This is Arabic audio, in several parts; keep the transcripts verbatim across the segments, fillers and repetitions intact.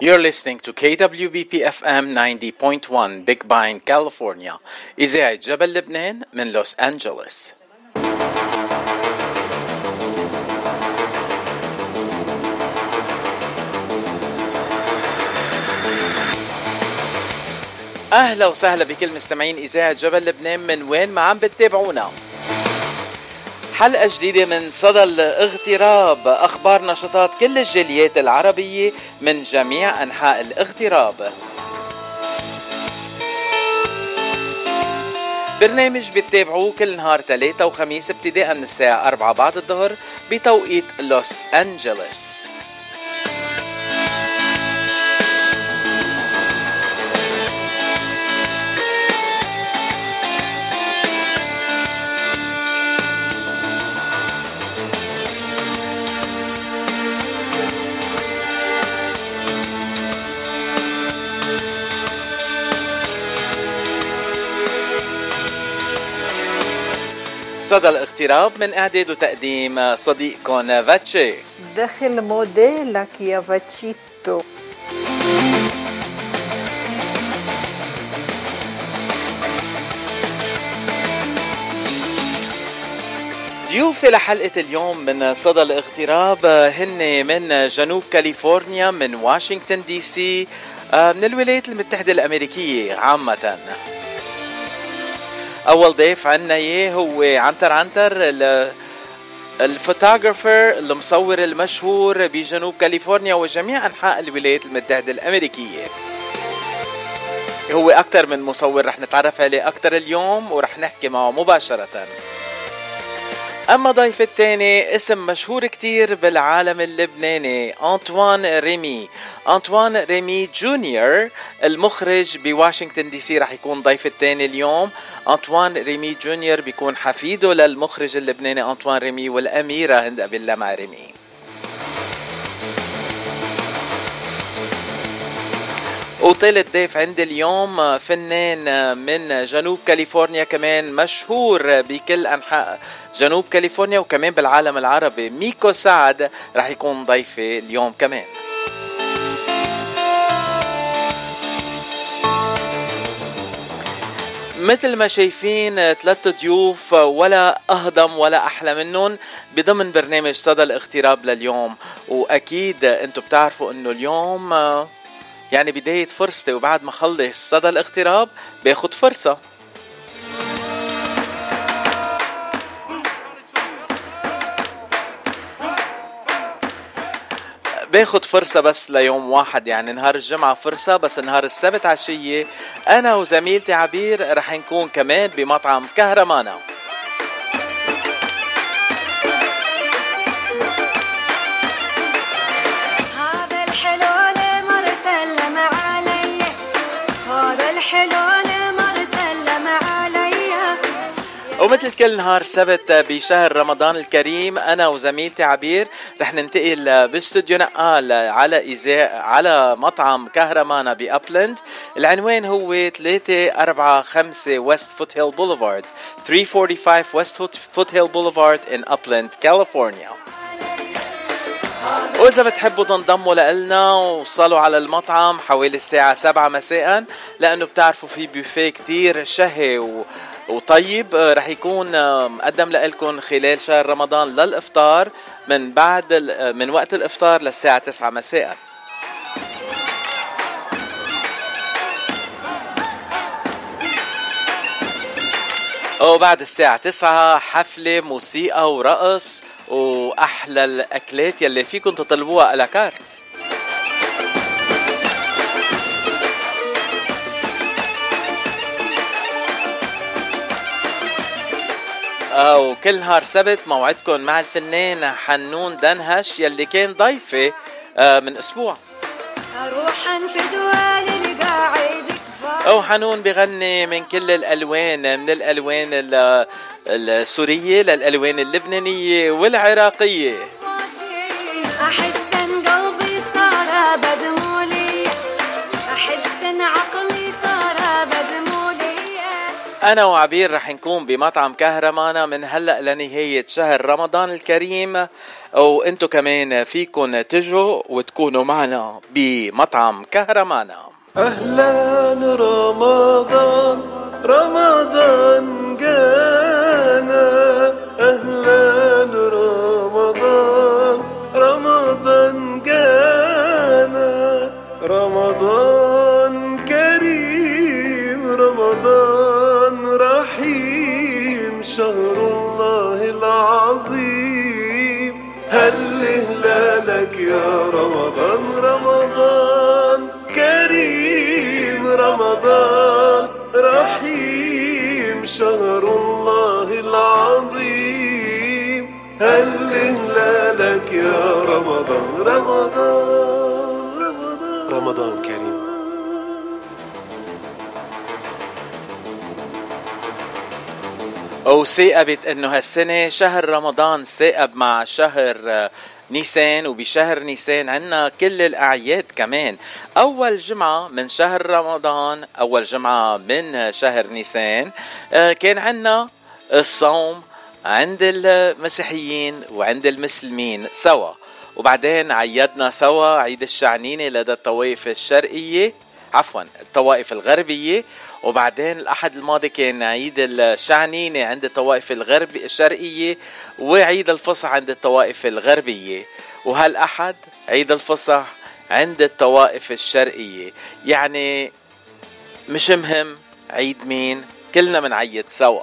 You're listening to كي دبليو بي بي إف إم ninety point one Big Pine, California. إذاعة جبل لبنان من لوس أنجلوس. أهلا وسهلا بكل مستمعين إذاعة جبل لبنان من وين ما عم بتتابعونا. حلقة جديدة من صدى الاغتراب، أخبار نشاطات كل الجاليات العربية من جميع أنحاء الاغتراب. برنامج بتتابعوه كل نهار ثلاثة وخميس ابتداء من الساعة أربعة بعد الظهر بتوقيت لوس أنجلوس. صدى الاغتراب من إعداد وتقديم صديقكم فاتشي. دخل موديلك يا فاتشيتو. ضيوفي لحلقة اليوم من صدى الاغتراب هن من جنوب كاليفورنيا، من واشنطن دي سي، من الولايات المتحدة الأمريكية عامةً. أول ضيف عنا إيه هو عنتر عنتر الفوتوغرافر المصور المشهور بجنوب كاليفورنيا وجميع أنحاء الولايات المتحدة الأمريكية. هو أكثر من مصور، رح نتعرف عليه أكثر اليوم ورح نحكي معه مباشرة. أما ضيف الثاني اسم مشهور كتير بالعالم اللبناني، أنطوان ريمي أنطوان ريمي جونيور، المخرج بواشنطن دي سي رح يكون ضيف الثاني اليوم. أنطوان ريمي جونيور بيكون حفيده للمخرج اللبناني أنطوان ريمي والأميرة هند شرايبي ريمي. وثالث ضيف عندي اليوم فنان من جنوب كاليفورنيا، كمان مشهور بكل أنحاء جنوب كاليفورنيا وكمان بالعالم العربي، ميكو سعد رح يكون ضيفي اليوم كمان. مثل ما شايفين ثلاث ضيوف ولا أهضم ولا أحلى منهم بضمن برنامج صدى الاغتراب لليوم. وأكيد أنتم بتعرفوا أنه اليوم يعني بداية فرصتي، وبعد ما خلص صدى الاغتراب باخد فرصة. باخد فرصة بس ليوم واحد، يعني نهار الجمعة فرصة، بس نهار السبت عشية أنا وزميلتي عبير رح نكون كمان بمطعم كهرمانة. ومثل كل نهار سبت بشهر رمضان الكريم، أنا وزميلتي عبير رح ننتقل باستوديو نقال على إزاء على مطعم كهرمانة بأبلند. العنوان هو ثلاثة أربعة خمسة ويست فوت هيل بوليفارد، ثلاثمية وخمسة وأربعين ويست فوت هيل بوليفارد in Upland كاليفورنيا. وإذا بتحبوا تنضموا لنا وصلوا على المطعم حوالي الساعة سبعة مساء، لأنه بتعرفوا في بوفيه كتير شهي و وطيب رح يكون مقدم لكم خلال شهر رمضان للإفطار، من بعد من وقت الإفطار للساعة تسعة مساء. وبعد الساعة تسعة حفلة موسيقى ورقص وأحلى الأكلات يلي فيكم تطلبوها ألاكارت. وكل نهار سبت موعدكم مع الفنان حنون دنهش يلي كان ضيفي من أسبوع. أو حنون بغني من كل الألوان، من الألوان السورية للألوان اللبنانية والعراقية. أحسن قلبي صار بدمولي، أحسن عقلي صار بدمولي. أنا وعبير رح نكون بمطعم كهرمانة من هلأ لنهاية شهر رمضان الكريم، وانتو كمان فيكن تجوا وتكونوا معنا بمطعم كهرمانة. أهلا رمضان، رمضان جانا، أهلا رمضان، رمضان جانا، رمضان كريم، رمضان رحيم، شهر الله العظيم، هل هلالك يا رمضان، رمضان كريم، رمضان رحيم، شهر الله العظيم، هل هلالك يا رمضان، رمضان رمضان رمضان كريم. أو ثاقبت إنه هالسنة شهر رمضان ثاقب مع شهر نيسان، وبشهر نيسان عنا كل الأعياد كمان. أول جمعة من شهر رمضان، أول جمعة من شهر نيسان كان عنا الصوم عند المسيحيين وعند المسلمين سوا، وبعدين عيدنا سوا عيد الشعنينة لدى الطوائف الشرقية عفوا الطوائف الغربية، وبعدين الأحد الماضي كان عيد الشعنينة عند الطوائف الغرب الشرقية، وعيد الفصح عند الطوائف الغربية، وهالأحد عيد الفصح عند الطوائف الشرقية. يعني مش مهم عيد مين، كلنا منعيد سوا.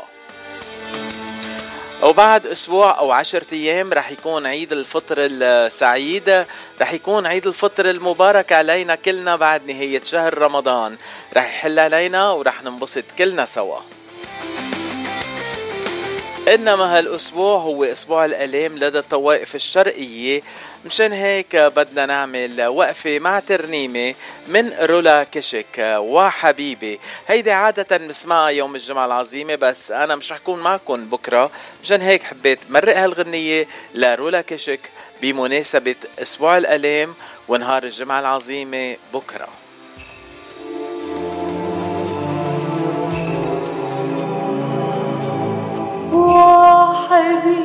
وبعد أسبوع أو عشرة أيام رح يكون عيد الفطر السعيد، رح يكون عيد الفطر المبارك علينا كلنا بعد نهاية شهر رمضان، رح يحل علينا ورح ننبسط كلنا سوا. إنما هالأسبوع هو أسبوع الألام لدى الطوائف الشرقية، مشان هيك بدنا نعمل وقفة مع ترنيمة من رولا كشك وحبيبي. هيدي عادة بسمعها يوم الجمعة العظيمة، بس أنا مش رح أكون معكم بكرة، مشان هيك حبيت مرق هالغنية لرولا كشك بمناسبة أسبوع الألام ونهار الجمعة العظيمة بكرة. وحبيبي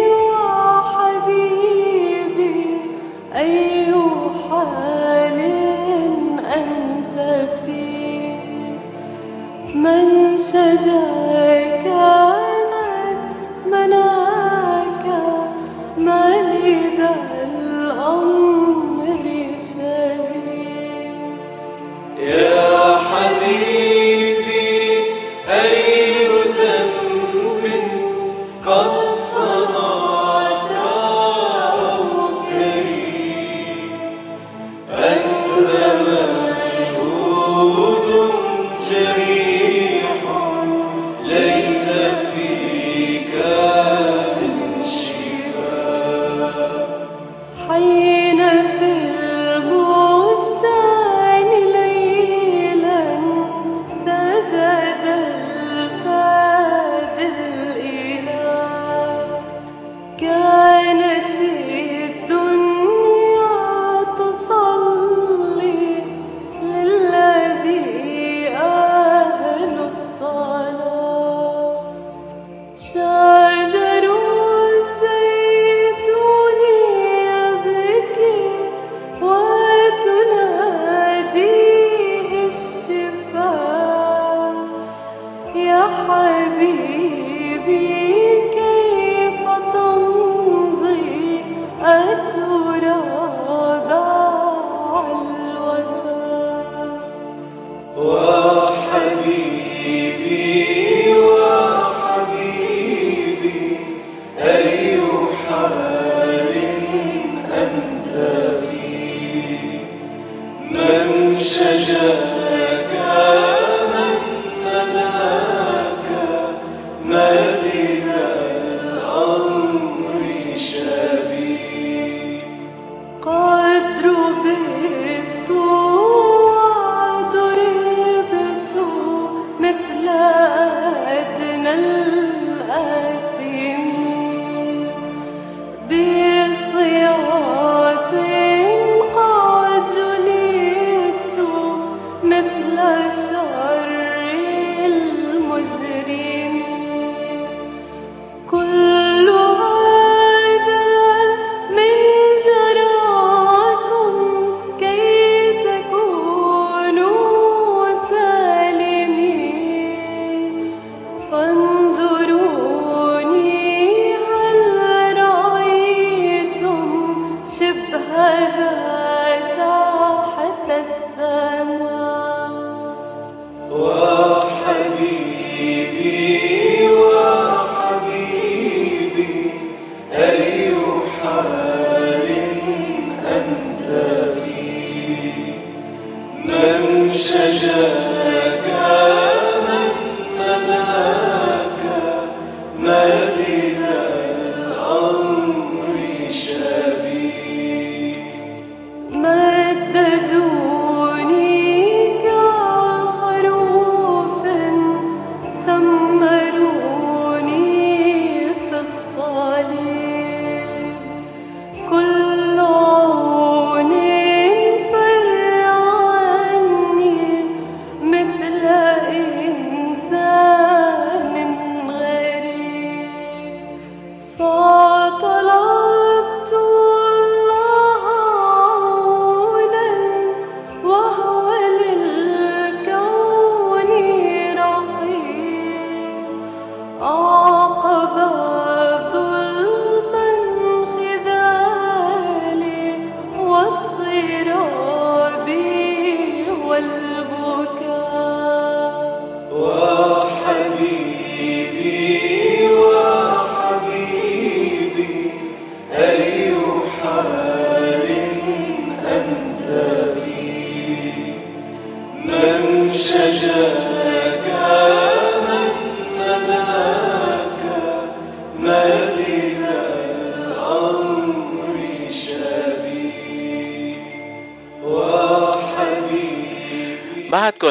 وحبيبي أي حال أنت فيه، من سجاك من منعك، ما لذا الأمر سبيل يا حبيبي.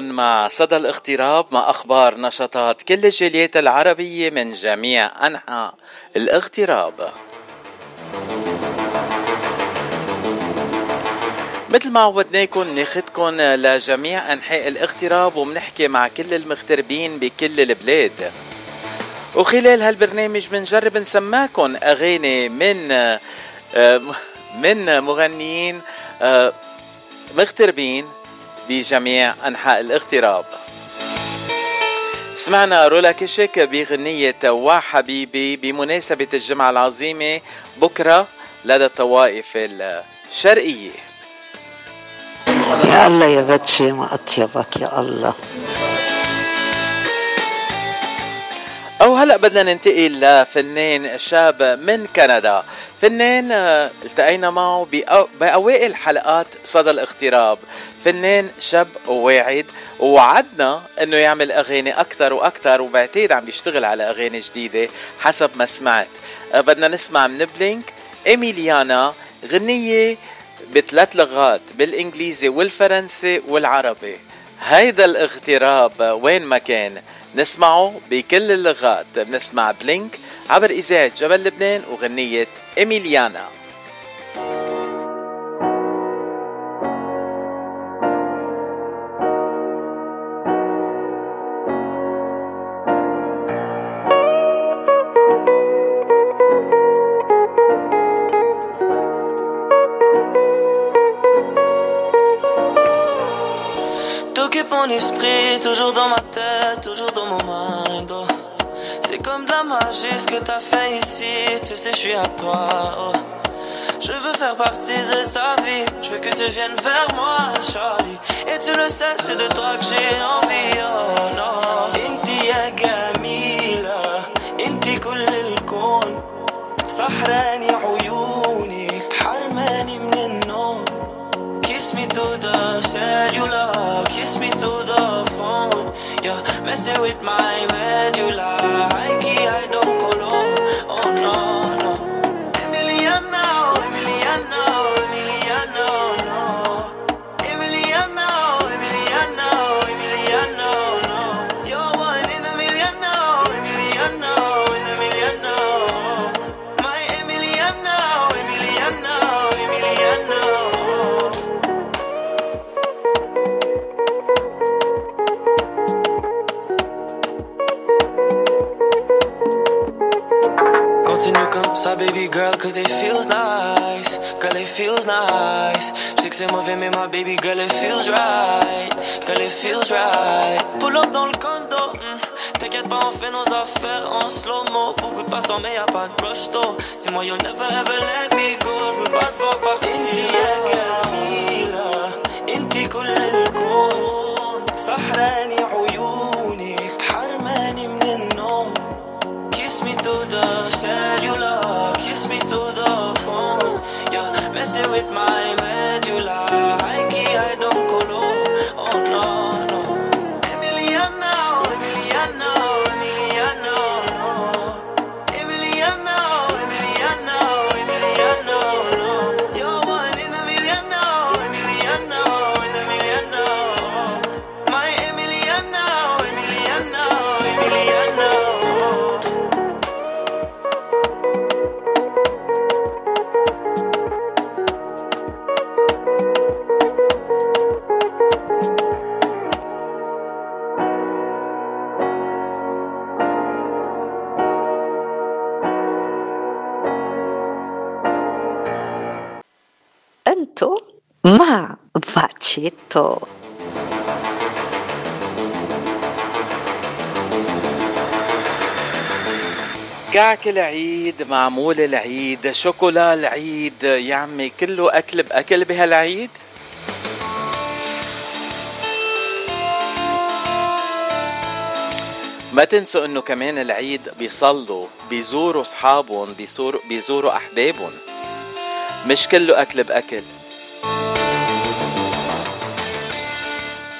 مع صدى الاغتراب مع أخبار نشاطات كل الجاليات العربية من جميع أنحاء الاغتراب. مثل ما عودناكم ناخدكم لجميع أنحاء الاغتراب ومنحكي مع كل المغتربين بكل البلاد، وخلال هالبرنامج منجرب نسمعكم أغاني من من مغنيين مغتربين بجميع أنحاء الاغتراب. سمعنا رولا كشك بغنية وحبيبي بمناسبة الجمعة العظيمة بكرة لدى الطوائف الشرقية. يا الله يا بتشي ما أطيبك يا الله. أو هلأ بدنا ننتقل لفنان شاب من كندا، فنان التقينا معه بأوائل حلقات صدى الاغتراب، فنان شاب وواعد ووعدنا أنه يعمل أغاني أكثر وأكثر، وبعتقد عم بيشتغل على أغاني جديدة حسب ما سمعت. بدنا نسمع من بلينك إميليانا، غنية بثلاث لغات بالإنجليزي والفرنسي والعربي. هيدا الاغتراب وين ما كان نسمعه بكل اللغات، بنسمع بلينك عبر إذاعة جبل لبنان وغنية إميليانا. Mon esprit, toujours dans ma tête, toujours dans mon mind, oh. C'est comme de la magie ce que t'as fait ici, tu sais je suis à toi, oh. Je veux faire partie de ta vie, je veux que tu viennes vers moi, Charlie. Et tu le sais, c'est de toi que j'ai envie, oh non. Inti ya gamila, inti kull al-koun, sahrani uyunik, harmani min al-noum. Kiss me through the cellular, kiss me through the phone. You're messing with my medulla. I key, I don't go low. Oh no, no. Emiliano, Emiliano, Emiliano, no. Emiliano, Emiliano, Emiliano, no. You're one in a million, no. Emiliano, in a million, no. My Emiliano, Emiliano, Emiliano. Continue comme ça baby girl cause it feels nice. Girl it feels nice. Je sais que c'est mauvais mais ma baby girl it feels right. Girl it feels right. Pull up dans le condo, mm. T'inquiète pas, on fait nos affaires en slow-mo. Beaucoup de passants, mais y'a pas de brush though. Dis-moi, you'll never ever let me go. J'veux pas te voir partir. Inti ya Camila, Inti كل الكون. سحراني عيونك, حرماني من النوم. Kiss me through the cellular, kiss me through the phone. You're messing with my medulla. I key, I don't colo. Oh no. مع فاتشيتو كعك العيد, معمول العيد, شوكولا العيد, يا عمي كله أكل بأكل بهالعيد. ما تنسوا انه كمان العيد بيصلوا, بيزوروا اصحابهم, بيزوروا, بيزوروا احبابهم, مش كله أكل بأكل.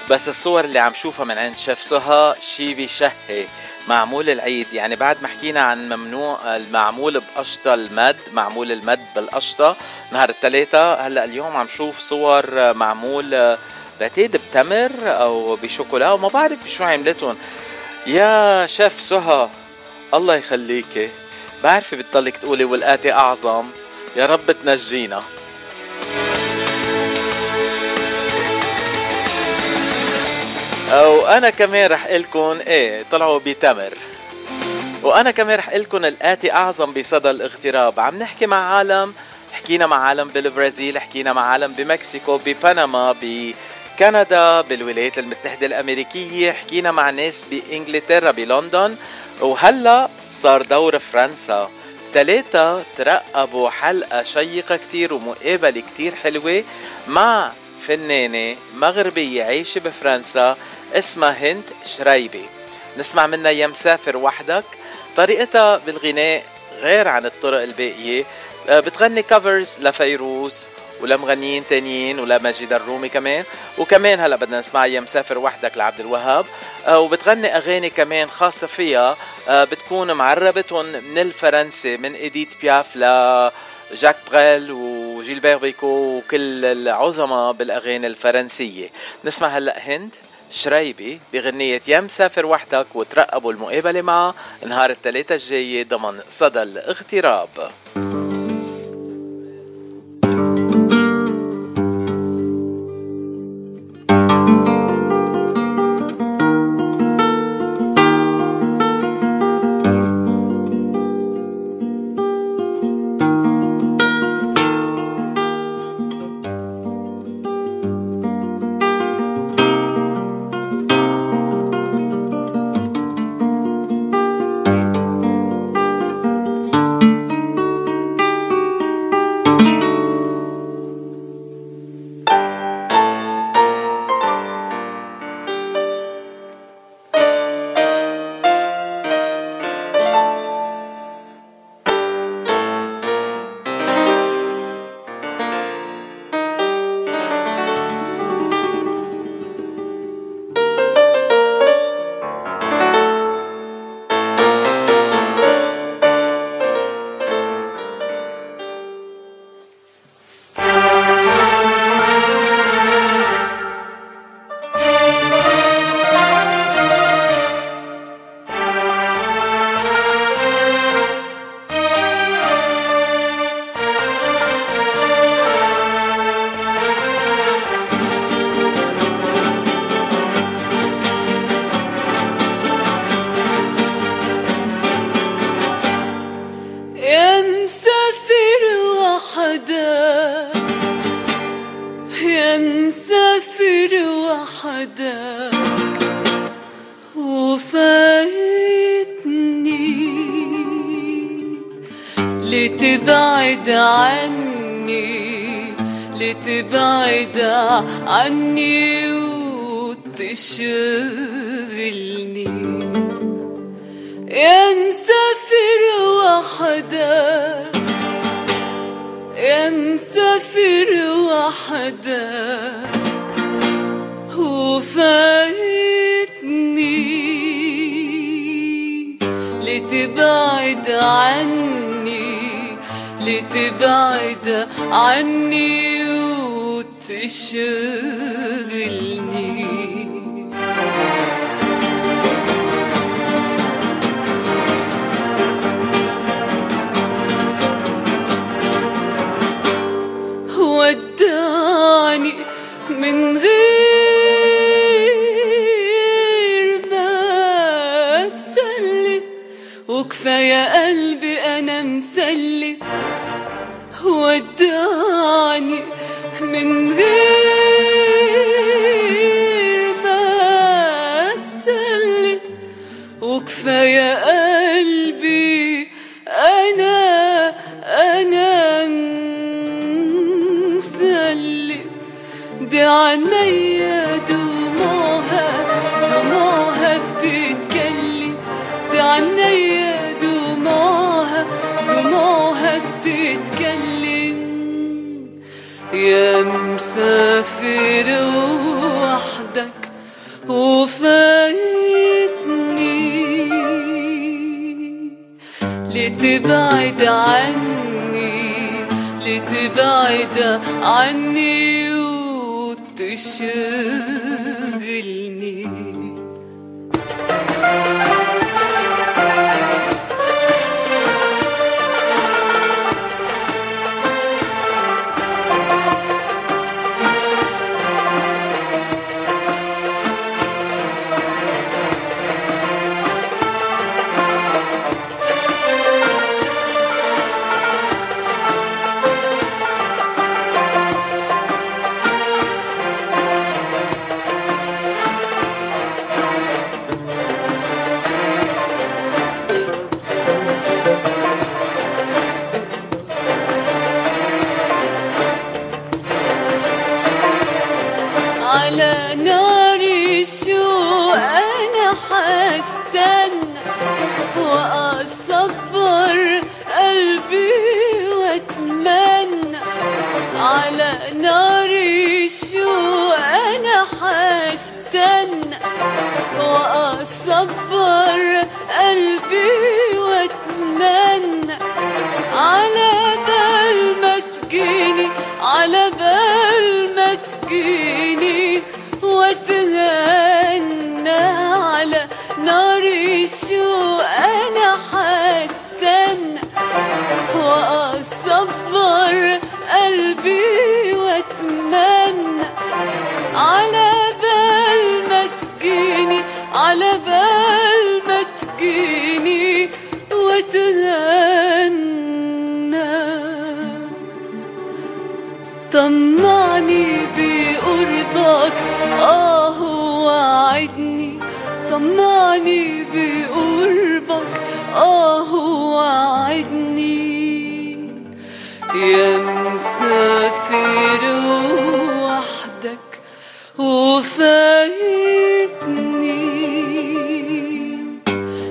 بس الصور اللي عم شوفها من عند شيف سها شي بيشهي معمول العيد. يعني بعد ما حكينا عن ممنوع المعمول بقشطة المد, معمول المد بالقشطة نهار الثلاثة, هلأ اليوم عم شوف صور معمول بعتقد بتمر أو بشوكولا وما بعرف بشو عملتهم. يا شيف سها الله يخليكي, بعرفي بتطلق تقولي والآتي أعظم, يا رب تنجينا. وانا كمان رح قلكن ايه طلعوا بتمر, وانا كمان رح قلكن الاتي اعظم بصدى الاغتراب. عم نحكي مع عالم, حكينا مع عالم بالبرازيل, حكينا مع عالم بمكسيكو, ببنما, بكندا, بالولايات المتحدة الامريكية, حكينا مع ناس بانجلترا, بلندن, وهلا صار دور فرنسا. ثلاثة ترقبوا حلقة شيقة كتير ومقابلة كتير حلوة مع فنانة مغربية عايشة بفرنسا اسمها هند شرايبي. نسمع منها يا مسافر وحدك. طريقتها بالغناء غير عن الطرق الباقية, بتغني كفرز لفيروز ولمغنيين تانيين ولمجيد الرومي كمان, وكمان هلأ بدنا نسمع يا مسافر وحدك لعبد الوهاب, وبتغني أغاني كمان خاصة فيها بتكون معربتهم من الفرنسي, من إديت بياف لجاك بريل وجيلبير بيكو وكل العظماء بالأغاني الفرنسية. نسمع هلأ هند شرايبي بغنية يا مسافر وحدك, وترقبوا المقابلة معه نهار الثلاثة الجاي ضمن صدى الاغتراب. مسافر وحدك وفاي لتبعد عني لتبعد عني وتشغلني. يا مسافر وحدك يا مسافر وحدك وفايتني لتبعد عني لتبعد عني وتشغلني. ودعني من غير ما تسلي وكفاية قلبي أنا مسلي. ودعني من غير ما تسلي وكفاية قلبي أنا أنا مسلي. دي عينيا دموعها دموعها بتتكلم دي عينيا دموعها دموعها بتتكلم. يا مسافر وحدك وفايتني لتبعد عني لتبعد عني وتشغلني. صبر قلبي واتمنى على بال ما تجيني على بال ما تجيني واتهنى. على ناري شو انا حستنى واصبر قلبي واتمنى على بال ما تجيني على بال ما تجيني وتهنى. طمعني بقربك آه وعدني طمعني بقربك آه وعدني. يا مسافر وحدك وفايتني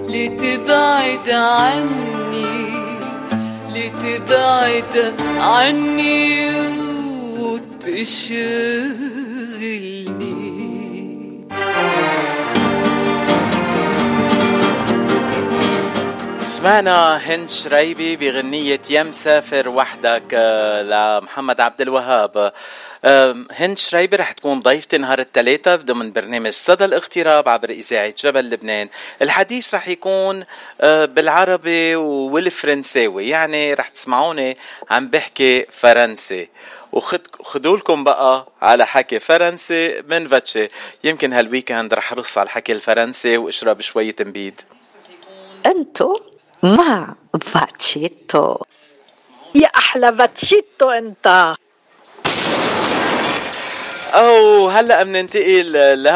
لتبعد عني لتبعد عني وتشغلني. سمعنا هند شرايبي بغنية يا مسافر وحدك لمحمد عبد الوهاب. هند شرايبي رح تكون ضيفتي نهار الثلاثاء ضمن برنامج صدى الاغتراب عبر إذاعة جبل لبنان. الحديث رح يكون بالعربي والفرنساوي، يعني رح تسمعوني عم بحكي فرنسي، وخدولكم بقى على حكي فرنسي من فاتشي. يمكن هالويكند رح رص على الحكي الفرنسي واشرب شوية تنبيد. أنتو مع فاتشيتو يا أحلى فاتشيتو أنت. أو هلأ مننتقل ل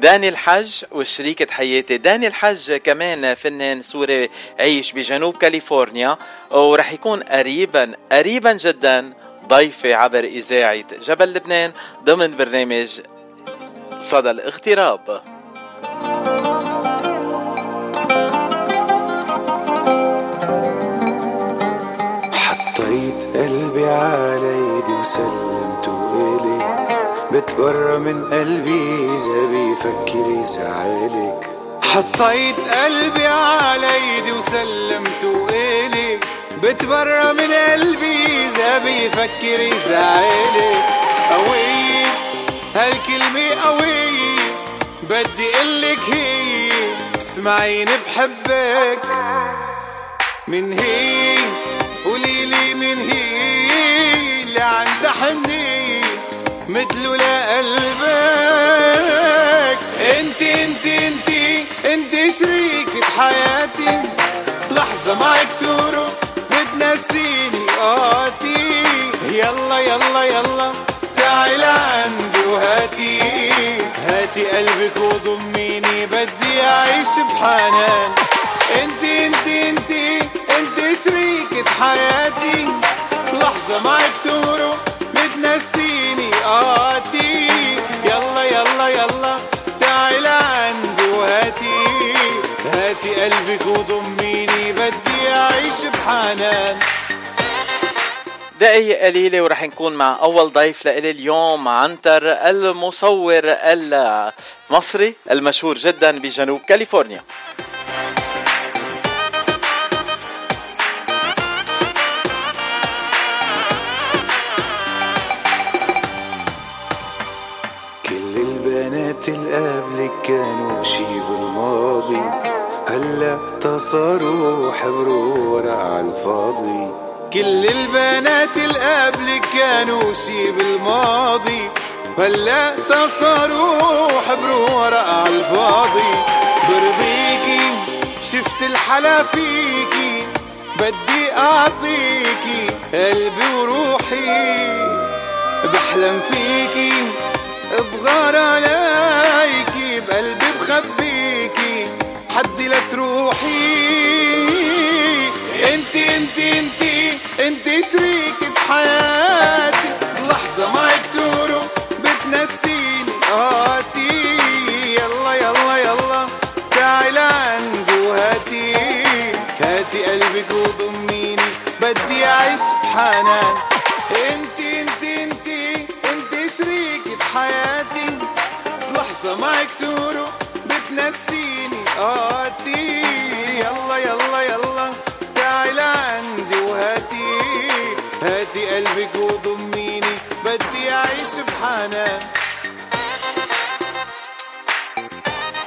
داني الحج وشريكة حياتي. داني الحج كمان فنان سوري عايش بجنوب كاليفورنيا، ورح يكون قريبا قريبا جدا ضيفي عبر إذاعة جبل لبنان ضمن برنامج صدى الاغتراب. حطيت قلبي على ايدي وسلمته إليك، بتبرى من قلبي إذا بيفكر يزعلك. حطيت قلبي على ايدي وسلمته إليك، بتبرى من قلبي إذا بيفكر يزعلك. قوية هالكلمة قوية، بدي قلك هي اسمعيني بحبك. من هي قوليلي من هي اللي عند حني مدلو لقلبك. انت انت انت انت شريكة حياتي، لحظة معك تروح بتنسيني قاتي. يلا يلا يلا تعالي عندي وهاتي، هاتي قلبك وضميني بدي اعيش بحنان. انت انت انت انت شريكة حياتي، لحظة معك تهرب بتنسيني قاتي. يلا يلا يلا تعالي عندي وهاتي، هاتي قلبك وضميني بدي اعيش بحنان. دقيقة قليلة ورح نكون مع أول ضيف لإلي اليوم، عنتر المصور المصري المشهور جدا بجنوب كاليفورنيا. كل البنات اللي قبلك كانوا شي بالماضي، هلا تصاروا حبروا ورا عالفاضي. كل البنات اللي قبلك كانوا شي بالماضي، هلا تصاروا حبروا ورق عالفاضي. برضيكي شفت الحلا فيكي، بدي اعطيكي قلبي وروحي. بحلم فيكي بغار عليكي، بقلبي بخبيكي حدي لا تروحي. انت انت انت انت شريكة حياتي، لحظة معك تهرب بتنسيني قاتي. يلا يلا يلا تعالي عندي وهاتي، هاتي قلبك وضميني بدي اعيش بحنان. انت انت انت انت شريكة حياتي، لحظة معك تهرب بتنسيني قاتي. يلا يلا يلا تعالي عندي وهاتي، هاتي قلبك وضميني بدي اعيش بحنان. انتي انتي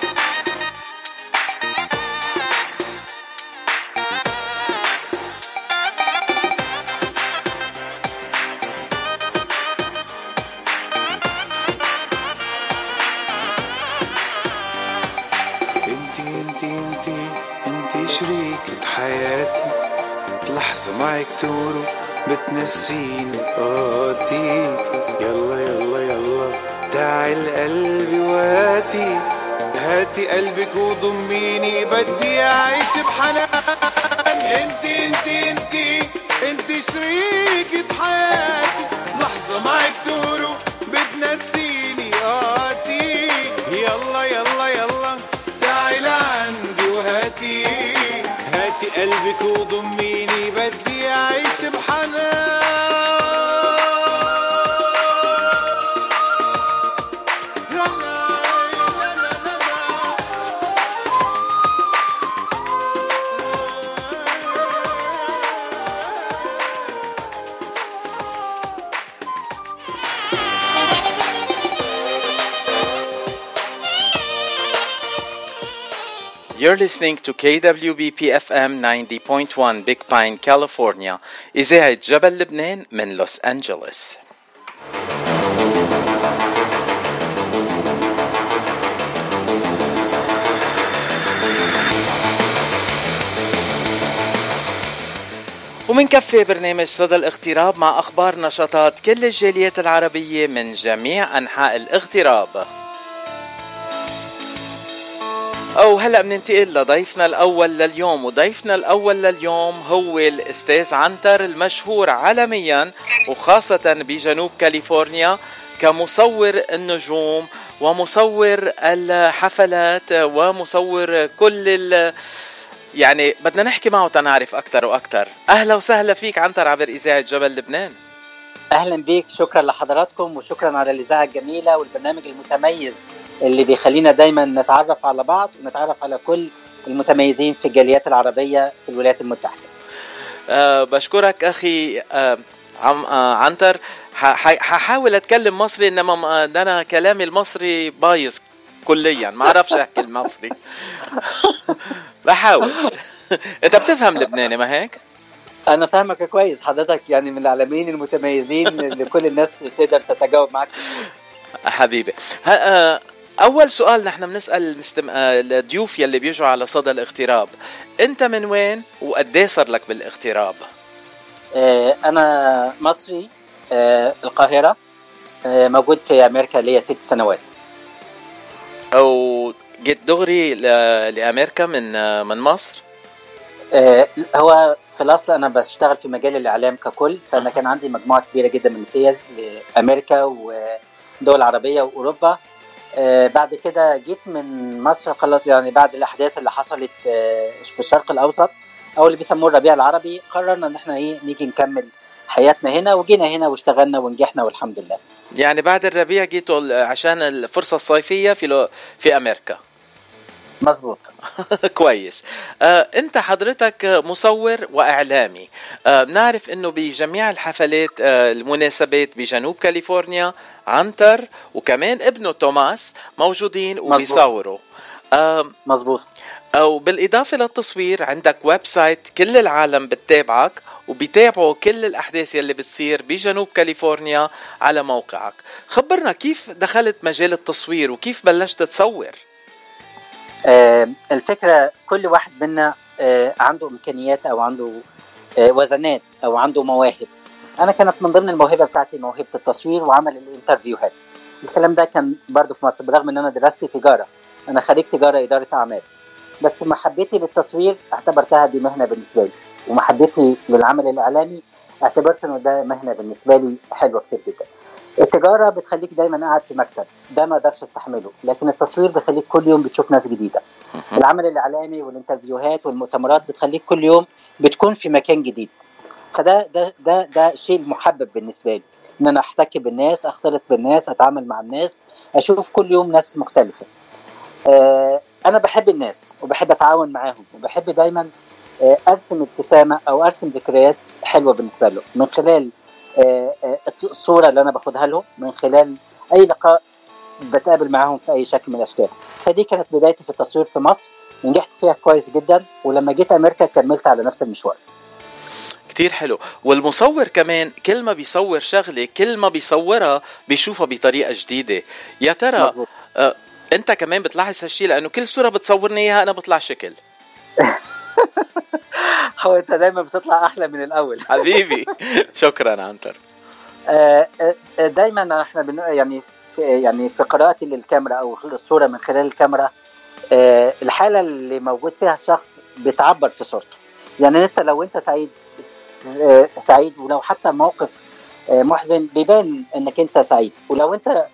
انتي انتي شريكة حياتي، لحظة معك تهرب بتنسيني قاتي. يلا يلا يلا تعال قلبي وهاتي، هاتي قلبك وضميني بدي اعيش بحنان. انتي انتي انتي انتي شريكة حياتي، لحظة معك تهرب بتنسيني قاتي. يلا يلا يلا تعال عندي وهاتي، هاتي قلبك وضميني بدي أعيش بحنان. You're listening to كي دبليو بي بي إف إم ninety point one Big Pine, California. إذاعة جبل لبنان من لوس أنجلوس. ومنكفي برنامج صدى الاغتراب مع أخبار نشاطات كل الجاليات العربية من جميع أنحاء الاغتراب. وهلأ بننتقل لضيفنا الأول لليوم، وضيفنا الأول لليوم هو الأستاذ عنتر المشهور عالميا وخاصة بجنوب كاليفورنيا كمصور النجوم ومصور الحفلات ومصور كل ال... يعني بدنا نحكي معه تنعرف أكتر وأكتر. أهلا وسهلا فيك عنتر عبر إذاعة جبل لبنان. أهلا بيك، شكرا لحضراتكم وشكرا على الإذاعة الجميلة والبرنامج المتميز اللي بيخلينا دايما نتعرف على بعض ونتعرف على كل المتميزين في الجاليات العربية في الولايات المتحدة. أه بشكرك أخي أه عم أه عنتر. هحاول أتكلم مصري إنما أنا كلامي المصري بايظ كليا، ما أعرفش أحكي المصري بحاول. أنت بتفهم لبناني ما هيك؟ أنا فاهمك كويس، حضرتك يعني من العالميين المتميزين اللي كل الناس تقدر تتجاوب معك حبيبي. أول سؤال نحن بنسأل مستم... الضيوف يلي بيجوا على صدى الاغتراب، أنت من وين وقديه صار لك بالاغتراب؟ أنا مصري القاهرة، موجود في أمريكا ليا ست سنوات. أو جيت دغري لأمريكا من من مصر؟ هو في الأصل أنا بشتغل في مجال الإعلام ككل، فأنا كان عندي مجموعة كبيرة جدا من الفيز لأمريكا ودول عربية وأوروبا. بعد كده جيت من مصر خلاص، يعني بعد الأحداث اللي حصلت في الشرق الأوسط أو اللي بيسموه الربيع العربي، قررنا إن إحنا إيه نيجي نكمل حياتنا هنا، وجينا هنا واشتغلنا ونجحنا والحمد لله. يعني بعد الربيع جيتوا عشان الفرصة الصيفية في في أمريكا. مظبوط. كويس. آه، انت حضرتك مصور واعلامي، آه، بنعرف انه بجميع الحفلات آه، المناسبات بجنوب كاليفورنيا عنتر وكمان ابنه توماس موجودين وبيصوروا. آه، مظبوط. او بالاضافه للتصوير عندك ويب سايت كل العالم بتتابعك وبيتابعوا كل الاحداث اللي بتصير بجنوب كاليفورنيا على موقعك. خبرنا كيف دخلت مجال التصوير وكيف بلشت تصور؟ آه الفكرة كل واحد منا آه عنده إمكانيات أو عنده آه وزنات أو عنده مواهب. أنا كانت من ضمن الموهبة بتاعتي موهبة التصوير وعمل الانترفيوهات. الكلام ده كان برضو في مصر، برغم أن أنا درست تجارة، أنا خريج تجارة إدارة أعمال، بس محبتي للتصوير اعتبرتها دي مهنة بالنسبة لي، ومحبتي للعمل الإعلامي اعتبرت أنه ده مهنة بالنسبة لي حلوة كتير جدا. التجارة بتخليك دايما قاعد في مكتب، ده ما اقدرش استحمله، لكن التصوير بيخليك كل يوم بتشوف ناس جديدة. العمل الإعلامي والانترفيوهات والمؤتمرات بتخليك كل يوم بتكون في مكان جديد، فده ده ده ده شيء محبب بالنسبة لي، ان انا احتك بالناس، اختلط بالناس، اتعامل مع الناس، اشوف كل يوم ناس مختلفة. آه انا بحب الناس وبحب اتعاون معاهم، وبحب دايما آه ارسم ابتسامة او ارسم ذكريات حلوة بالنسبة له من خلال الصورة اللي أنا باخدها لهم، من خلال أي لقاء بتقابل معهم في أي شكل من الأشكال. فدي كانت بدايتي في التصوير في مصر، نجحت فيها كويس جدا، ولما جيت أمريكا كملت على نفس المشوار. كتير حلو. والمصور كمان كل ما بيصور شغلة، كل ما بيصورها بيشوفها بطريقة جديدة. يا ترى آه، أنت كمان بتلاحظ هالشي؟ لأنه كل صورة بتصورني إياها أنا بطلع شكل. هو انت دايما بتطلع احلى من الاول. حبيبي شكرا عنتر. دايما احنا بن... يعني في... يعني في قراءتي للكاميرا او الصوره من خلال الكاميرا، الحاله اللي موجود فيها الشخص بتعبر في صورته. يعني انت لو انت سعيد سعيد ولو حتى موقف محزن بيبان انك انت سعيد، ولو انت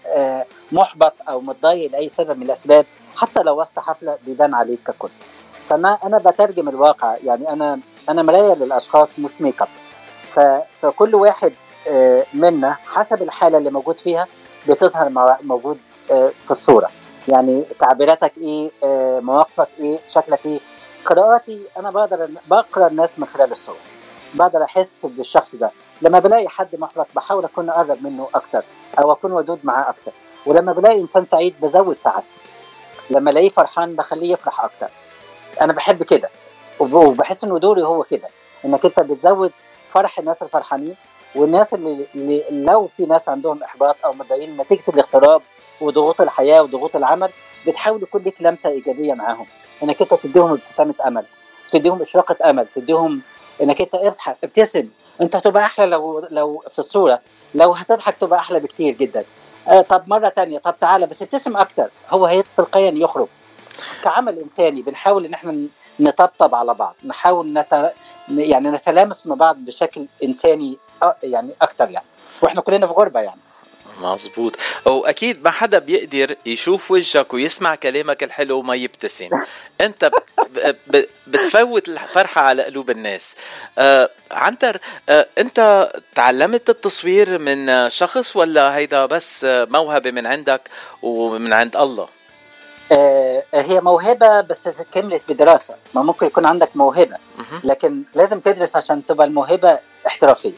محبط او متضايق لاي سبب من الاسباب حتى لو وسط حفله بيبان عليك ككل. فانا انا بترجم الواقع، يعني انا انا مرايه للاشخاص مش ميك اب. فكل واحد منا حسب الحاله اللي موجود فيها بتظهر موجود في الصوره. يعني تعبيراتك ايه، مواقفك ايه، شكلك ايه. قراءاتي انا بقدر بقرا الناس من خلال الصور، بقدر احس بالشخص ده. لما بلاقي حد محبط بحاول اكون اقرب منه اكتر او اكون ودود معاه اكتر، ولما بلاقي انسان سعيد بزود سعادته، لما الاقيه فرحان بخليه يفرح اكتر. انا بحب كده وبحس انه دوري هو كده، انك انت بتزود فرح الناس الفرحانين، والناس اللي, اللي لو في ناس عندهم احباط او متضايقين نتيجه الاغتراب وضغوط الحياه وضغوط العمل، بتحاول يكون لك لمسه ايجابيه معاهم، انك انت تديهم ابتسامه امل، تديهم اشراقه امل، تديهم انك انت اضحك ابتسم، انت هتبقى احلى لو لو في الصوره، لو هتضحك تبقى احلى بكتير جدا. آه طب مره تانية، طب تعالى بس ابتسم اكتر. هو هيتلقائيا يخرج. كعمل انساني بنحاول ان احنا نطبطب على بعض، نحاول نت... يعني نتلامس مع بعض بشكل انساني يعني اكتر يعني، واحنا كلنا في غربه يعني. مظبوط، واكيد ما حدا بيقدر يشوف وجهك ويسمع كلامك الحلو وما يبتسم. انت ب... ب... بتفوت الفرحه على قلوب الناس. آه، عنتر، آه، انت تعلمت التصوير من شخص ولا هيدا بس موهبه من عندك ومن عند الله؟ آه، هي موهبه بس كملت بدراسه. ما ممكن يكون عندك موهبه لكن لازم تدرس عشان تبقى الموهبه احترافيه.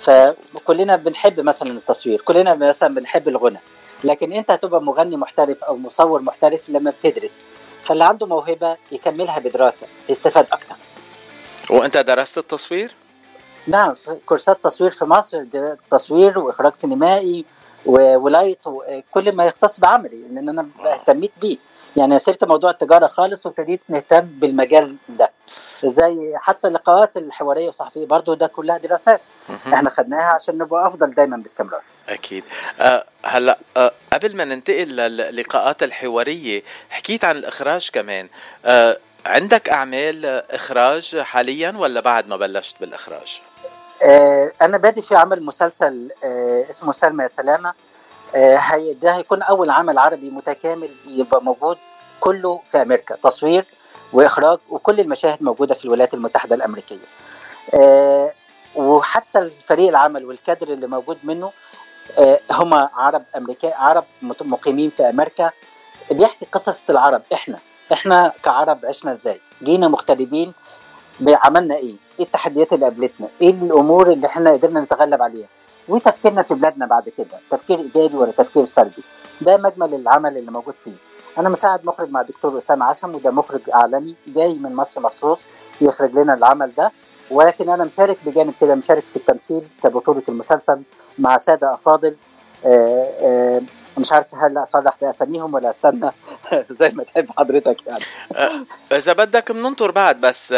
فكلنا بنحب مثلا التصوير، كلنا مثلا بنحب الغنى، لكن انت هتبقى مغني محترف او مصور محترف لما بتدرس. فاللي عنده موهبه يكملها بدراسه يستفاد اكتر. وانت درست التصوير؟ نعم، كورسات تصوير في مصر، تصوير واخراج سينمائي ولايت وكل ما يختص بعملي، لان انا اهتميت بيه. يعني سبت موضوع التجاره خالص وابتديت نهتم بالمجال ده، زي حتى اللقاءات الحواريه والصحفيه برضو ده كلها دراسات احنا خدناها عشان نبقى افضل دايما باستمرار. اكيد. أه هلا أه قبل ما ننتقل للقاءات الحواريه، حكيت عن الاخراج كمان. أه عندك اعمال اخراج حاليا ولا بعد ما بلشت بالاخراج؟ أه انا بادئ في عمل مسلسل أه اسمه سلمى سلامة. أه ده هيكون اول عمل عربي متكامل يبقى موجود كله في امريكا، تصوير واخراج وكل المشاهد موجوده في الولايات المتحده الامريكيه. أه وحتى الفريق العمل والكادر اللي موجود منه أه هم عرب امريكا، عرب مقيمين في امريكا، بيحكي قصص العرب. احنا احنا كعرب عشنا ازاي، جينا مغتربين عملنا ايه، ايه التحديات اللي قابلتنا، ايه الامور اللي احنا قدرنا نتغلب عليها، وتفكيرنا في بلادنا بعد كده تفكير ايجابي ولا تفكير سلبي. ده مجمل العمل اللي موجود فيه. أنا مساعد مخرج مع دكتور أسامة عشام، وده مخرج إعلامي جاي من مصر مخصوص يخرج لنا العمل ده، ولكن أنا مشارك بجانب كده، مشارك في التمثيل كبطولة المسلسل مع سادة أفاضل. آآ آآ مش عارف هل أصلح بأساميهم ولا أستنى زي ما تحب حضرتك يعني. إذا بدك بننطر بعد، بس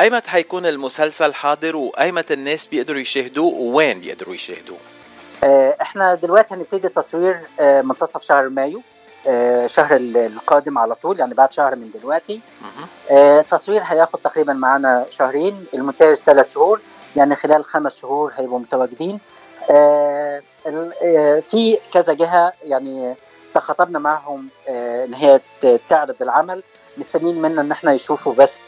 أيمت هيكون المسلسل حاضر وأيمت الناس بيقدروا يشاهدوه ووين بيقدروا يشاهدوه؟ إحنا دلوقتي هنبتدي تصوير منتصف شهر مايو، آه شهر القادم على طول، يعني بعد شهر من دلوقتي. آه تصوير هياخد تقريبا معنا شهرين، المونتاج ثلاث شهور، يعني خلال خمس شهور هيبقوا متواجدين. آه آه في كذا جهة يعني تخاطبنا معهم آه ان هي تعرض العمل، مستنيين منا ان احنا يشوفوا بس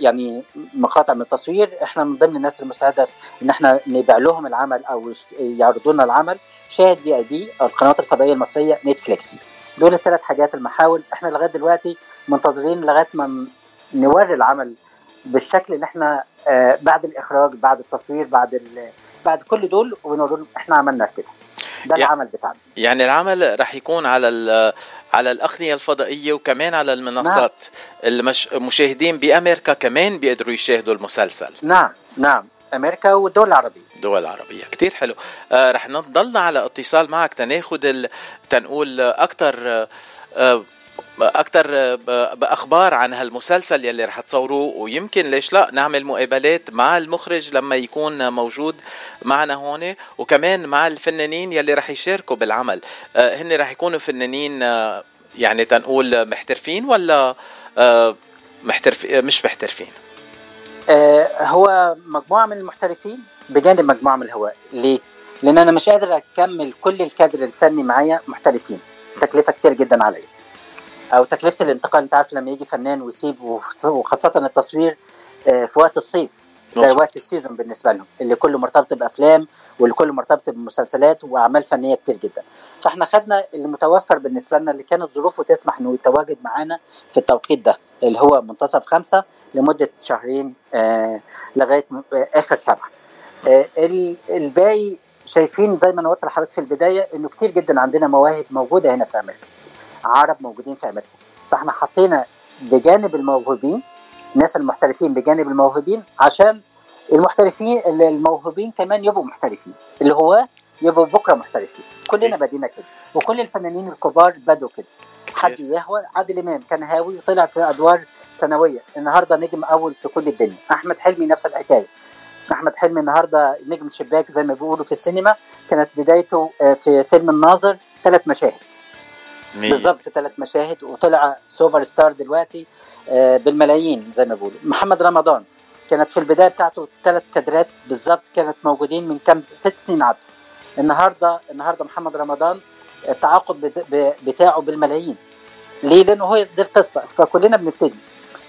يعني مقاطع من التصوير. احنا من ضمن الناس المستهدف ان احنا نبيع لهم العمل او يعرضونا العمل. شاهد في اي بي، القنوات الفضائية المصرية، نتفليكس، دول الثلاث حاجات المحاول. احنا لغايه دلوقتي منتظرين لغايه ما نوري العمل بالشكل اللي احنا آه بعد الاخراج بعد التصوير بعد بعد كل دول، ونقول احنا عملنا كده. ده العمل بتاعنا. يعني العمل راح يكون على على الاقنيه الفضائيه وكمان على المنصات. نعم. المشاهدين بامريكا كمان بيقدروا يشاهدوا المسلسل. نعم نعم، امريكا والدول العربيه، دول عربية. كتير حلو. آه رح نضلنا على اتصال معك تناخد ال... تنقول أكتر آه أكتر بأخبار عن هالمسلسل يلي رح تصوروه، ويمكن ليش لا نعمل مقابلات مع المخرج لما يكون موجود معنا هون، وكمان مع الفنانين يلي رح يشاركوا بالعمل. آه هن رح يكونوا فنانين آه يعني تنقول محترفين ولا آه محترف... مش محترفين؟ آه هو مجموعة من المحترفين بجانب مجموعة من الهواء. ليه؟ لأن أنا مش قادر أكمل كل الكادر الفني معايا محترفين، تكلفة كتير جدا علي، أو تكلفة الانتقال. أنت عارف لما يجي فنان ويسيب، وخاصة التصوير في وقت الصيف ده وقت السيزون بالنسبة لهم، اللي كله مرتبط بأفلام واللي كله مرتبط بمسلسلات وأعمال فنية كتير جدا. فإحنا خدنا المتوفر بالنسبة لنا اللي كانت ظروفه تسمح إنه يتواجد معانا في التوقيت ده اللي هو منتصف خمسة لمدة شهرين آه لغاية آخر سبعة. الباقي شايفين زي ما نوت لحضرتك في البداية انه كتير جدا عندنا مواهب موجودة هنا في امريكا، عرب موجودين في امريكا. فاحنا حطينا بجانب الموهوبين الناس المحترفين بجانب الموهوبين عشان المحترفين الموهوبين كمان يبقوا محترفين، اللي هو يبقوا بكرة محترفين. كلنا بدينا كده، وكل الفنانين الكبار بدوا كده. حد يهوى، عادل امام كان هاوي وطلع في ادوار سنوية، النهاردة نجم اول في كل الدنيا. احمد حلمي نفس الحكاية، أحمد حلمي النهاردة نجم شباك زي ما بيقولوا في السينما. كانت بدايته في فيلم الناظر ثلاث مشاهد، بالظبط ثلاث مشاهد وطلع سوبر ستار دلوقتي بالملايين زي ما بيقولوا. محمد رمضان كانت في البدايه بتاعته ثلاث كادرات بالظبط كانت موجودين من كام ست سنين عدوا. النهارده النهارده محمد رمضان التعاقد بتاعه بالملايين. ليه؟ لانه هو دي القصه. فكلنا بنبتدي،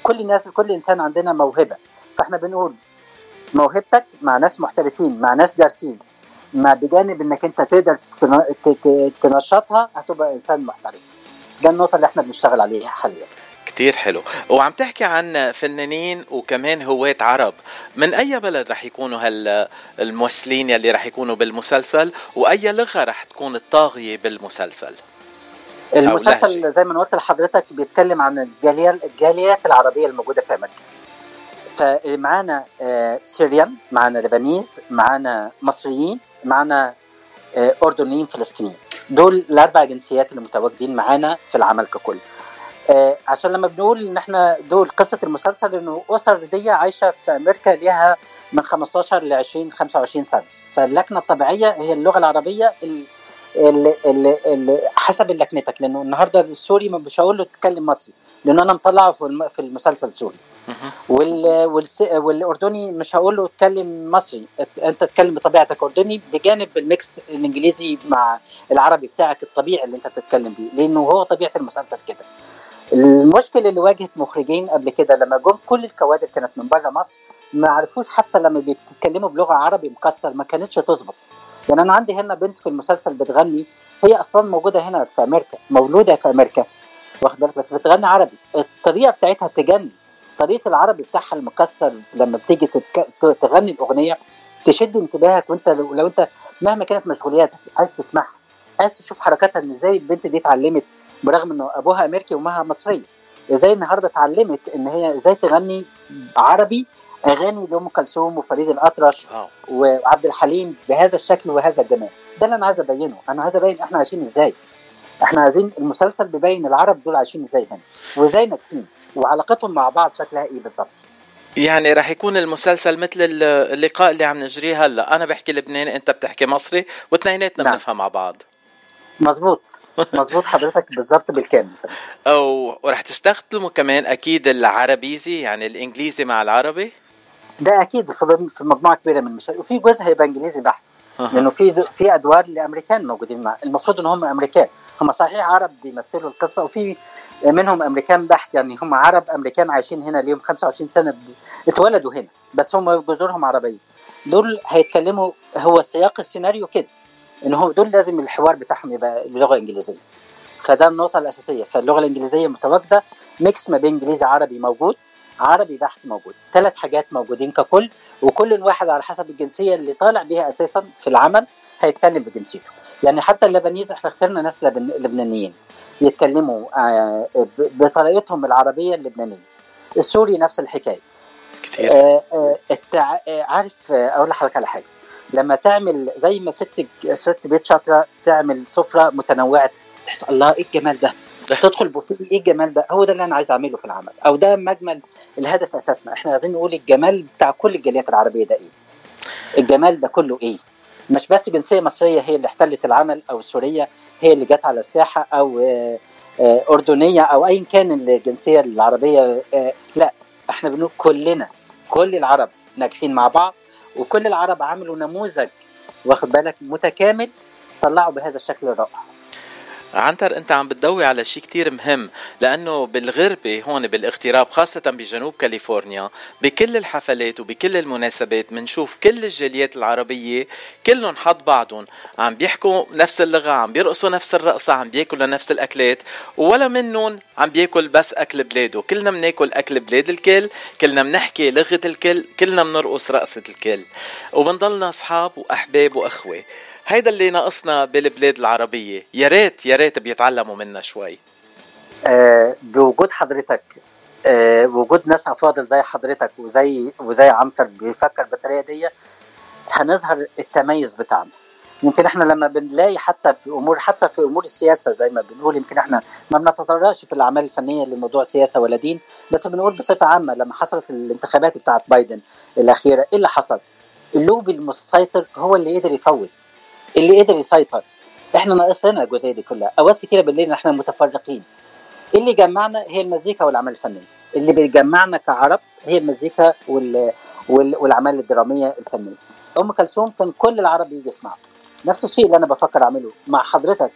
كل الناس كل انسان عندنا موهبه، فاحنا بنقول موهبتك مع ناس محترفين مع ناس دارسين ما بجانب انك انت تقدر تنشطها هتبقى انسان محترف. ده النقطه اللي احنا بنشتغل عليها حاليا. كتير حلو. وعم تحكي عن فنانين وكمان هواة عرب، من اي بلد رح يكونوا هالممثلين يلي رح يكونوا بالمسلسل، واي لغه رح تكون الطاغيه بالمسلسل؟ المسلسل زي ما قلت لحضرتك بيتكلم عن الجاليات العربيه الموجوده في امريكا. فمعانا سوريان، معانا لبنانيز، معانا مصريين، معانا اردنيين فلسطينيين. دول الاربع جنسيات اللي متواجدين معانا في العمل ككل. عشان لما بنقول ان احنا دول قصه المسلسل انه اسر دي عايشه في امريكا ليها من خمستاشر لعشرين خمسة وعشرين سنه، فاللكنه الطبيعيه هي اللغه العربيه ال ال ال ال حسب لكنتك. لانه النهارده السوري ما مش هقول له تتكلم مصري لان انا مطلعه في المسلسل سوري، وال والاردني مش هقول له اتكلم مصري، انت تتكلم بطبيعتك اردني بجانب الميكس الانجليزي مع العربي بتاعك الطبيعي اللي انت بتتكلم بيه، لانه هو طبيعه المسلسل كده. المشكله اللي واجهت مخرجين قبل كده لما جم كل الكوادر كانت من بره مصر ما عرفوش حتى لما بيتكلموا بلغه عربي مكسر ما كانتش تظبط. يعني انا عندي هنا بنت في المسلسل بتغني، هي اصلا موجوده هنا في امريكا، مولوده في امريكا واخده، بس بتغني عربي. الطريقه بتاعتها تجنن، طريقه العربي بتاعها المكسر لما بتيجي تتك... تغني الاغنيه تشد انتباهك، وانت لو, لو انت مهما كانت مشغولياتك عايز تسمعها، عايز تشوف حركاتها ان ازاي البنت دي اتعلمت برغم انه ابوها امريكي وامها مصريه، ازاي النهارده اتعلمت ان هي ازاي تغني عربي اغاني لام كلثوم وفريد الاطرش وعبد الحليم بهذا الشكل وهذا الجمال. ده اللي انا عايز ابينه، انا عايز ابين احنا عايشين ازاي، احنا عايزين المسلسل بيبين العرب دول عايشين ازاي هنا وازاي ناجحين وعلاقتهم مع بعض شكلها ايه بالظبط. يعني رح يكون المسلسل مثل اللقاء اللي عم نجريه هلا، انا بحكي لبناني انت بتحكي مصري واثنيناتنا نعم. بنفهم مع بعض. مظبوط مظبوط حضرتك بالظبط بالكامل. او رح تستخدموا كمان اكيد العربيزي، يعني الانجليزي مع العربي، ده اكيد في مجموعه كبيره من المشاهد، وفي جزء هيبقى انجليزي بحت لانه في في ادوار لامريكان موجودين معنا. المفروض ان هم امريكان، هم صحيح عرب بيمثلوا القصه، وفي منهم امريكان بحت، يعني هم عرب امريكان عايشين هنا ليهم خمسة وعشرين سنه اتولدوا هنا بس هم جذورهم عربيه. دول هيتكلموا، هو سياق السيناريو كده ان هو دول لازم الحوار بتاعهم يبقى بلغه انجليزيه، فده النقطه الاساسيه. فاللغه الانجليزيه متواجده، ميكس ما بين انجليزي عربي موجود، عربي بحت موجود، ثلاث حاجات موجودين ككل، وكل واحد على حسب الجنسيه اللي طالع بيها اساسا في العمل هيتكلم بجنسيته. يعني حتى اللبنانيز احنا اخترنا ناس لبنانيين يتكلموا بطريقتهم العربيه اللبنانيه. السوري نفس الحكايه كتير. آآ آآ التع... آآ عارف اقول لحضرتك على حاجه، لما تعمل زي ما ست ست بيت شاطره تعمل سفره متنوعه تحس الله ايه الجمال ده، تدخل بوفيه ايه الجمال ده، هو ده اللي انا عايز اعمله في العمل، او ده مجمل الهدف اساسنا. احنا عايزين نقول الجمال بتاع كل الجاليات العربيه ده ايه، الجمال ده كله ايه، مش بس جنسيه مصريه هي اللي احتلت العمل او سوريه هي اللي جت على الساحه او اردنيه او ايا كان الجنسيه العربيه. لا، احنا بنقول كلنا كل العرب ناجحين مع بعض، وكل العرب عملوا نموذج واخد بالك متكامل طلعوا بهذا الشكل الرائع. عنتر، انت عم بتدوي على شيء كتير مهم، لانه بالغربة هون بالاغتراب خاصة بجنوب كاليفورنيا بكل الحفلات وبكل المناسبات منشوف كل الجاليات العربية كلهم حد بعضهم، عم بيحكوا نفس اللغة، عم بيرقصوا نفس الرقصة، عم بياكلوا نفس الاكلات، ولا منهم عم بياكل بس اكل بلاده. كلنا مناكل اكل بلاد الكل، كلنا منحكي لغة الكل، كلنا منرقص رقصة الكل، وبنضلنا اصحاب واحباب واخوة. هيدا اللي ناقصنا بالبلاد العربية، يا ريت يا ريت بيتعلموا منا شوي. أه بوجود حضرتك، أه وجود ناس افاضل زي حضرتك وزي وزي عنتر بيفكر بالطريقة دي هنظهر التميز بتاعنا. يمكن احنا لما بنلاقي حتى في امور حتى في امور السياسة زي ما بنقول، يمكن احنا ما بنتطرقش في الاعمال الفنية لموضوع سياسة ولا دين، بس بنقول بصفة عامة لما حصلت الانتخابات بتاعت بايدن الاخيرة ايه اللي حصل؟ اللوبي المسيطر هو اللي قدر يفوز، اللي قدر يسيطر، احنا ناقصنا الجزئيه دي كلها. اوقات كتيره بالليل احنا متفرقين، اللي جمعنا هي المزيكا والعمل الفني، اللي بيجمعنا كعرب هي المزيكا وال... وال... والاعمال الدراميه الفنيه. ام كلثوم كان كل العرب بيجي يسمعها، نفس الشيء اللي انا بفكر اعمله مع حضرتك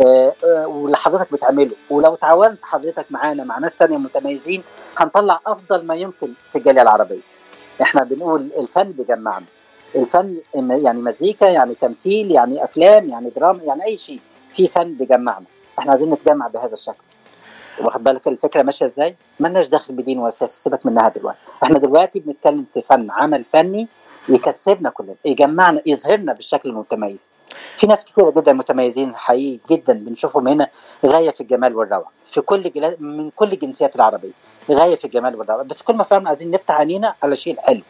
آه آه واللي حضرتك بتعمله، ولو تعاونت حضرتك معانا مع ناس ثانيه متميزين هنطلع افضل ما يمكن في الجاليه العربيه. احنا بنقول الفن بيجمعنا، الفن يعني مزيكا، يعني تمثيل، يعني افلام، يعني دراما، يعني اي شيء في فن بيجمعنا. احنا عايزين نتجمع بهذا الشكل، واخد بالك الفكره ماشيه ازاي؟ مالناش داخل بدين واساس، سيبك منها دلوقتي. احنا دلوقتي بنتكلم في فن، عمل فني يكسبنا كلنا، يجمعنا، يظهرنا بالشكل المتميز. في ناس كتير جدا متميزين حقيقي جدا بنشوفهم هنا، غايه في الجمال والروعه في كل جل... من كل الجنسيات العربيه، غايه في الجمال والروعه. بس كل ما فهمنا عايزين نفتح عينينا على شيء حلو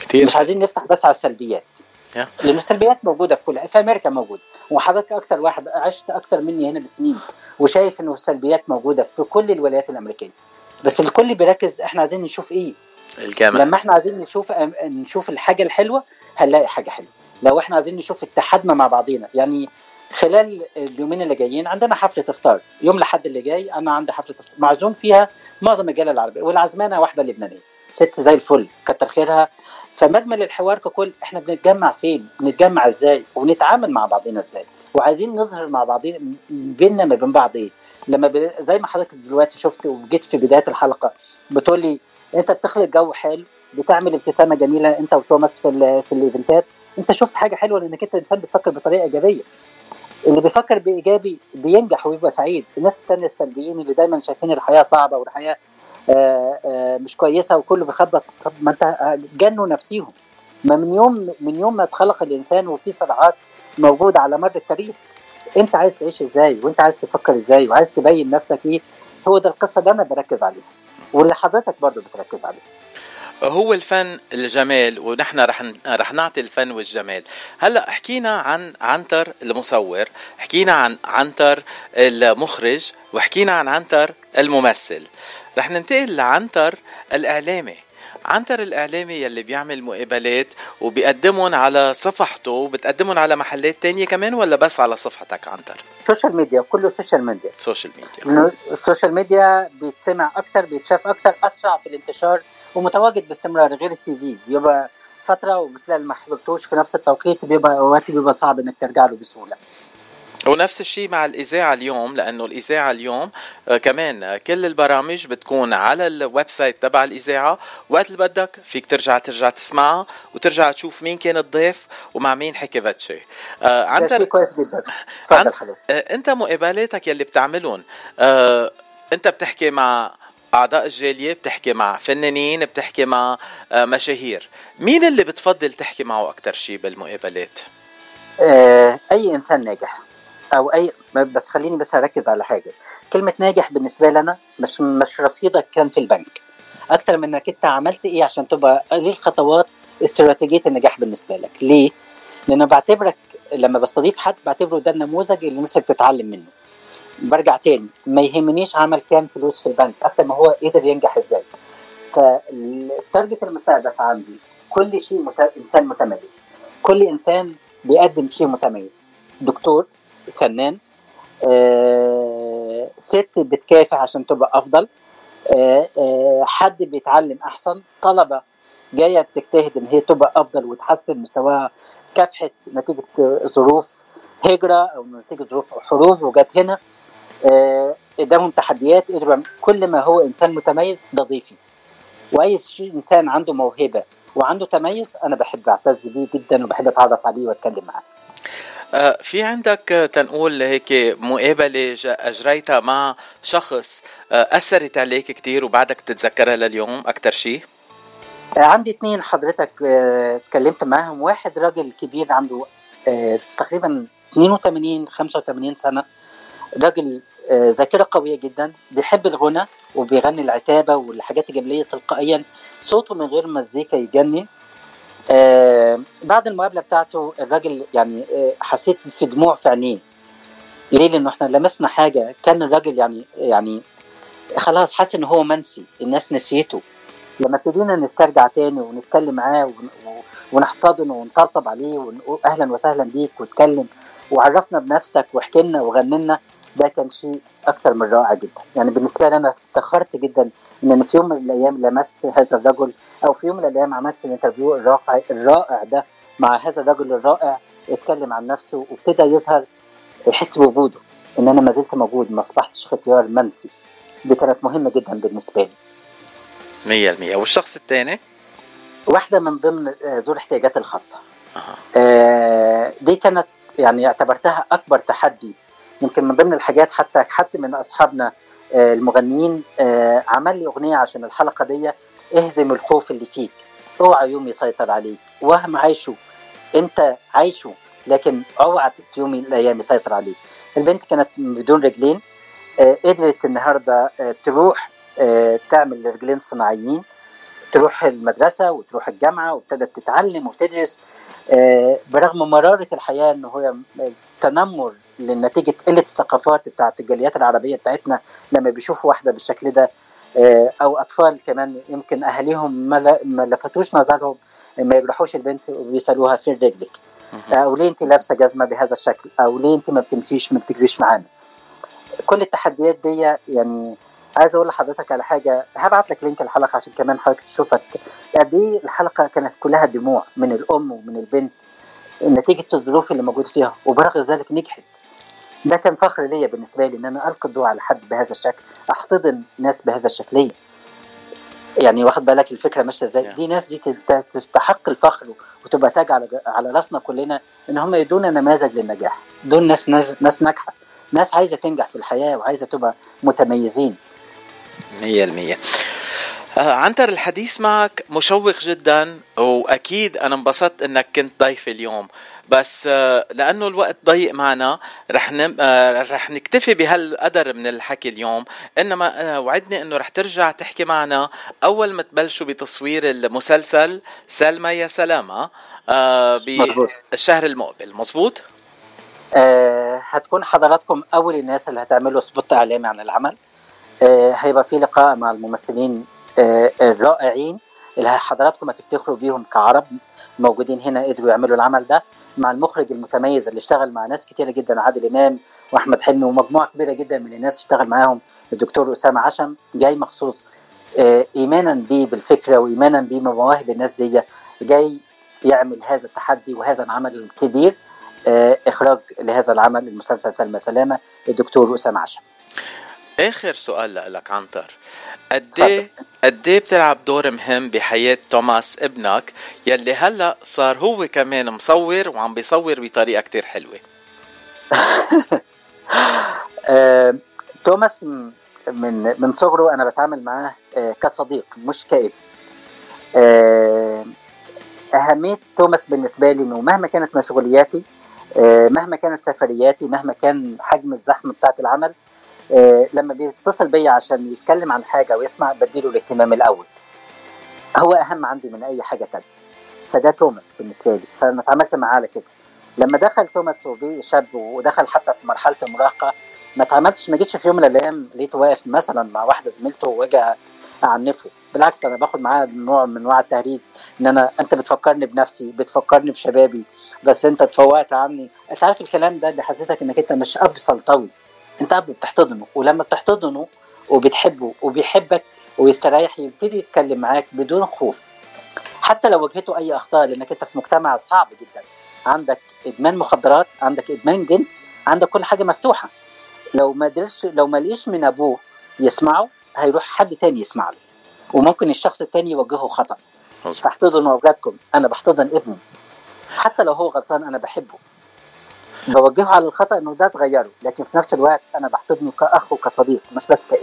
كتير، مش عايزين نفتح بس على السلبيات لأن السلبيات موجودة في كل، في أمريكا موجودة، وحضرتك أكتر واحد عشت أكتر مني هنا بسنين وشايف إنه السلبيات موجودة في كل الولايات الأمريكية، بس الكل بيركز. إحنا عايزين نشوف إيه الجامعة. لما إحنا عايزين نشوف نشوف الحاجة الحلوة هنلاقي حاجة حلوة. لو إحنا عايزين نشوف اتحادنا مع بعضينا، يعني خلال اليومين اللي جايين عندنا حفلة إفطار يوم لحد اللي جاي، أنا عندي حفلة إفطار معزوم فيها معظم الجالية العربية، والعزمانة واحدة لبنانية، ست زي الفل كتر خيرها. فمجمل الحوار ككل احنا بنتجمع فين، بنتجمع ازاي، وبنتعامل مع بعضنا ازاي، وعايزين نظهر مع بعضنا بيننا ما بين بعض ايه. لما ب... زي ما حضرتك دلوقتي شفت وجيت في بدايه الحلقه بتقول لي انت بتخلق جو حلو، بتعمل ابتسامه جميله انت وتوماس في ال... في الايفنتات، انت شفت حاجه حلوه لانك انت انسان بتفكر بطريقه ايجابيه. اللي بيفكر بايجابي بينجح ويبقى سعيد. الناس الثانيه السلبيين اللي دايما شايفين الحياه صعبه والحياه آآ آآ مش كويسه وكله بيخبط، طب ما انت جنوا نفسيهم. ما من يوم من يوم ما اتخلق الانسان وفي صراعات موجوده على مر التاريخ، انت عايز تعيش ازاي، وانت عايز تفكر ازاي، وعايز تبين نفسك ايه. هو ده القصه اللي انا بركز عليها واللي حضرتك برضو بتركز عليها، هو الفن الجمال، ونحن رح رح نعطي الفن والجمال. هلا حكينا عن عنتر المصور، حكينا عن عنتر المخرج، وحكينا عن عنتر الممثل. رح ننتقل لعنتر الإعلامي. عنتر الإعلامي يلي بيعمل مقابلات وبيقدمهم على صفحته وبتقدمهم على محلات تانية كمان، ولا بس على صفحتك عنتر؟ سوشيال ميديا، كله سوشيال ميديا. سوشيال ميديا السوشيال ميديا بيتسمع أكتر، بيتشاف أكتر، أسرع في الانتشار، ومتواجد باستمرار غير التيفي. بيبقى فترة وبتلاقي ما حضرتوش في نفس التوقيت، بيبقى وقت بيبقى صعب إنك ترجع له بسهولة. ونفس الشيء مع الإذاعة اليوم، لأنه الإذاعة اليوم كمان كل البرامج بتكون على الويب سايت تبع الإذاعة، وقت اللي بدك فيك ترجع ترجع تسمعها وترجع تشوف مين كان الضيف ومع مين حكي فاتشي. آه عنتر كويس جدا. عن... آه انت مقابلاتك يلي بتعملون، آه انت بتحكي مع أعضاء الجالية، بتحكي مع فنانين، بتحكي مع آه مشاهير، مين اللي بتفضل تحكي معه أكتر شيء بالمقابلات؟ آه أي إنسان ناجح او اي، بس خليني بس اركز على حاجه. كلمه ناجح بالنسبه لنا مش مش رصيدك كان في البنك، اكثر من انك انت عملت ايه عشان تبقى ليه الخطوات استراتيجيه النجاح بالنسبه لك. ليه؟ لان بعتبرك لما بستضيف حد بعتبره ده النموذج اللي الناس بتتعلم منه. برجع تاني، ما يهمنيش عمل كام فلوس في البنك اكثر ما هو قدر ينجح ازاي. فالتارجت المستهدف عندي كل شيء مت... انسان متميز، كل انسان بيقدم شيء متميز، دكتور، فنان، آه، ست بتكافح عشان تبقى أفضل، آه، آه، حد بيتعلم أحسن، طلبة جاية بتجتهد إن هي تبقى أفضل وتحسن مستواها، كافحت نتيجة ظروف هجرة أو نتيجة ظروف حروب وجات هنا، آه، قدامهم تحديات. كل ما هو إنسان متميز ده ضيفي، وأي إنسان عنده موهبة وعنده تميز أنا بحب أعتز بيه جدا وبحب أتعرف عليه وأتكلم معاه. في عندك تنقول هيك مقابلة أجريتها مع شخص أثرت عليك كتير وبعدك تتذكرها لليوم أكتر شيء؟ عندي اتنين حضرتك اتكلمت معهم. واحد راجل كبير عنده تقريبا اثنين وثمانين خمسة وثمانين سنة، راجل ذاكرة قوية جدا، بيحب الغنى وبيغني العتابة والحاجات الجبلية تلقائيا، صوته من غير مزيكا يجنن. آه بعد المقابله بتاعته الراجل يعني آه حسيت في دموع في عينيه. ليه؟ لانه احنا لمسنا حاجه كان الراجل يعني يعني خلاص حاسس ان هو منسي، الناس نسيته. لما ابتدينا نسترجع تاني ونتكلم معاه ونحتضنه ونطبطب عليه ونقول اهلا وسهلا بيك واتكلم وعرفنا بنفسك وحكينا وغنينا، ده كان شيء اكتر من رائع جدا. يعني بالنسبه لي انا افتخرت جدا ان انا في يوم من الايام لمست هذا الرجل، او في يوم من الايام عملت الانترفيو الرائع الرائع ده مع هذا الرجل الرائع، اتكلم عن نفسه وابتدى يظهر يحس بوجوده، ان انا ما زلت موجود، ما اصبحتش ختيار منسي. دي كانت مهمه جدا بالنسبه لي مية بالمية. والشخص الثاني واحده من ضمن ذو الاحتياجات الخاصه. آه دي كانت يعني اعتبرتها اكبر تحدي، يمكن من ضمن الحاجات حتى حد من اصحابنا آه المغنيين آه عمل لي اغنيه عشان الحلقه دي، اهزم الخوف اللي فيك، اوعى يوم يسيطر عليك، وهم عايشه انت عايشه، لكن اوعى في يوم من الايام يسيطر عليك. البنت كانت بدون رجلين، آه قدرت النهارده آه تروح آه تعمل رجلين صناعيين، تروح المدرسه وتروح الجامعه وابتدت تتعلم وتدرس، آه برغم مراره الحياه ان هو تنمر لنتيجه قله الثقافات بتاعت الجاليات العربيه بتاعتنا، لما بيشوفوا واحده بالشكل ده آه او اطفال كمان يمكن اهاليهم ما لفتوش نظرهم، ما يبرحوش البنت وبيسالوها فين رجلك، او ليه انت لابسه جزمه بهذا الشكل، او ليه انت ما بتمشيش ما بتجريش معانا. كل التحديات دي يعني عايز اقول لحضرتك على حاجه، هبعت لك لينك الحلقه عشان كمان حضرتك تشوفها قد ايه الحلقه كانت كلها دموع من الام ومن البنت نتيجه الظروف اللي موجود فيها، وبرغم ذلك نجحت. ده كان فخر ليا بالنسبه لي ان انا القي الضوء على حد بهذا الشكل، احتضن ناس بهذا الشكليه. يعني واخد بالك الفكره ماشيه ازاي؟ دي ناس دي تستحق الفخر وتبقى تاج على على راسنا كلنا ان هم يدونا نماذج للنجاح. دول ناس ناس, ناس ناجحه، ناس عايزه تنجح في الحياه وعايزه تبقى متميزين مية بالمية. آه عنتر، الحديث معك مشوق جدا، واكيد انا انبسطت انك كنت ضيف اليوم، بس آه لانه الوقت ضيق معنا رح نم... آه رح نكتفي بهالقدر من الحكي اليوم، انما آه وعدني انه رح ترجع تحكي معنا اول ما تبلشوا بتصوير المسلسل سلمى يا سلامة آه بالشهر المقبل، مظبوط؟ آه هتكون حضراتكم اول الناس اللي هتعملوا سبوت اعلامي عن العمل. آه هيبقى في لقاء مع الممثلين آه الرائعين اللي حضراتكم هتفتخروا بيهم كعرب موجودين هنا قدروا يعملوا العمل ده، مع المخرج المتميز اللي اشتغل مع ناس كتيرة جدا، عادل إمام وأحمد حلمي ومجموعة كبيرة جدا من الناس اشتغل معاهم الدكتور أسامة عشام، جاي مخصوص آه إيمانا بيه بالفكرة وإيمانا بيه بمواهب الناس دي، جاي يعمل هذا التحدي وهذا العمل الكبير. آه إخراج لهذا العمل المسلسل سلمى سلامة الدكتور أسامة عشام. آخر سؤال لك عنتر، قديه قديه بتلعب دور مهم بحياة توماس ابنك يلي هلأ صار هو كمان مصور وعم بيصور بطريقة كتير حلوة؟ آه، توماس من من صغره أنا بتعامل معاه آه، كصديق مش كابن. آه، أهمية توماس بالنسبة لي إنه مهما كانت مشغولياتي آه، مهما كانت سفرياتي، مهما كان حجم الزحمة بتاعة العمل، آه لما بيتصل بي عشان يتكلم عن حاجة ويسمع بديله الاهتمام الأول، هو أهم عندي من أي حاجة تانية. فده توماس بالنسبة لي، فأنا اتعاملت معاه على كده. لما دخل توماس وبي شاب ودخل حتى في مرحلة المراهقة، ما اتعاملتش ما جيتش في يوم من الأيام لقيته واقف مثلا مع واحدة زميلته وجا أعنفه، بالعكس أنا باخد معاه نوع من أنواع التهديد، إن أنا أنت بتفكرني بنفسي، بتفكرني بشبابي، بس أنت اتفوقت عني. أنت عارف الكلام ده بيحسسك إنك أنت مش أب سلطوي، انت عم بتحتضنه، ولما بتحتضنه وبتحبه وبيحبك ويستريح يبتدي يتكلم معاك بدون خوف، حتى لو واجهته اي اخطاء، لانك انت في مجتمع صعب جدا، عندك ادمان مخدرات، عندك ادمان جنس، عندك كل حاجه مفتوحه. لو ما قدرش لو ما لقيش من ابوه يسمعه، هيروح حد تاني يسمع له، وممكن الشخص التاني يوجهه خطا. فاحتضنوا اولادكم، انا بحتضن ابني حتى لو هو غلطان، انا بحبه، بوجهه على الخطأ انه ده تغيره، لكن في نفس الوقت انا بحتضنه كأخ وكصديق مش بس كأب.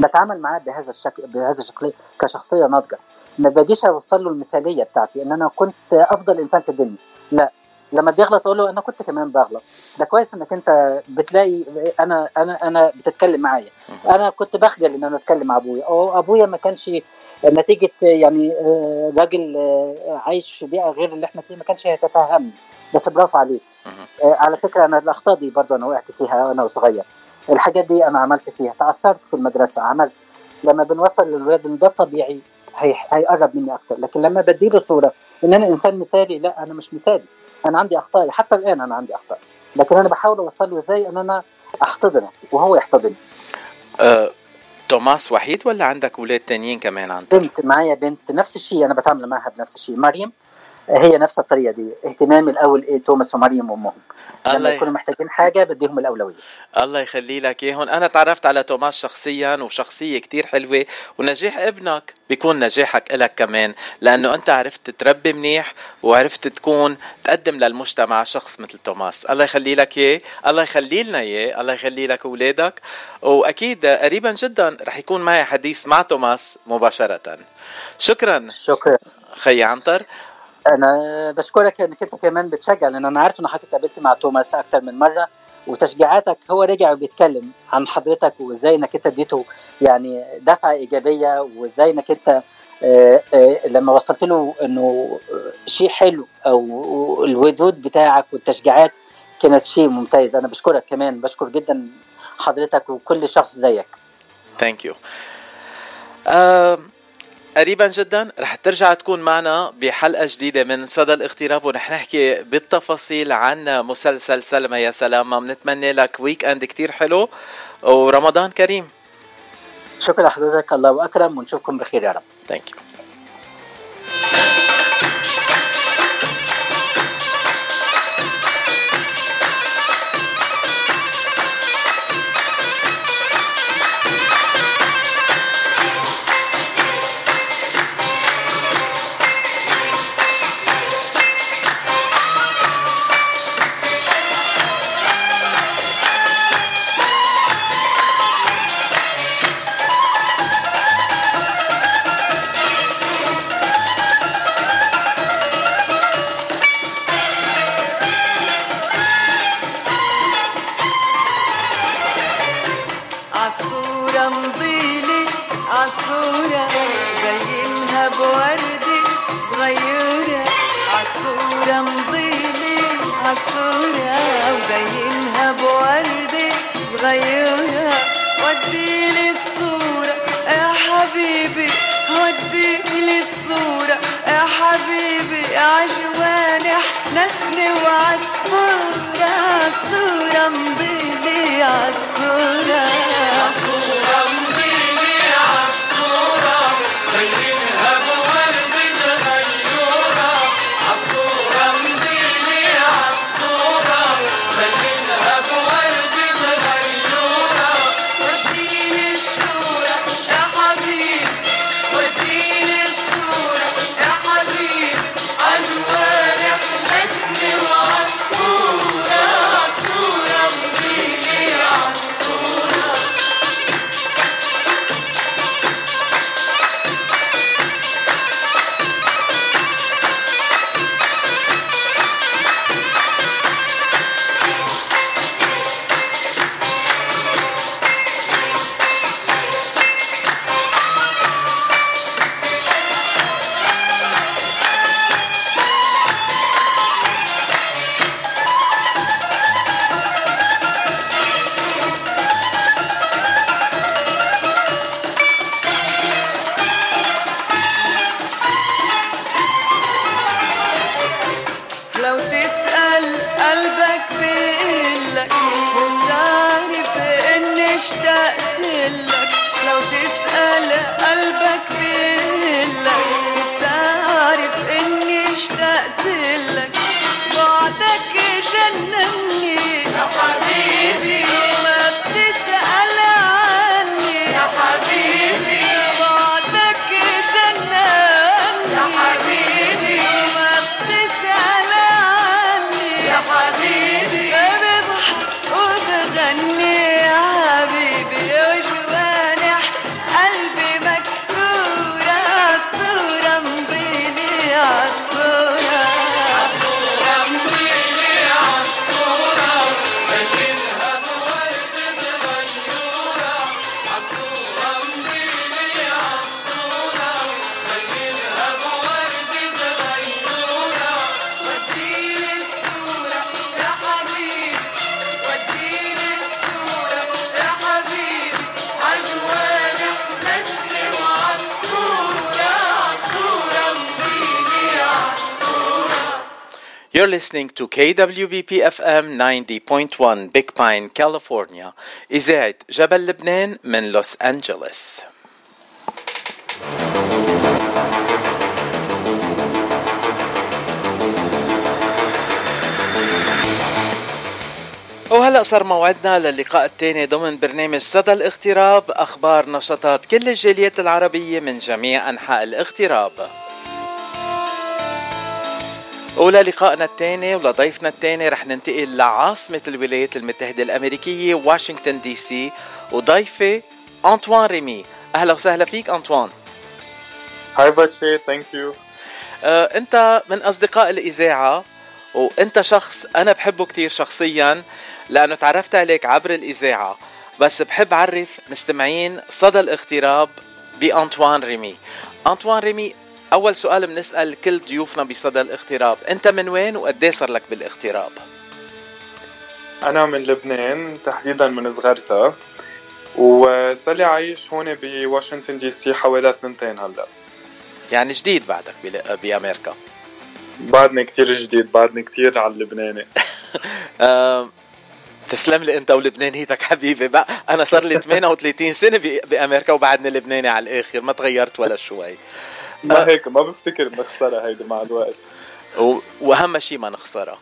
بتعامل معاه بهذا الشكل بهذا الشكل كشخصيه ناضجه، ما باجيش اوصل له المثاليه بتاعتي ان انا كنت افضل انسان في الدنيا، لا، لما بيغلط اقول له انا كنت كمان بغلط، ده كويس انك انت بتلاقي انا انا انا بتتكلم معايا، انا كنت بخجل ان انا اتكلم مع ابويا، او ابويا ما كانش نتيجه يعني راجل عايش في بيئه غير اللي احنا فيه، ما كانش هيتفهمني، بس برافو عليك. آه على فكره انا الاخطاء دي برضو انا وقعت فيها وانا صغير، الحاجات دي انا عملت فيها، تاثرت في المدرسه، عملت لما بنوصل للولاد ان ده طبيعي، هي... هيقرب مني اكتر. لكن لما بديله صوره ان انا انسان مثالي، لا، انا مش مثالي، انا عندي اخطاء، حتى الان انا عندي اخطاء، لكن انا بحاول اوصل له ازاي ان انا احتضنه وهو يحتضني. أه، توماس وحيد ولا عندك اولاد تانيين كمان؟ عندك بنت معايا، بنت نفس الشيء انا بتعامل معها بنفس الشيء. مريم هي نفس الطريقه دي، اهتمامي الاول ايه توماس ومريم وامهم، لما يكونوا محتاجين حاجه بديهم الاولويه. الله يخلي لك اياهم. انا تعرفت على توماس شخصيا وشخصيه كتير حلوه، ونجاح ابنك بيكون نجاحك لك كمان، لانه انت عرفت تربي منيح وعرفت تكون تقدم للمجتمع شخص مثل توماس. الله يخلي لك اياه، الله يخلي لنا اياه، الله يخلي لك اولادك. واكيد قريبا جدا رح يكون معي حديث مع توماس مباشره. شكرا شكرا خي عنتر، انا بشكرك انك انت كمان بتشجع، لان انا عارف ان حضرتك قابلت مع توماس اكتر من مره، وتشجيعاتك هو رجع وبيتكلم عن حضرتك وازاي انك انت اديته يعني دفعه ايجابيه، وازاي انك انت آآ آآ لما وصلت له انه شيء حلو او الودود بتاعك والتشجيعات كانت شيء ممتاز. انا بشكرك كمان، بشكر جدا حضرتك وكل شخص زيك. ثانك يو. قريبا جدا رح ترجع تكون معنا بحلقة جديدة من صدى الاغتراب، ونحن نحكي بالتفاصيل عن مسلسل سلمى يا سلامة. بنتمنى لك ويك اند كتير حلو ورمضان كريم. شكرا لحضرتك، الله أكرم، ونشوفكم بخير يا رب. Thank you. You're listening to كي دبليو بي بي إف إم ninety point one Big Pine, California. إذاعة جبل لبنان من لوس أنجلوس. وهلأ صار موعدنا للقاء الثاني ضمن برنامج صدى الاغتراب, أخبار نشاطات كل الجاليات العربية من جميع أنحاء الاغتراب. وللقائنا الثاني ولضيفنا الثاني رح ننتقل لعاصمة الولايات المتحدة الأمريكية واشنطن دي سي, وضيفي أنطوان ريمي. أهلا وسهلا فيك أنطوان. هاي باتشي, ثانك يو. أنت من أصدقاء الإذاعة, وأنت شخص أنا بحبه كتير شخصيا لأنه تعرفت عليك عبر الإذاعة, بس بحب أعرف مستمعين صدى الاغتراب بأنطوان ريمي. أنطوان ريمي, أول سؤال بنسأل كل ضيوفنا بصدى الاغتراب, أنت من وين وقديه صار لك بالاغتراب؟ أنا من لبنان, تحديدا من صغرتها, وصار لي عايش هون بواشنطن دي سي حوالي سنتين هلأ. يعني جديد بعدك بأمريكا؟ بعدني كتير جديد, بعدني كتير على اللبناني. تسلم لي أنت ولبنانيتك حبيبي بقى. أنا صار لي ثمانية وثلاثين سنة بأمريكا وبعدني لبناني على الآخر, ما تغيرت ولا شوي. ما هيك ما بفتكر نخسرها هيدا مع الوقت, وأهم شيء ما نخسرها,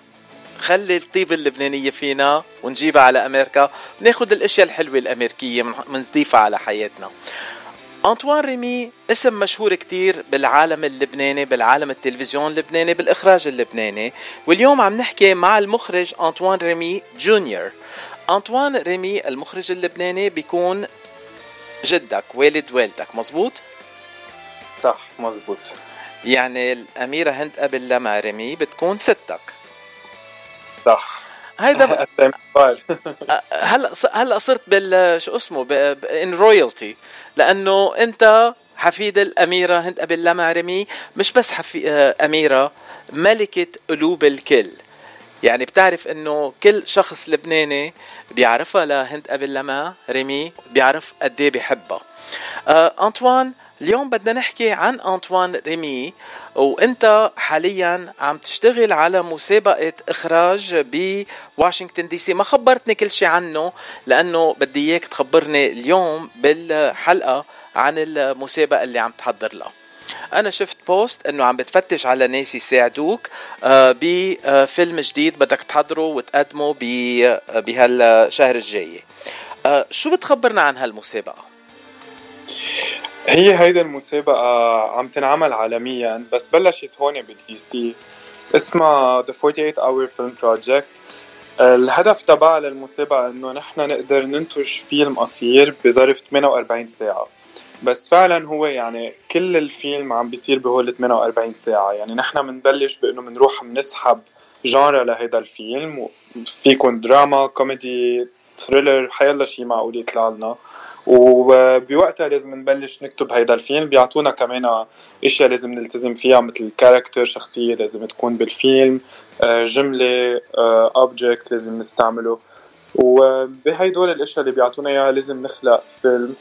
خلي الطيبة اللبنانية فينا ونجيبها على أمريكا, ناخد الأشياء الحلوة الأمريكية منضيفها على حياتنا. أنطوان ريمي اسم مشهور كتير بالعالم اللبناني, بالعالم التلفزيون اللبناني, بالإخراج اللبناني, واليوم عم نحكي مع المخرج أنطوان ريمي جونيور. أنطوان ريمي المخرج اللبناني بيكون جدك, والد والدك, مزبوط؟ صح مزبوط. يعني الأميرة هند قبل لما ريمي بتكون ستك. صح. هيدا هلا هلا صرت بال شو اسمه ان رويالتي, لأنه أنت حفيد الأميرة هند قبل لما ريمي, مش بس حفي... أميرة, ملكة قلوب الكل. يعني بتعرف إنه كل شخص لبناني بيعرفها لهند قبل لما ريمي, بيعرف قديه بيحبها. آه أنطوان, اليوم بدنا نحكي عن أنطوان ريمي, وانت حاليا عم تشتغل على مسابقة إخراج بواشنطن دي سي. ما خبرتني كل شيء عنه لأنه بدي إياك تخبرني اليوم بالحلقة عن المسابقة اللي عم تحضر لها. أنا شفت بوست أنه عم بتفتش على ناس يساعدوك بفيلم جديد بدك تحضره وتقدمه بهالشهر الجاي. شو بتخبرنا عن هالمسابقة؟ هي هيدا المسابقة عم تنعمل عالميا, بس بلشت هون بالدي سي, اسمها The forty-eight Hour Film Project. الهدف تبع للمسابقة انه نحن نقدر ننتج فيلم قصير بظرف ثمانية وأربعين ساعة, بس فعلا هو يعني كل الفيلم عم بيصير بهول ثمانية وأربعين ساعة. يعني نحن منبلش بانه منروح منسحب جانرا لهيدا الفيلم, فيكون دراما, كوميدي, ثريلر, حيالله شي معقول يطلع لنا, وبوقتها لازم نبلش نكتب هيدا الفيلم. بيعطونا كمان اشياء لازم نلتزم فيها, مثل كاركتر, شخصية لازم تكون بالفيلم, جملة, object لازم نستعمله, وبهيدول الاشياء اللي بيعطونا اياها لازم نخلق فيلم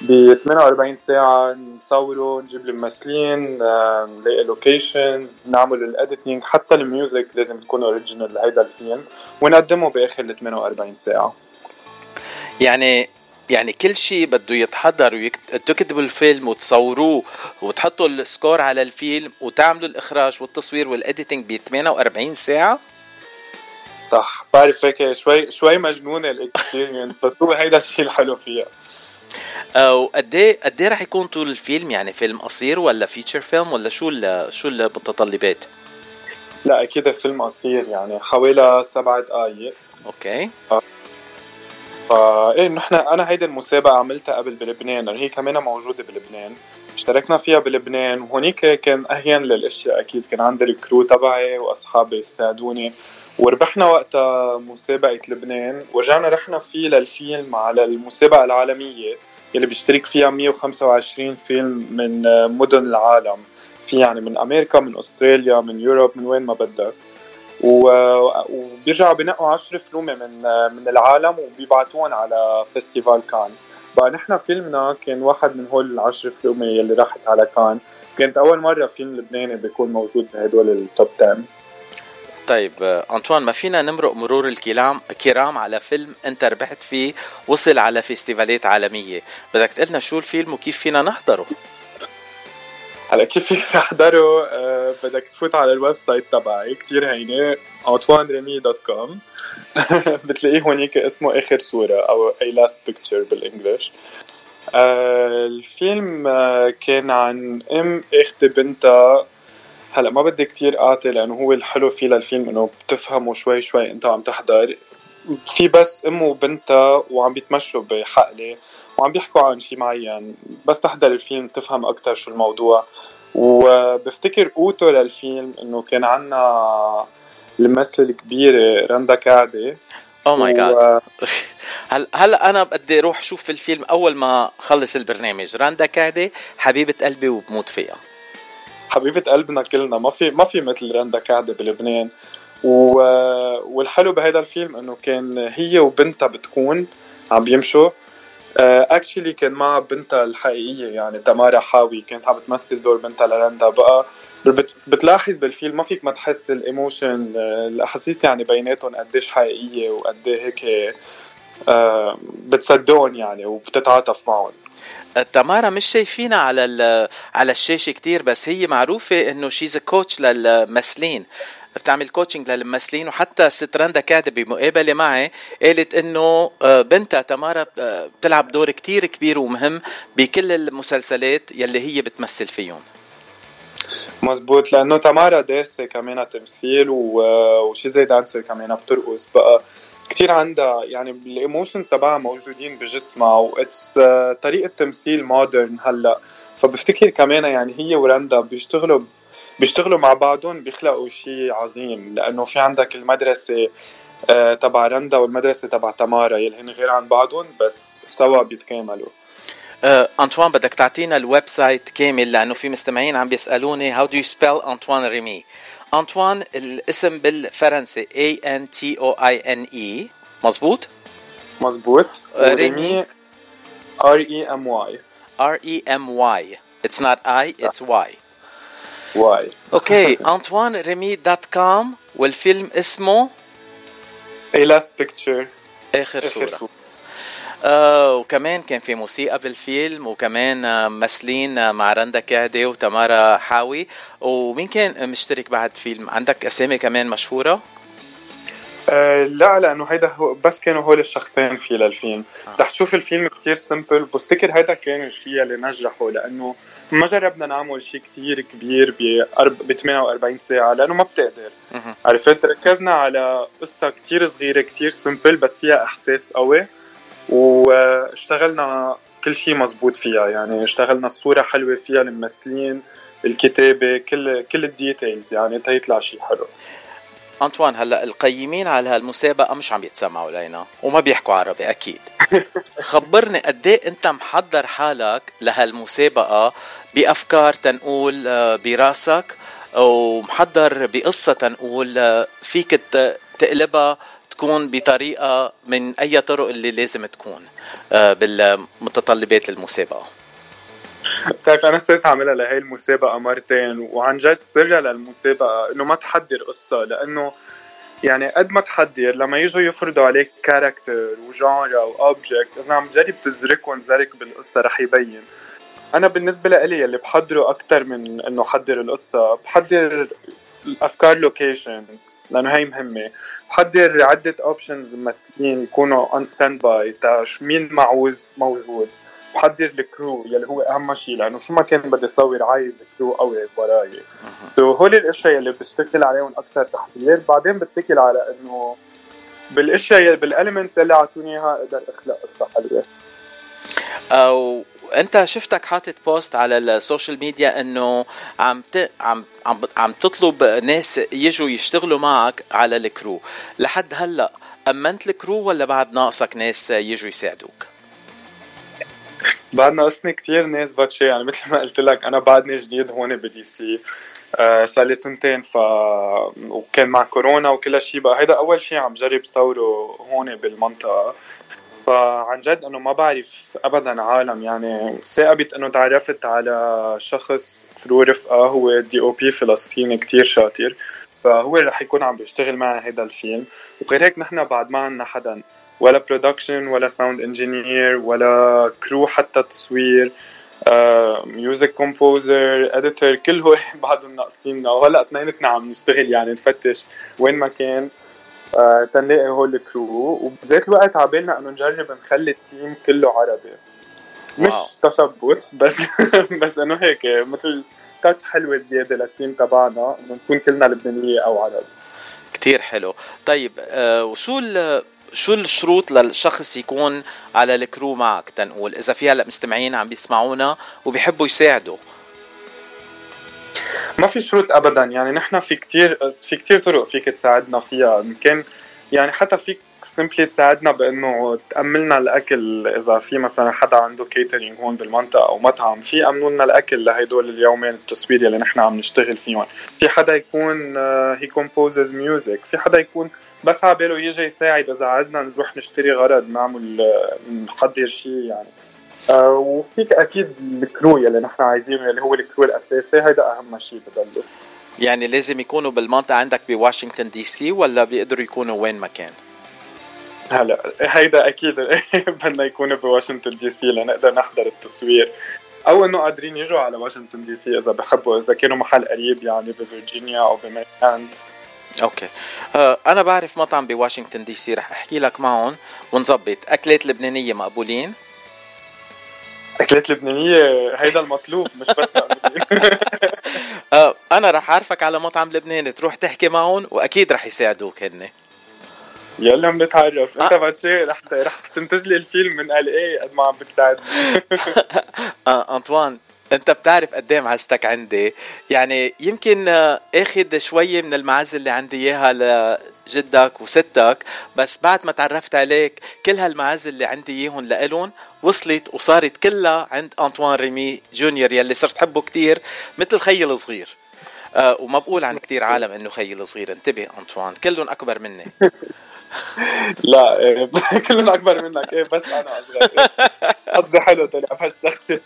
ب ثمانية وأربعين ساعة, نصوره, نجيب الممثلين, نلاقي لوكيشنز, نعمل الاديتينج, حتى الميوزك لازم تكون اوريجينال لهيدا الفيلم, ونقدمه باخر ثمانية وأربعين ساعة. يعني يعني كل شيء بده يتحضر وتكتبوا الفيلم وتصوروه وتحطوا السكور على الفيلم وتعملوا الإخراج والتصوير والإديتينج ب ثمانية وأربعين ساعة. صح, بعرف هيك شوي شوي مجنونة الإكسبيرينس, بس هو هيدا الشيء الحلو فيها. وقديه قديه رح يكون طول الفيلم؟ يعني فيلم قصير ولا فيتشر فيلم ولا شو ال شو المتطلبات؟ لا أكيد فيلم قصير, يعني حوالي سبعة دقايق. أوكي. أه. فا إيه نحن أنا هيدا المسابقة عملتها قبل بلبنان, هي كمان موجودة بلبنان, اشتركنا فيها بلبنان, وهونيك كان أهين للأشياء أكيد, كان عندي الكرو تبعي وأصحابي ساعدوني, وربحنا وقتها مسابقة لبنان, ورجعنا رحنا فيه للفيلم على المسابقة العالمية اللي بيشترك فيها مية وخمسة وعشرين فيلم من مدن العالم, في يعني من أمريكا, من أستراليا, من يوروب, من وين ما بدك, وبيرجعوا بنقوا عشر فيلم من من العالم وبيبعتون على فيستيفال كان. بقى نحن فيلمنا كان واحد من هول العشر فيلم اللي راحت على كان. كانت أول مرة فيلم لبناني بيكون موجود بهدول التوب عشرة. طيب أنطوان، ما فينا نمرق مرور الكلام كرام على فيلم أنت ربحت فيه وصل على فيستيفالات عالمية، بدك تقلنا شو الفيلم وكيف فينا نحضره؟ هلا كيف فينا نحضره؟ أه بدك تفوت على الويب سايت تبعي كتير هينة أنطوان ريمي دوت كوم بتلاقيه هونيك اسمه آخر صورة أو A Last Picture بالإنجليش. أه الفيلم كان عن أم أخت بنتها. هلا ما بدي كتير اعطي لانه هو الحلو فيه للفيلم انه بتفهمه شوي شوي انت وعم تحضر في، بس امه وبنتها وعم بيتمشوا بحقله وعم بيحكوا عن شيء معين، بس تحضر الفيلم تفهم اكتر شو الموضوع. وبفتكر قوته للفيلم انه كان عنا الممثله الكبيره رندا كعدي. او ماي جاد، هلا هلا انا بدي اروح شوف الفيلم اول ما خلص البرنامج. رندا كعدي حبيبه قلبي وبموت فيها، حبيبة قلبنا كلنا، ما في ما في مثل رندا كعدي بلبنان. و... والحلو بهذا الفيلم انه كان هي وبنتها بتكون عم بيمشوا، اكشلي كان مع بنتها الحقيقيه يعني تمارا حاوي كانت عم بتمثل دور بنتها لرندا. بقى بت... بتلاحظ بالفيلم ما فيك ما تحس الايموشن الاحاسيس يعني بيناتهم قديش حقيقيه وقد ايه هيك بتصدقون يعني وبتتعاطف معهم. تمارا مش شايفينها على على الشاشه كتير، بس هي معروفه انه شيز كوتش للممثلين، بتعمل كوتشنج للممثلين. وحتى ست رندا كعدي بمقابله معي قالت انه بنتها تمارا بتلعب دور كتير كبير ومهم بكل المسلسلات يلي هي بتمثل فيهم. مزبوط، لانه تمارا دارسه كمان تمثيل وشي زي دانسر كمان بترقص، بقى كتير عندها يعني الإيموشنز تبعها موجودين بجسمها وإتس طريقة تمثيل مودرن هلأ. فبفتكر كمان يعني هي ورندا بيشتغلوا بيشتغلوا مع بعضهم بيخلقوا شيء عظيم، لأنه في عندك المدرسة تبع رندا والمدرسة تبع تمارا يلهن غير عن بعضهم بس سوا بيتكاملوا. أه، أنطوان بدك تعطينا الويب سايت كامل لأنه في مستمعين عم بيسألوني how do you spell أنطوان ريمي. أنطوان الاسم بالفرنسي A N T O I N E، مزبوط؟ مزبوط. ريمي R E M Y R E M Y It's not I it's Y Y. أوكي، أنطوان ريمي دوت كوم والفيلم اسمه A Last Picture، آخر صورة. آه، وكمان كان في موسيقى بالفيلم، وكمان آه ممثلين آه مع رندا كعدي وتمارا حاوي. ومين كان مشترك بعد فيلم؟ عندك أسامي كمان مشهورة؟ آه لا، لأنه هيدا بس كانوا هول الشخصين في للفيلم. آه. رح تشوف الفيلم كتير سمبل، بفتكر هيدا كان الشيء اللي نجحه لأنه ما جربنا نعمل شيء كتير كبير ب ثمانية وأربعين ساعة لأنه ما بتقدر. عرفت، ركزنا على قصة كتير صغيرة كتير سمبل بس فيها إحساس قوي، واشتغلنا كل شيء مزبوط فيها. يعني اشتغلنا الصورة حلوة فيها، الممثلين، الكتابة، كل كل الديتيلز يعني تيطلع شيء حلو. أنطوان، هلا القيمين على هالمسابقة مش عم يتسمعوا لينا وما بيحكوا عربي أكيد. خبرني قديه أنت محضر حالك لهالمسابقة بأفكار تنقول براسك ومحضر بقصة تنقول فيك تقلبها تكون بطريقة من أي طرق اللي لازم تكون بالمتطلبات للمسابقة. طيب أنا صرت عاملها لهي المسابقة مرتين، وعن جد سرها للمسابقة إنه ما تحضر قصة، لأنه يعني قد ما تحضر لما يجوا يفرضوا عليك كاركتر وجانرا وأوبجكت إذا عم جرب تزركهم زرك بالقصة رح يبين. أنا بالنسبة لي اللي بحضره أكتر من إنه حضر القصة بحضر الأفكار لوكيشنز، لأنه هاي مهمة. بحضر عدة أوبشنز ممثلين يكونوا on standby تاش مين معوز موجود، بحضر الكرو يلي هو أهم شيء لأنه شو ما كان بدي صور عايز كرو قوي وراي. تو هول الأشياء اللي بشتكل عليهم أكتر تحضير، بعدين بتكل على إنه بالأشياء بالألمنتس اللي عطونيها أقدر أخلق قصة حلوة. أو انت شفتك حاطط بوست على السوشيال ميديا انه عم ت... عم عم عم تطلب ناس يجوا يشتغلوا معك على الكرو. لحد هلا امنت الكرو ولا بعد ناقصك ناس يجوا يساعدوك؟ بعد ناقصني كتير ناس باتشي، يعني مثل ما قلت لك انا بعدني جديد هون بدي سي آه صار لي سنتين ف وكان مع كورونا وكل شيء، بقى هيدا اول شيء عم جرب صوره هون بالمنطقه. فعن جد أنه ما بعرف أبداً عالم، يعني سابت أنه تعرفت على شخص ثرو رفقة هو دي أو بي فلسطيني كتير شاطر، فهو رح يكون عم بيشتغل معنا هيدا الفيلم. وغير هيك نحن بعد ما عنا حدا ولا برودكشن ولا ساوند انجينير ولا كرو حتى تصوير ميوزك كومبوزر اديتور، كل هو بعدهم ناقصيننا. وهلا اثنيناتنا عم نشتغل يعني نفتش وين ما كان آه تنلاقي هول الكرو. وبذات الوقت عبالنا انه نجرب نخلي التيم كله عربي، مش تشبث بس بس انه هيك مثل تاتش حلوه زياده للتيم تبعنا انه نكون كلنا لبنانيه او عرب. كتير حلو. طيب آه وشو ال شو الشروط للشخص يكون على الكرو معك تنقول إذا في هلأ مستمعين عم بيسمعونا وبيحبوا يساعدوا؟ ما في شروط أبدا، يعني نحن في كتير في كتير طرق فيك تساعدنا فيها. ممكن يعني حتى فيك سمبلي تساعدنا بأنه تأملنا الأكل، إذا في مثلا حدا عنده كيترينج هون بالمنطقة أو مطعم في أمنولنا الأكل لهيدول اليومين التصويري اللي نحن عم نشتغل فيهم. في حدا يكون هي كومبوزز ميوزك، في حدا يكون بس عباله يجي يساعد إذا عايزنا نروح نشتري غرض نعمل نحضر شيء يعني. آه وفيك أكيد الكرو اللي نحن عايزينه اللي هو الكرو الأساسي، هذا أهم شيء بضله. يعني لازم يكونوا بالمنطقة عندك بواشنطن دي سي ولا بيقدروا يكونوا وين مكان؟ هلا هيدا أكيد بدنا يكونوا بواشنطن دي سي لنقدر نحضر التصوير، أو إنه قادرين يجوا على واشنطن دي سي إذا بحبوا، إذا كانوا محل قريب يعني بفيرجينيا أو بميلاند. اوكي آه انا بعرف مطعم بواشنطن دي سي رح احكي لك معهم ونظبط اكلات لبنانيه. مقبولين اكلات لبنانيه، هيدا المطلوب مش بس آه انا رح اعرفك على مطعم لبناني تروح تحكي معهم واكيد رح يساعدوك هن. يلا بنتعرف. انت فاتشي رح رح تنتج لي الفيلم من ال اي قد ما عم بتساعد. آه انطوان انت بتعرف قدام عزتك عندي، يعني يمكن اخذ شوية من المعزة اللي عندي اياها لجدك وستك، بس بعد ما تعرفت عليك كل هالمعزة اللي عندي اياهم لقلون وصلت وصارت كلها عند أنطوان ريمي جونيور يلي صرت حبه كتير مثل خي الصغير. أه وما بقول عن كتير عالم انه خي الصغير، انتبه أنطوان كلهم اكبر مني. لا إيه كلنا أكبر منك إيه بس أنا أصغر. قصدي حلو طلع بهالشغلة،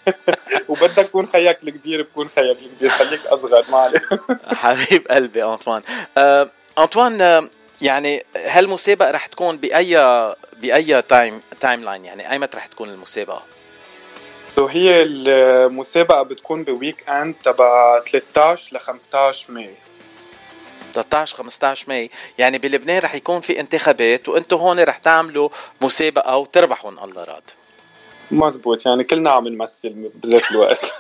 وبدك تكون خياك الكبير بكون خياك الكبير، خليك أصغر ما عليه. حبيب قلبي أنطوان. آه أنطوان آه يعني هالمسابقة رح تكون بأي بأي تايم تايم لاين، يعني أيمت رح تكون المسابقة؟ وهي المسابقة بتكون بويك أند تبع ثلاثة عشر ل خمسة عشر مايو. ثلاثة عشر خمسة عشر ماي يعني بلبنان رح يكون في انتخابات وانتو هون رح تعملوا مسابقة وتربحوا ان الله راد. مزبوط، يعني كلنا عم نمثل بذات الوقت.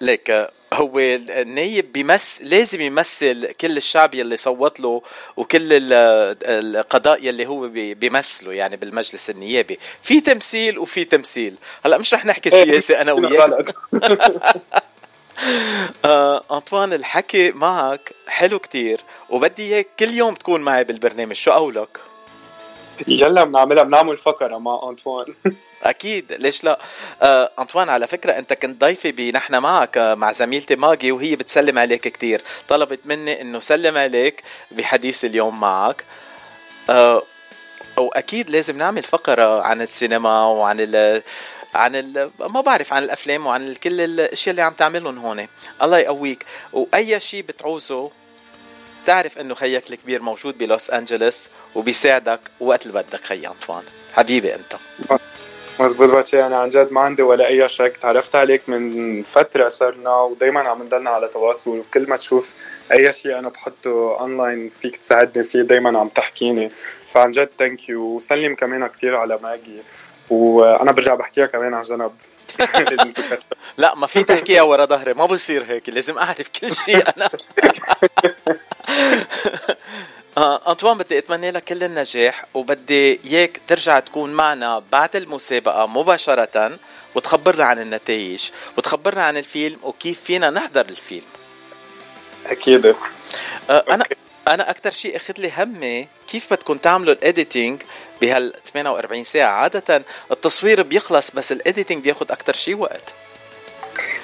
ليك هو النايب بيمس لازم يمثل كل الشعب يلي صوت له وكل القضاء يلي هو بيمثله يعني بالمجلس النيابي. في تمثيل وفي تمثيل. هلا مش رح نحكي سياسة انا وياك. آه، أنطوان الحكي معك حلو كتير وبدي اياك كل يوم تكون معي بالبرنامج، شو قولك؟ يلا بنعملها، بنعمل فقرة مع أنطوان. أكيد ليش لا. آه، أنطوان على فكرة أنت كنت ضيفي بنحن معك مع زميلتي ماجي وهي بتسلم عليك كتير، طلبت مني أنه سلم عليك بحديث اليوم معك. آه، وأكيد لازم نعمل فقرة عن السينما وعن ال عن ال... ما بعرف عن الأفلام وعن كل الأشياء اللي عم تعملهم هون. الله يقويك، وأي شيء بتعوزه بتعرف أنه خيك الكبير موجود بلوس أنجلس وبيساعدك وقت اللي بدك. خي أنطوان حبيبي أنت. مزبوط باتشي، أنا عن جد ما عندي ولا أي شك، تعرفت عليك من فترة صرنا ودايما عم ندلنا على تواصل، وكل ما تشوف أي شيء أنا بحطه أونلاين فيك تساعدني فيه، دايما عم تحكيني، فعن جد thank you. وسلم كمان كتير على ماجي، وانا برجع بحكيها كمان على جنب. لازم تكتب. لا ما في تحكيها ورا ظهري، ما بصير هيك، لازم اعرف كل شيء انا. آه، أنطوان بدي اتمنى لك كل النجاح وبدي اياك ترجع تكون معنا بعد المسابقه مباشره وتخبرنا عن النتائج وتخبرنا عن الفيلم وكيف فينا نحضر الفيلم. اكيد. آه، انا انا اكثر شيء اخذ لي همي كيف بدكم تعملوا الاديتنج بهال ثمانية وأربعين ساعه. عاده التصوير بيخلص بس الاديتنج بياخذ اكثر شيء وقت.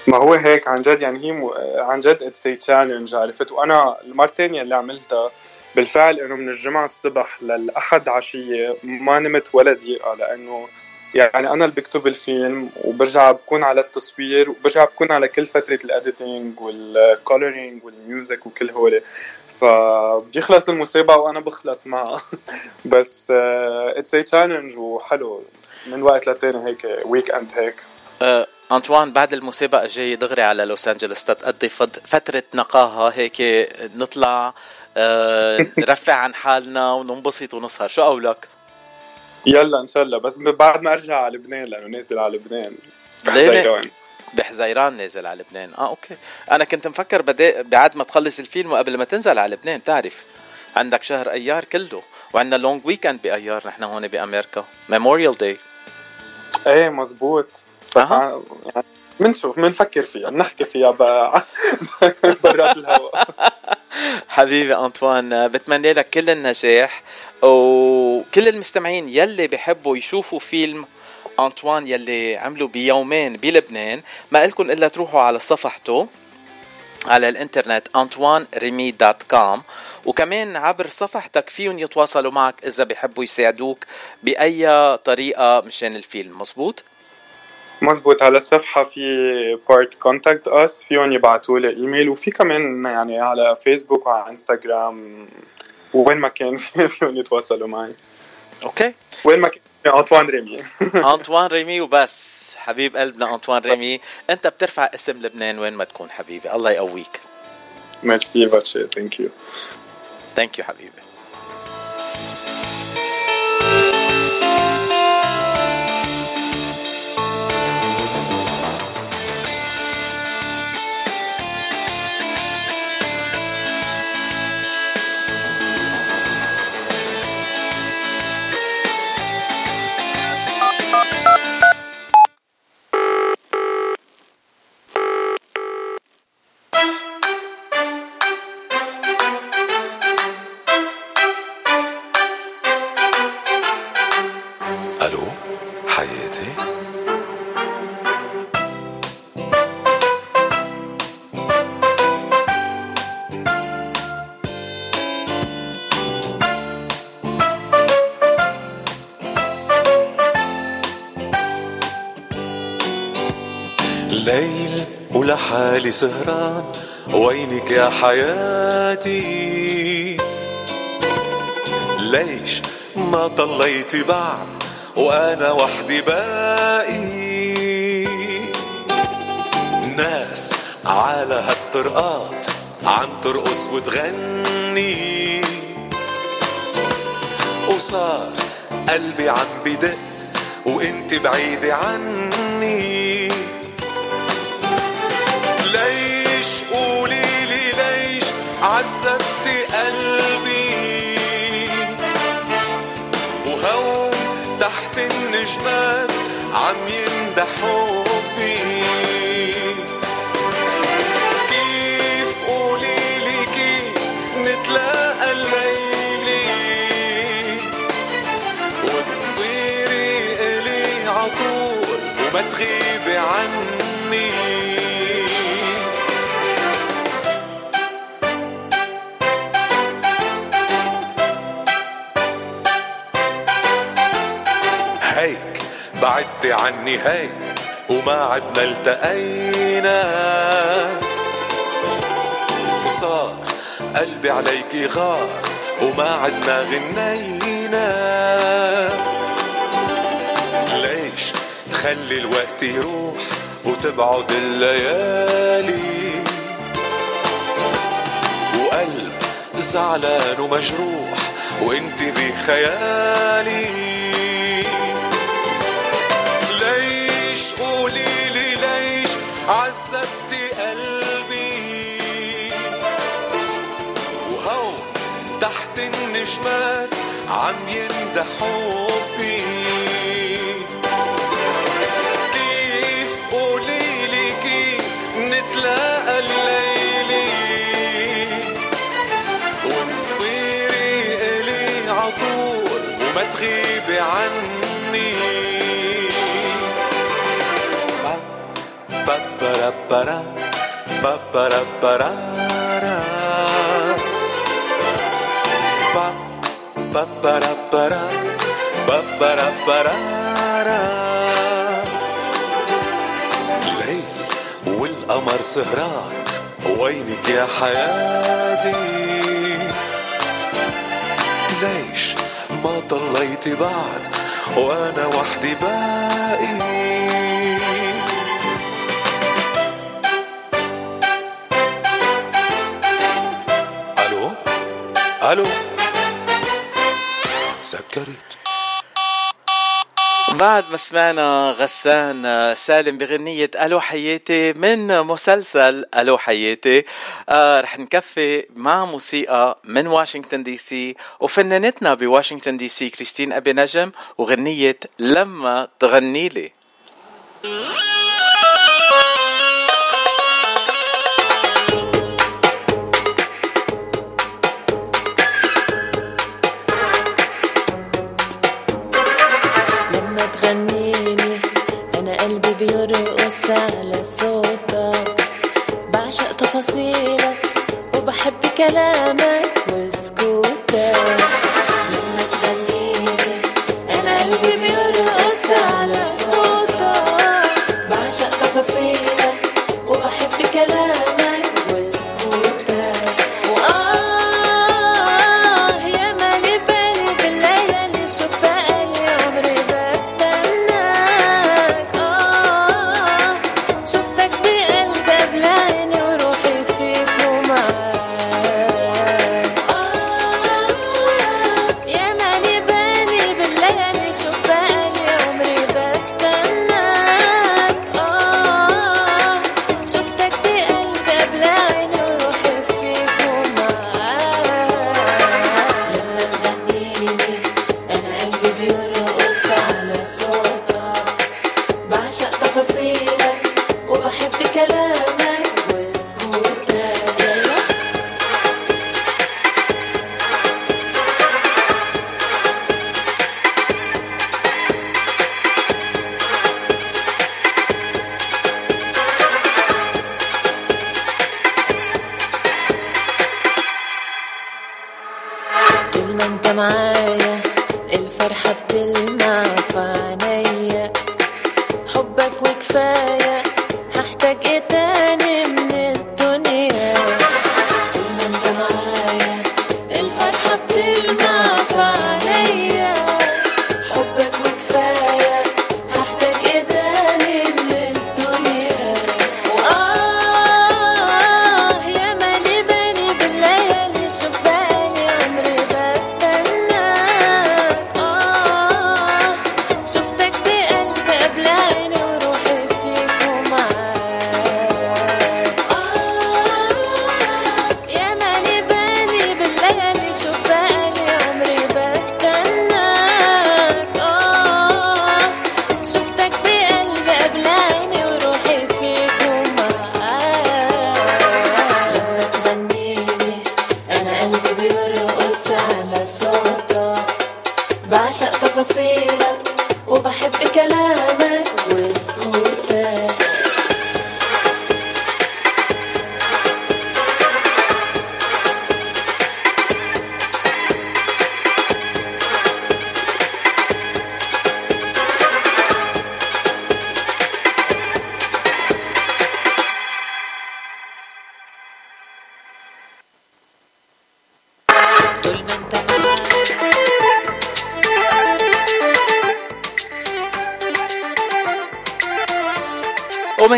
ما هو هيك عن جد، يعني هي عن جد اتس تشالنج عرفت. وانا المرتين اللي عملتها بالفعل انه من الجمعه الصبح للاحد عشيه ما نمت ولا دقيقه، لانه يعني انا اللي بكتب الفيلم وبرجع بكون على التصوير وبرجع بكون على كل فتره الاديتنج والكولورينج والميوزك وكل هوله. فبيخلص المسابقة وأنا بخلص معه. بس it's a challenge وحلو من وقت لتاني هيك ويك أند هيك. أنطوان بعد المسابقة جاي دغري على لوس أنجلوس تقضي فترة نقاهة هيك نطلع نرفع عن حالنا وننبسط ونسهر، شو قولك؟ يلا إن شاء الله، بس بعد ما أرجع على لبنان لأنه نازل على لبنان بحزيران. بحزيران نازل على لبنان. آه أوكي، أنا كنت مفكر بدأ بعد ما تخلص الفيلم وقبل ما تنزل على لبنان. تعرف عندك شهر أيار كله وعندنا لونج ويكند بأيار، نحن هون بأمريكا ميموريال داي. إيه مزبوط، بس أه. يعني منشوف منفكر فيها نحكي فيها برات الهواء. حبيبي أنطوان، بتمنى لك كل النجاح، وكل المستمعين يلي بحبوا يشوفوا فيلم أنطوان يلي عملوا بيومين بلبنان ما إلكن إلا تروحوا على صفحته على الانترنت أنطوان ريمي دوت كوم، وكمان عبر صفحتك فيهم يتواصلوا معك إذا بحبوا يساعدوك بأي طريقة مشان الفيلم. مزبوط مزبوط، على الصفحة في بارت كونتاكت أس، فيهم يبعتوا لي إيميل، وفي كمان يعني على فيسبوك وعلى إنستغرام وين ما كان فيهم يتواصلوا معي. أوكي وين ما كان أنطوان ريمي. أنطوان ريمي وبس. حبيب قلبنا أنطوان ريمي، أنت بترفع اسم لبنان وين ما تكون حبيبي، الله يقويك. ميرسي فاتشي، ثانك يو ثانك يو حبيبي. لحالي سهران وينك يا حياتي، ليش ما طليتي بعد وأنا وحدي باقي، ناس على هالطرقات عم ترقص وتغني، وصار قلبي عم بدق وانت بعيدة عني، قوليلي ليش عذبتي قلبي وهون تحت النجمات عم ينده حبي، كيف قوليلي كيف نتلاقى الليلي وتصيري إلي عطول وما تغيبي عني، بعدت عني هاي وما عدنا التقينا، وصار قلبي عليكي غار وما عدنا غنينا، ليش تخلي الوقت يروح وتبعد الليالي وقلب زعلان ومجروح وانت بخيالي، قوليلي ليش عذبتي قلبي وهون تحت النجمات عم ينده حبي، كيف قوليلي كيف نتلاقى الليلي ونصيري إلي عطول وما تغيبي عني، برا برا برا برا برا برا برا برا برا، الليل والقمر سهران وينك يا حياتي، وطليتي بعد وانا وحدي باقي. الو الو سكرت. بعد ما سمعنا غسان سالم بغنية ألو حياتي من مسلسل ألو حياتي، آه رح نكفي مع موسيقى من واشنطن دي سي وفنانتنا بواشنطن دي سي كريستين أبي نجم وغنية لما تغنيلي. بيرقص على صوتك، بعشق تفاصيلك وبحب كلامك وسكوتك. لما تغنيلي أنا قلبي بيرقص على صوتك، بعشق تفاصيلك وبحب كلامك وسكوتك. وآه يا مالي بالي بالليل اللي شباقة لي عمري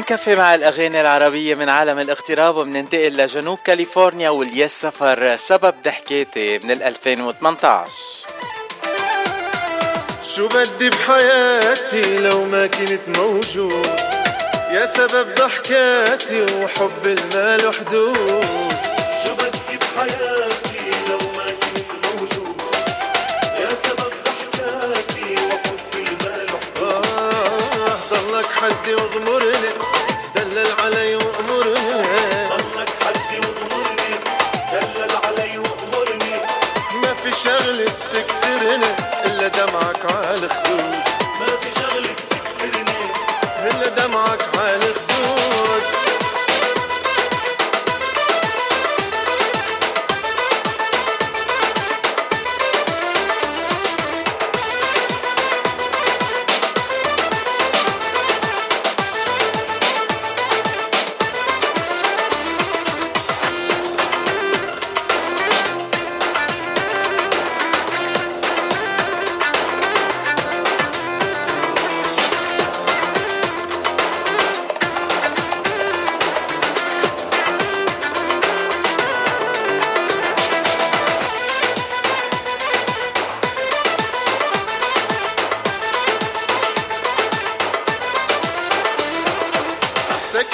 كافي مع الأغاني العربية من عالم الاغتراب ومننتقل لجنوب كاليفورنيا والياس سفر سبب ضحكاتي من ألفين وثمانية عشر. شو بدي بحياتي لو ما كنت موجود، يا سبب ضحكاتي وحب المال وحدود. شو بدي بحياتي لو ما كنت موجود، يا سبب ضحكاتي وحب المال وحدود. آه ضلك حدي وغمرني دلل علي وأمرني، ضلك حدي وأمرني دلل علي وأمرني. ما في شغلة تكسرني إلا دمعك عالخدود، ما في شغلة تكسرني إلا دمعك عالخدود.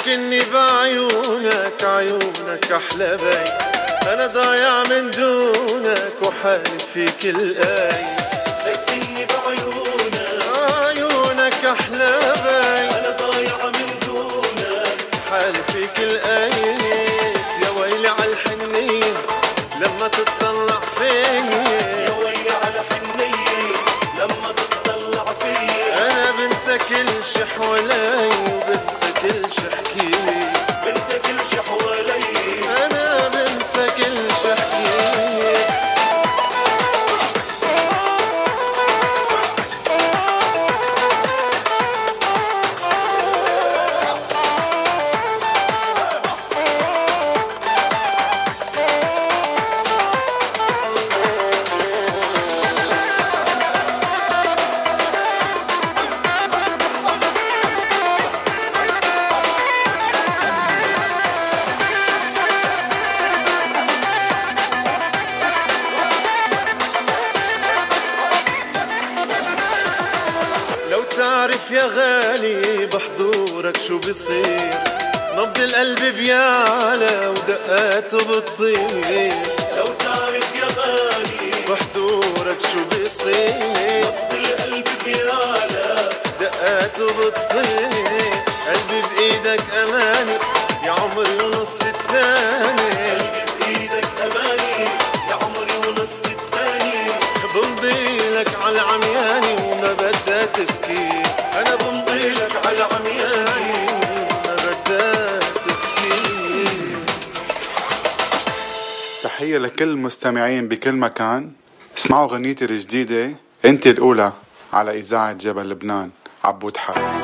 كني بعيونك عيونك أحلى بي أنا ضايع من دونك وحالي فيك الآي سكني بعيونك عيونك أحلى بي أنا ضايع من دونك حالي فيك الآي يا ويلي عالحنين لما تطلع فيي يا ويلي عالحنين لما تطلع فيي أنا بنسى كل شي حوالي وبنسى كل شي حكيلي بنسى كل شي حوالي أنا بنسى كل شي حكيلي شو بصير نبض القلب بيعلى ودقاته بتطير لو تعرف يا غالي بحضورك شو بصير نبض القلب بيعلى دقاته بتطير قلبي بايدك اماني يا عمري ونص التاني قلبي بايدك اماني يا عمري ونص التاني بمضي لك على عمياني وما بدها تفكير انا بمضي لك على عمياني تحية لكل المستمعين بكل مكان. اسمعوا غنيتي الجديدة انت الأولى على إذاعة جبل لبنان عبود حق.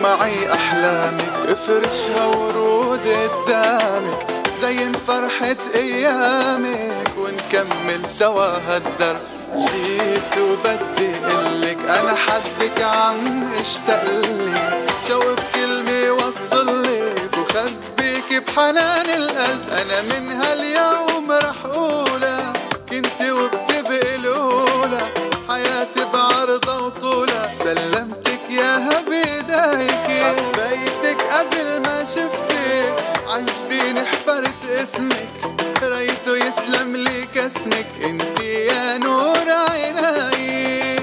معي أحلامك افرشها ورود قدامك زين فرحة أيامك ونكمل سوا هالدرب جيت وبدي قلك أنا حبك عم اشتقلك شوف كلمة وصلك وخبيك بحنان القلب أنا من هاليوم رح قولك كنت وبتبقي الأولى حياتي بعرضة وطولة سلمتك ياها بدايكي حبيتك قبل ما شفتك عجبيني حفرت اسمك ريته يسلم لي كاسمك انت يا نور عيناي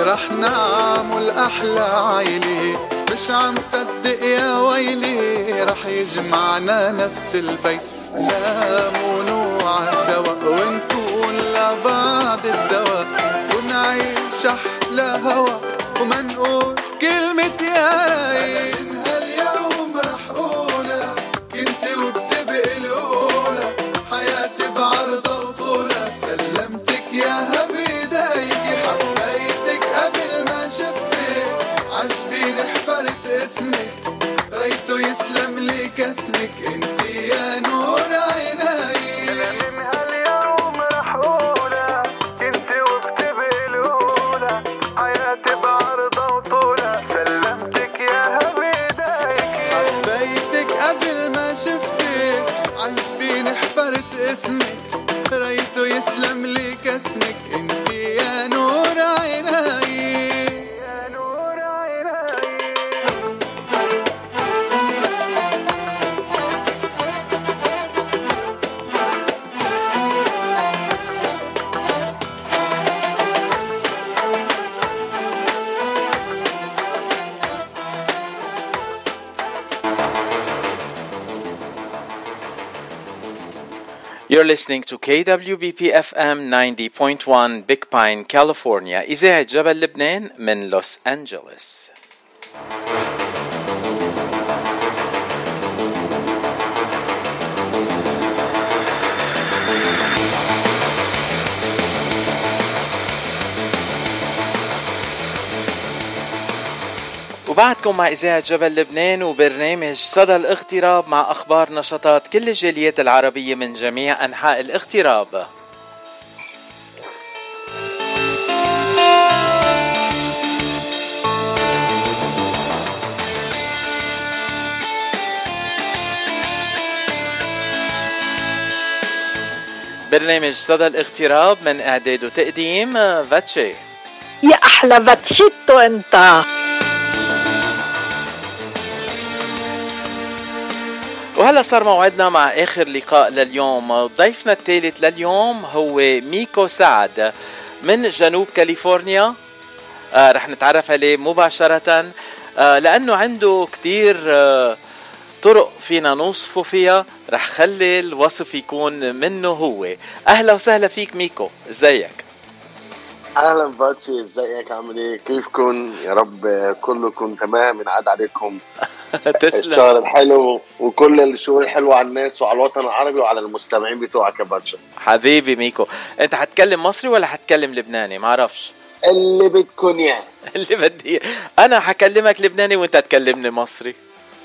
رح نعمل أحلى عيلي مش عم صدق يا ويلي رح يجمعنا نفس البيت لا منوع سوا ونكون لبعض الدواء ونعيش أحلى هوا وما نقول كلمة يا ريت هاليوم رح قولها كنت وبتبقي الأولى حياتي بعرضة وطولة سلمتك يا بدايتي حبيتك قبل ما شفتك عجبيني حفرت اسمك ريته يسلم لي كاسمك انت يا نور عيناي انا من هاليوم رح قولها انت وبتبقي الاولى حياتي بعرضة وطولة سلمتك يا بدايتك حبيتك قبل ما شفتك عجبيني حفرت اسمك ريته يسلم لي كاسمك انت You're listening to كي دبليو بي بي إف إم ninety point one Big Pine, California. إذاعة جبل لبنان من لوس أنجلوس. وبعدكم مع إذاعة جبل لبنان وبرنامج صدى الاغتراب مع أخبار نشاطات كل الجاليات العربية من جميع أنحاء الاغتراب. برنامج صدى الاغتراب من إعداد وتقديم فاتشي. يا أحلى فاتشيتو أنت. وهلا صار موعدنا مع آخر لقاء لليوم. ضيفنا الثالث لليوم هو ميكو سعد من جنوب كاليفورنيا. آه رح نتعرف عليه مباشرة آه لأنه عنده كتير آه طرق فينا نوصفه فيها. رح خلي الوصف يكون منه هو. أهلا وسهلا فيك ميكو، ازيك؟ أهلا باتشي، ازيك؟ عامل ايه؟ كيفكن؟ يا رب كلكم تمام، نعاد عليكم تسلم الشهر الحلو وكل الشهور الحلوة على الناس وعلى الوطن العربي وعلى المستمعين بتوعك يا باتشي. حبيبي ميكو، انت هتكلم مصري ولا هتكلم لبناني؟ معرفش، اللي بدكن يعني اللي بدي. انا هكلمك لبناني وانت هتكلمني مصري،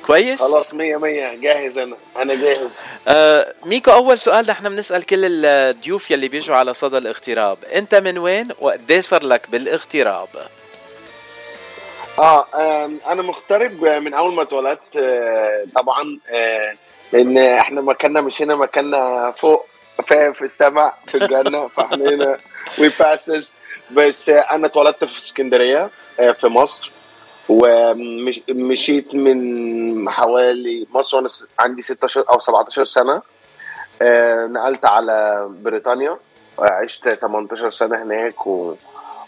كويس؟ خلاص مية مية، جاهز. أنا أنا جاهز. آه ميكو، أول سؤال ده احنا بنسأل كل الضيوف يلي بيجوا على صدى الاغتراب، أنت من وين وقديه صار لك بالاغتراب؟ آه, آه أنا مغترب من أول ما اتولدت، آه طبعا، آه لأن احنا مكاننا مش هنا، مكاننا فوق في, في السماء في الجنة فاحنا هنا وي باسج. بس آه أنا اتولدت في اسكندرية آه في مصر، ومشيت من حوالي مصر وانا عندي ستاشر او سبعتاشر سنه، نقلت على بريطانيا عشت تمنتاشر سنه هناك و...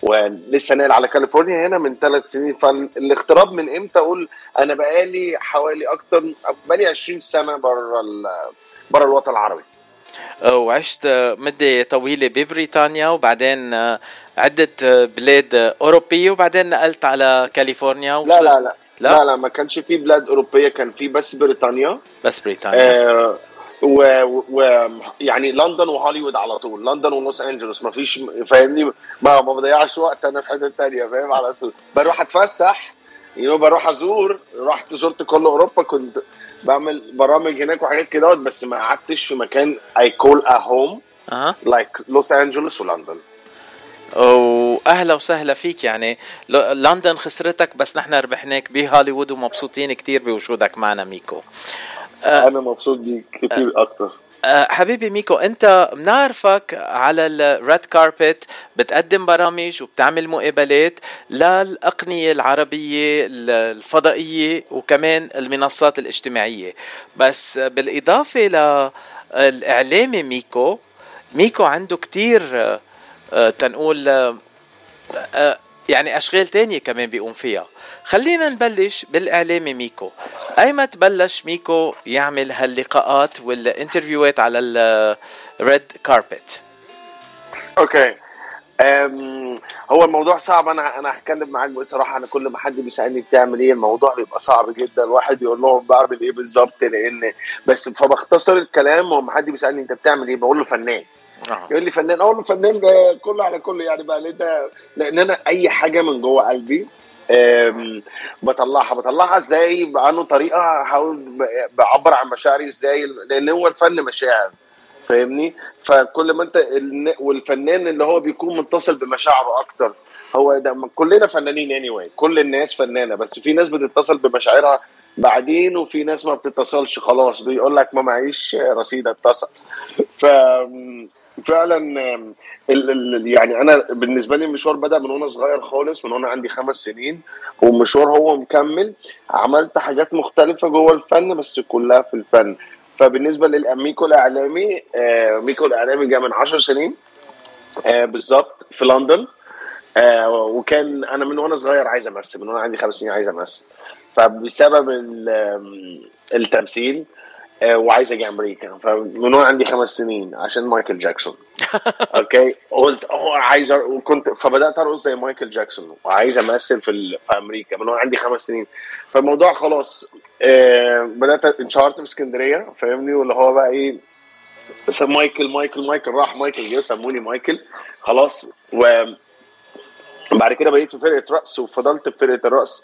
ولسه نقل على كاليفورنيا هنا من ثلاث سنين. فالاغتراب من امتى اقول؟ انا بقالي حوالي اكتر بقالي عشرين سنه بره ال... بره الوطن العربي، وعشت مدة طويلة ببريطانيا وبعدين عدة بلاد أوروبية وبعدين نقلت على كاليفورنيا. لا, لا لا لا لا ما كانش في بلاد أوروبية، كان في بس بريطانيا بس بريطانيا آه و, و يعني لندن وهوليوود على طول، لندن ولوس أنجلوس، ما فيش فاهمني، ما بضيعش وقت أنا في حتة تانية، فاهم؟ على طول بروح أتفسح، يعني بروح أزور، رحت زرت كل أوروبا، كنت بعمل برامج هناك وحاجات كده، بس ما قعدتش في مكان I call a home أه. like لوس أنجلوس ولندن. وأهلا وسهلا فيك، يعني لندن خسرتك بس نحن ربحناك بهوليوود ومبسوطين كتير بوجودك معنا ميكو. أه أنا مبسوط بيك كتير أه. أكتر. حبيبي ميكو، انت بنعرفك على الريد كاربت، بتقدم برامج وبتعمل مقابلات للأقنية العربية الفضائية وكمان المنصات الاجتماعية، بس بالإضافة للإعلامي ميكو، ميكو عنده كتير تنقول يعني أشغال تانية كمان بيقوم فيها. خلينا نبلش بالإعلامي ميكو. أيما تبلش ميكو يعمل هاللقاءات والانترفيوات على الريد كاربت؟ أوكي، هو الموضوع صعب، أنا أنا هتكلم معاك بصراحة. أنا كل ما حد بيسألني بتعمل إيه الموضوع بيبقى صعب جدا، الواحد يقول لهم بعمل إيه بالظبط، لأن بس فبختصر الكلام. وما حد بيسألني أنت بتعمل إيه بقول له فنان. يقول لي فنان، اقول له فنان كله على كله يعني بقى لده، لان انا اي حاجه من جوه قلبي بطلعها. بطلعها ازاي؟ عنه طريقه احاول بعبر عن مشاعري ازاي، لان هو الفن مشاعر، فاهمني؟ فكل ما انت والفنان اللي هو بيكون متصل بمشاعره اكتر، هو ده. كلنا فنانين يعني anyway. كل الناس فنانه، بس في ناس بتتصل بمشاعرها بعدين وفي ناس ما بتتصلش، خلاص بيقول لك ما معيش رصيد اتصل. ف فعلا يعني انا بالنسبه لي المشوار بدا من وانا صغير خالص، من وانا عندي خمس سنين والمشوار هو مكمل. عملت حاجات مختلفه جوه الفن بس كلها في الفن. فبالنسبه للميكو الاعلامي، ميكو الاعلامي جاء من عشر سنين بالظبط في لندن، وكان انا من وانا صغير عايز امثل، من وانا عندي خمس سنين عايز امثل، فبسبب التمثيل وعايز اجي امريكا، فمن وانا عندي خمس سنين عشان مايكل جاكسون. اوكي، قلت اه عايز، وكنت فبدات ارقص زي مايكل جاكسون وعايز امثل في, في امريكا من وانا عندي خمس سنين. فالموضوع خلاص آه بدات انشهرت في اسكندريه، فاهمني؟ واللي هو بقى ايه، بس مايكل مايكل مايكل راح مايكل جه سموني مايكل خلاص. وبعد كده بقيت في فرقه رقص وفضلت في فرقه الرقص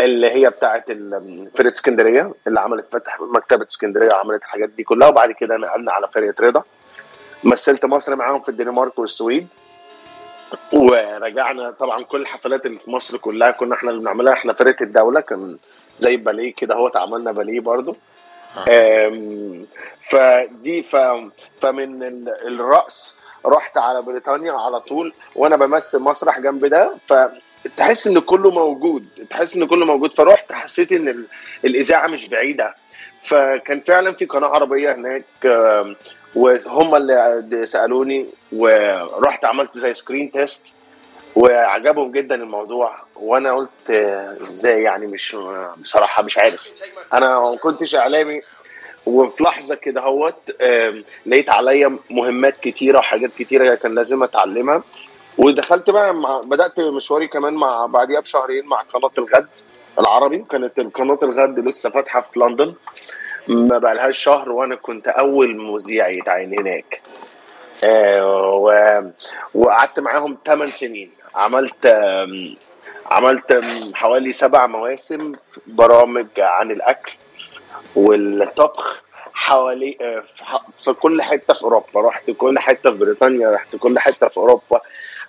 اللي هي بتاعه فرقه اسكندريه اللي عملت فتح مكتبه اسكندريه وعملت الحاجات دي كلها. وبعد كده نقلنا على فرقه رضا، مثلت مصر معاهم في الدنمارك والسويد، ورجعنا طبعا كل الحفلات اللي في مصر كلها كنا احنا اللي بنعملها، احنا فرقه الدوله، كان زي باليه كده هو، عملنا باليه برضو. فدي ف... فمن الرأس رحت على بريطانيا على طول وانا بمثل مسرح جنب ده، فتحس ان كله موجود، تحس ان كله موجود. فروحت حسيت ان ال... الاذاعه مش بعيده، فكان فعلا في قناه عربيه هناك وهم اللي سالوني، ورحت عملت زي سكرين تيست وعجبهم جدا الموضوع. وانا قلت ازاي يعني، مش بصراحه مش عارف، انا ما كنتش اعلامي. وفي لحظه كده هوت لقيت عليا مهمات كتيره وحاجات كتيره كان لازم اتعلمها، ودخلت بقى مع... بدات مشواري كمان مع بعديها بشهرين مع قناه الغد العربي. كانت قناه الغد لسه فاتحه في لندن ما بقالهاش شهر، وانا كنت اول مذيع يتعين هناك. آه و... وقعدت معاهم ثمان سنين، عملت عملت حوالي سبع مواسم برامج عن الاكل والطبخ حوالي في كل حته في اوروبا. رحت كل حته في بريطانيا، رحت كل حته في اوروبا،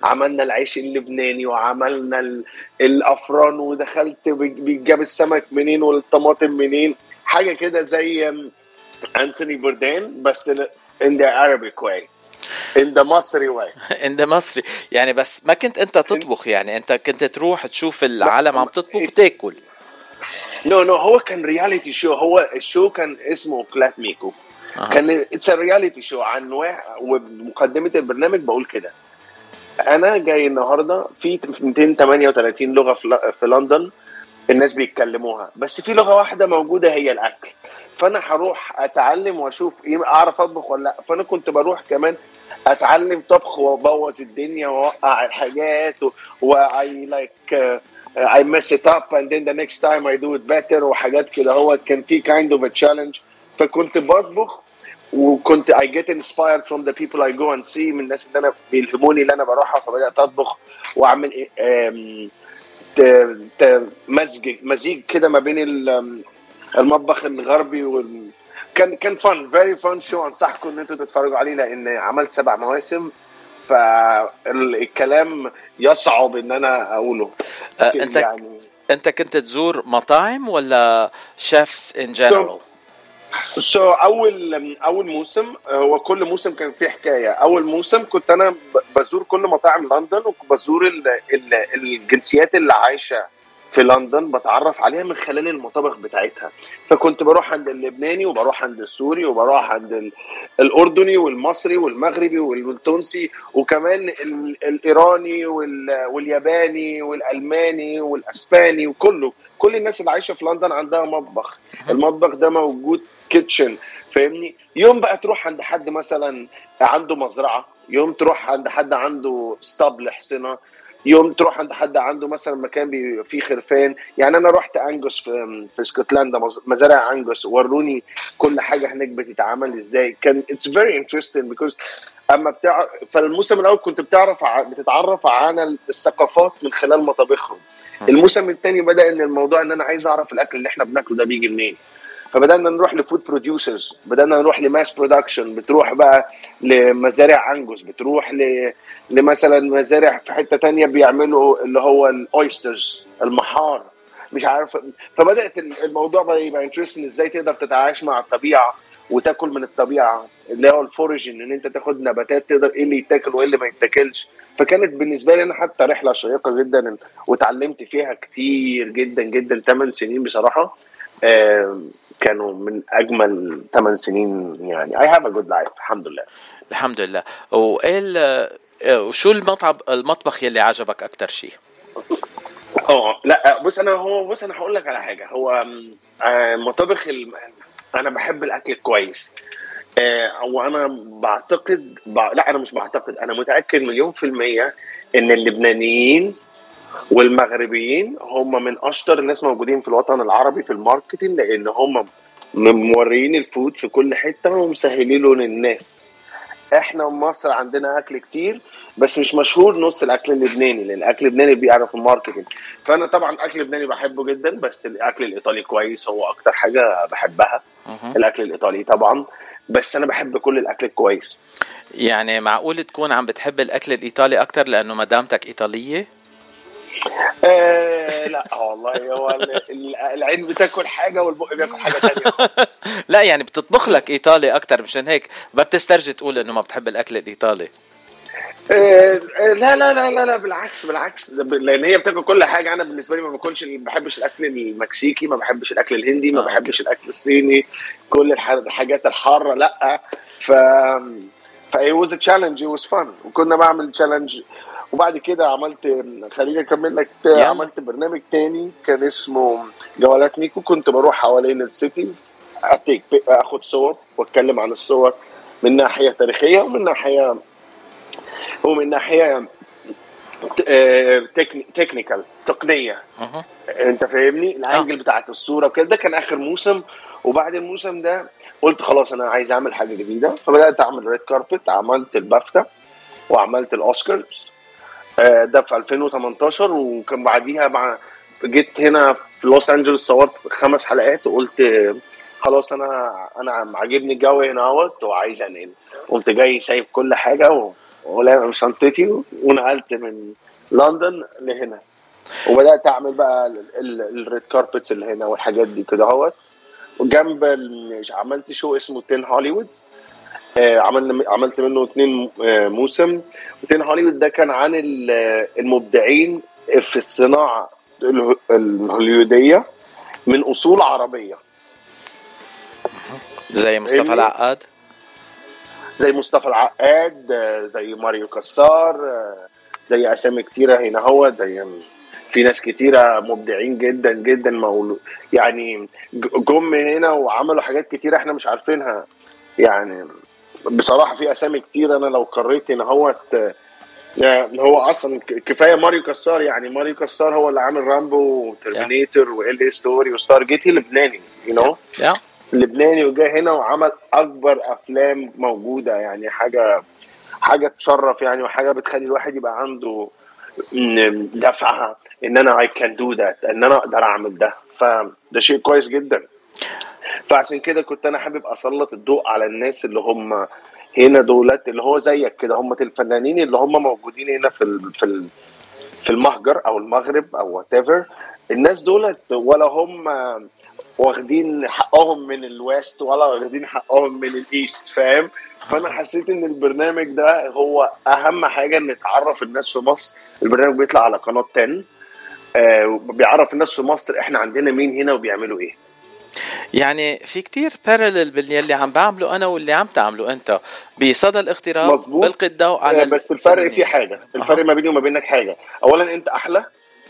عملنا العيش اللبناني وعملنا الافران، ودخلت بيجاب السمك منين والطماطم منين، حاجه كده زي انتوني بوردين بس in the Arabic way، in the مصري way، in the مصري يعني. بس ما كنت انت تطبخ يعني، انت كنت تروح تشوف العالم عم تطبخ وتاكل؟ نو نو هو كان رياليتي شو، هو الشو كان اسمه كلات ميكو. أه. كان it's a reality show عن واحد، ومقدمة البرنامج بقول كده انا جاي النهاردة في مئتين وثمانية وثلاثين لغة في لندن الناس بيتكلموها، بس في لغة واحدة موجودة هي الاكل، فانا هروح اتعلم واشوف ايه، اعرف اطبخ ولا لا. فانا كنت بروح كمان اتعلم طبخ وابوظ الدنيا واوقع الحاجات و, و I like uh, I mess it up and then the next time I do it better وحاجات كده. هو كان في kind of a challenge، فكنت بطبخ وكنت I get inspired from the people I go and see، من الناس اللي انا بيلهموني اللي انا بروحها، فبدأت اطبخ واعمل مزج مزيج كده ما بين المطبخ الغربي وال... كان كان فن فيري فن شو. انصحكم ان انتوا تتفرجوا عليه لان عملت سبع مواسم، فالكلام يصعب ان انا اقوله. أه انت يعني... انت كنت تزور مطاعم ولا شيفز ان جنرال؟ سو اول اول موسم، هو كل موسم كان فيه حكايه. اول موسم كنت انا بزور كل مطاعم لندن، وبزور ال... ال... الجنسيات اللي عايشه في لندن، بتعرف عليها من خلال المطابخ بتاعتها. فكنت بروح عند اللبناني وبروح عند السوري وبروح عند الأردني والمصري والمغربي والتونسي، وكمان الإيراني والياباني والألماني والأسباني، وكله كل الناس اللي عايشة في لندن عندها مطبخ. المطبخ ده موجود، كيتشن، فاهمني. يوم بقى تروح عند حد مثلا عنده مزرعة، يوم تروح عند حد عنده ستابل حصنة، يوم تروح عند حد عنده مثلا مكان فيه خرفان. يعني انا رحت انجوس في في اسكتلندا، مزارع انجوس، وروني كل حاجه هناك بتتعامل ازاي. كان اتس فيري انترستينج بيكوز اما بتاع. فالموسم الاول كنت بتعرف بتتعرف على الثقافات من خلال مطابخهم. الموسم الثاني بدا ان الموضوع ان انا عايز اعرف الاكل اللي احنا بناكله ده بيجي منين، فبدأنا نروح لفود بروديوسرز، بدأنا نروح لماس برودكشن، بتروح بقى لمزارع انجوس، بتروح ل... لمثلا مزارع في حتة تانية بيعملوا اللي هو الاويسترز، المحار، مش عارف. فبدأت الموضوع بقى يبقى انترستنج، ازاي تقدر تتعايش مع الطبيعة وتاكل من الطبيعة، اللي هو الفورجين، ان انت تاخد نباتات، تقدر ايه اللي يتاكل وايه اللي ما يتاكلش. فكانت بالنسبة لي انا حتى رحلة شيقة جدا، وتعلمت فيها كتير جدا جدا. ثمان سنين بصراحة آه كانوا من أجمل ثمان سنين يعني. I have a good life الحمد لله الحمد لله. وقال شو المطعم المطبخ يلي عجبك أكتر شيء؟ أوه لا بس أنا هو بس أنا هقول لك على حاجة. هو مطبخ ال... أنا بحب الأكل كويس، وأنا بعتقد ب... لا أنا مش بعتقد أنا متأكد مليون في المية إن اللبنانيين والمغربيين هم من اشطر الناس موجودين في الوطن العربي في الماركتينج، لان هم موريين الفود في كل حته ومسهلين له للناس. احنا مصر عندنا اكل كتير بس مش مشهور نص الاكل اللبناني، لان الاكل اللبناني بيعرف الماركتنج. فانا طبعا الاكل اللبناني بحبه جدا، بس الاكل الايطالي كويس، هو اكتر حاجه بحبها الاكل الايطالي طبعا، بس انا بحب كل الاكل الكويس. يعني معقول تكون عم بتحب الاكل الايطالي اكتر لانه مدامتك ايطاليه؟ آه لا والله، هو العين بتاكل حاجه والبق بياكل حاجه ثانيه. لا يعني بتطبخ لك ايطالي اكتر، مشان هيك ما بتسترجي تقول انه ما بتحب الاكل الايطالي. آه لا لا لا لا بالعكس بالعكس، لان هي بتاكل كل حاجه. انا بالنسبه لي ما باكلش، ما بحبش الاكل المكسيكي، ما بحبش الاكل الهندي، ما بحبش الاكل الصيني، كل الحاجات الحاره لا. ف فاي واز تشالنج، واز فن، وكنا بعمل تشالنج. وبعد كده عملت، خليني اكمل لك، عملت برنامج تاني كان اسمه جولات ميكو، كنت بروح حوالين السيتيز اخد صور واتكلم عن الصور من ناحيه تاريخيه ومن ناحيه ومن ناحيه تكنيكال تقنيه. انت فاهمني الانجل بتاعت الصوره وكده. كان اخر موسم، وبعد الموسم ده قلت خلاص انا عايز اعمل حاجه جديده، فبدات اعمل ريد كاربت. عملت البافتا وعملت الاوسكارز ده في ألفين وثمانتاشر، وكان بعديها مع جيت هنا في لوس انجلوس، صورت خمس حلقات وقلت خلاص انا انا عاجبني الجو هنا اهوت وعايز انقل. قمت جاي سايب كل حاجه وقلت شنطتي ونقلت من لندن لهنا، وبدات اعمل بقى الريد كاربتس اللي هنا والحاجات دي كده اهوت. وجنب عملت شو اسمه تين هوليوود، عملنا عملت منه اثنين موسم. وتين هوليوود ده كان عن المبدعين في الصناعه الهوليوديه من اصول عربيه، زي مصطفى العقاد زي مصطفى العقاد زي ماريو كسار، زي اسامي كتيره هنا هو، زي في ناس كتيره مبدعين جدا جدا، مولو يعني جم هنا وعملوا حاجات كتيره احنا مش عارفينها. يعني بصراحه في اسامي كتير انا لو قريت ان هو يعني هو اصلا كفايه ماريو كسار. يعني ماريو كسار هو اللي عامل رامبو وترمينيتور وال اي ستوري وستار جيت، لبناني يو نو، لبناني وجا هنا وعمل اكبر افلام موجوده. يعني حاجه حاجه تشرف يعني، وحاجه بتخلي الواحد يبقى عنده دفعه ان انا اي كان دو ذات، ان انا اقدر اعمل ده. فده شيء كويس جدا. فعشان كده كنت انا حابب اسلط الضوء على الناس اللي هم هنا دولت، اللي هو زيك كده، هم الفنانين اللي هم موجودين هنا في في في المهجر او المغرب او وات ايفر. الناس دولت ولا هم واخدين حقهم من الويست ولا واخدين حقهم من الايست، فاهم؟ فانا حسيت ان البرنامج ده هو اهم حاجه، ان نتعرف الناس في مصر. البرنامج بيطلع على قناه عشرة، آه بيعرف الناس في مصر احنا عندنا مين هنا وبيعملوا ايه. يعني في كتير بارلل باللي عم بعمله انا واللي عم تعمله انت بصدى الاغتراب، بلقي الضوء على. بس الفرق في حاجه، الفرق ما بيني وما بينك حاجه. اولا انت احلى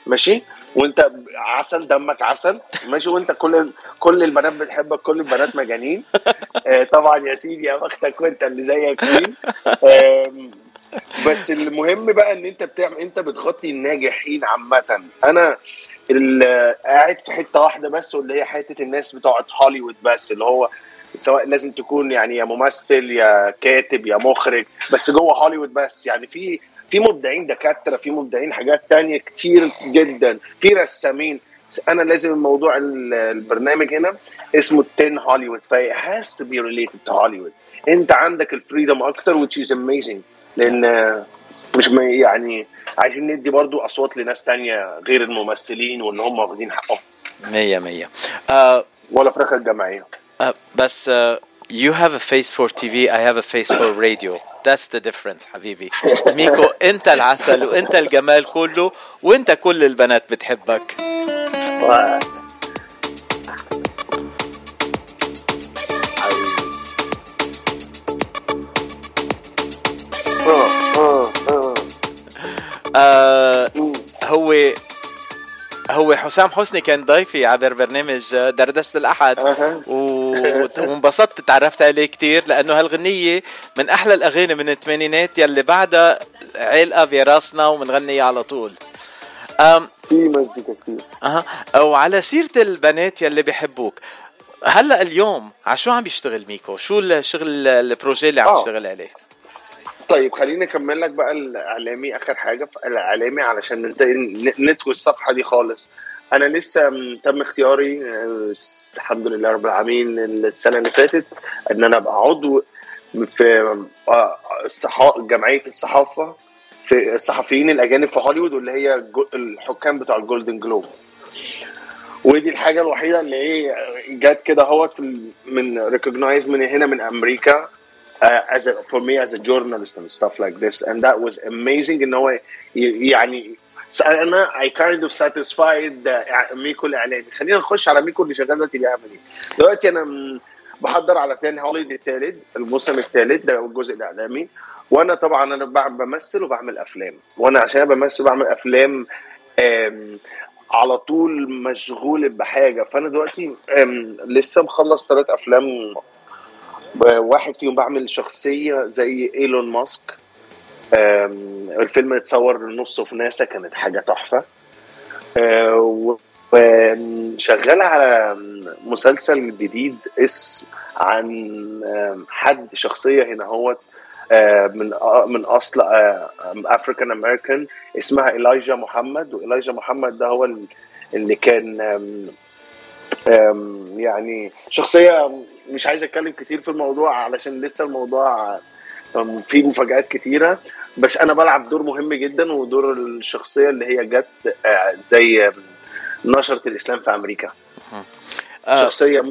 ماشي، وانت عسل، دمك عسل ماشي، وانت كل كل البنات بتحبك، كل البنات مجانين. آه طبعا يا سيدي، يا بختك وانت اللي زيك مين. آه بس المهم بقى ان انت بتعمل، انت بتغطي الناجحين عامه. انا قاعد في حته واحده بس، واللي هي حته الناس بتوع هوليوود بس، اللي هو سواء لازم تكون يعني يا ممثل يا كاتب يا مخرج، بس جوه هوليوود بس. يعني في في مبدعين دكاتره، في مبدعين حاجات تانية كتير جدا، في رسامين. انا لازم الموضوع، البرنامج هنا اسمه تين هوليوود، فاي هاز تو بي ريليتد تو هوليوود. انت عندك الفريدم اكتر، which is amazing، لان مش يعني عايزين ندي برضو أصوات لناس تانية غير الممثلين، وإن هم واخدين حقهم مية مية أه ولا فرقة جماعية. أه بس أه you have a face for تي في, I have a face for radio. That's the difference حبيبي. ميكو أنت العسل وأنت الجمال كله، وأنت كل البنات بتحبك. آه هو هو حسام حسني كان ضيفي عبر برنامج دردشة الأحد، وانبسطت تعرفت عليه كتير، لأنه هالغنية من أحلى الأغاني من الثمانينات يلي بعدها علقة براسنا ومنغنيها على طول. آم آه أو على سيرة البنات يلي بيحبوك، هلأ اليوم عشو عم بيشتغل ميكو؟ شو الشغل البروجي اللي عم تشتغل عليه؟ طيب خليني اكمل لك بقى الاعلامي اخر حاجه في الاعلامي علشان ننتهي نتوي الصفحه دي خالص. انا لسه تم اختياري الحمد لله رب العالمين السنه اللي فاتت ان انا ابقى عضو في الصحافه جمعيه الصحافه في الصحفيين الاجانب في هوليوود واللي هي الحكام بتوع الجولدن جلوب. ودي الحاجه الوحيده اللي ايه جت كده اهوت من ريكوجنايز من هنا من امريكا Uh, as a, for me as a journalist and stuff like this, and that was amazing. In a way, يعني أنا I kind of satisfied uh, ميكو الإعلامي. خلينا نخش على ميكو اللي شغال دلوقتي بيعمل. دلوقتي أنا بحضر على تاني هوليدي الثالث الموسم الثالث ده الجزء الإعلامي. وأنا طبعا أنا بمثل وبعمل أفلام. وأنا عشان بمثل وبعمل أفلام على طول مشغول بحاجة. فأنا دلوقتي لسه مخلص ثلاث أفلام. واحد فيهم بعمل شخصية زي إيلون ماسك. الفيلم اتصور نصه في ناسا كانت حاجة تحفة. وشغال على مسلسل جديد اس عن حد شخصية هنا هو من من أصل أفريكان أمريكان اسمها إلايجا محمد. وإلايجا محمد ده هو اللي كان يعني شخصية مش عايز اتكلم كتير في الموضوع علشان لسه الموضوع فيه مفاجآت كتيرة. بس انا بلعب دور مهم جدا ودور الشخصية اللي هي جت زي نشرة الاسلام في امريكا. شخصية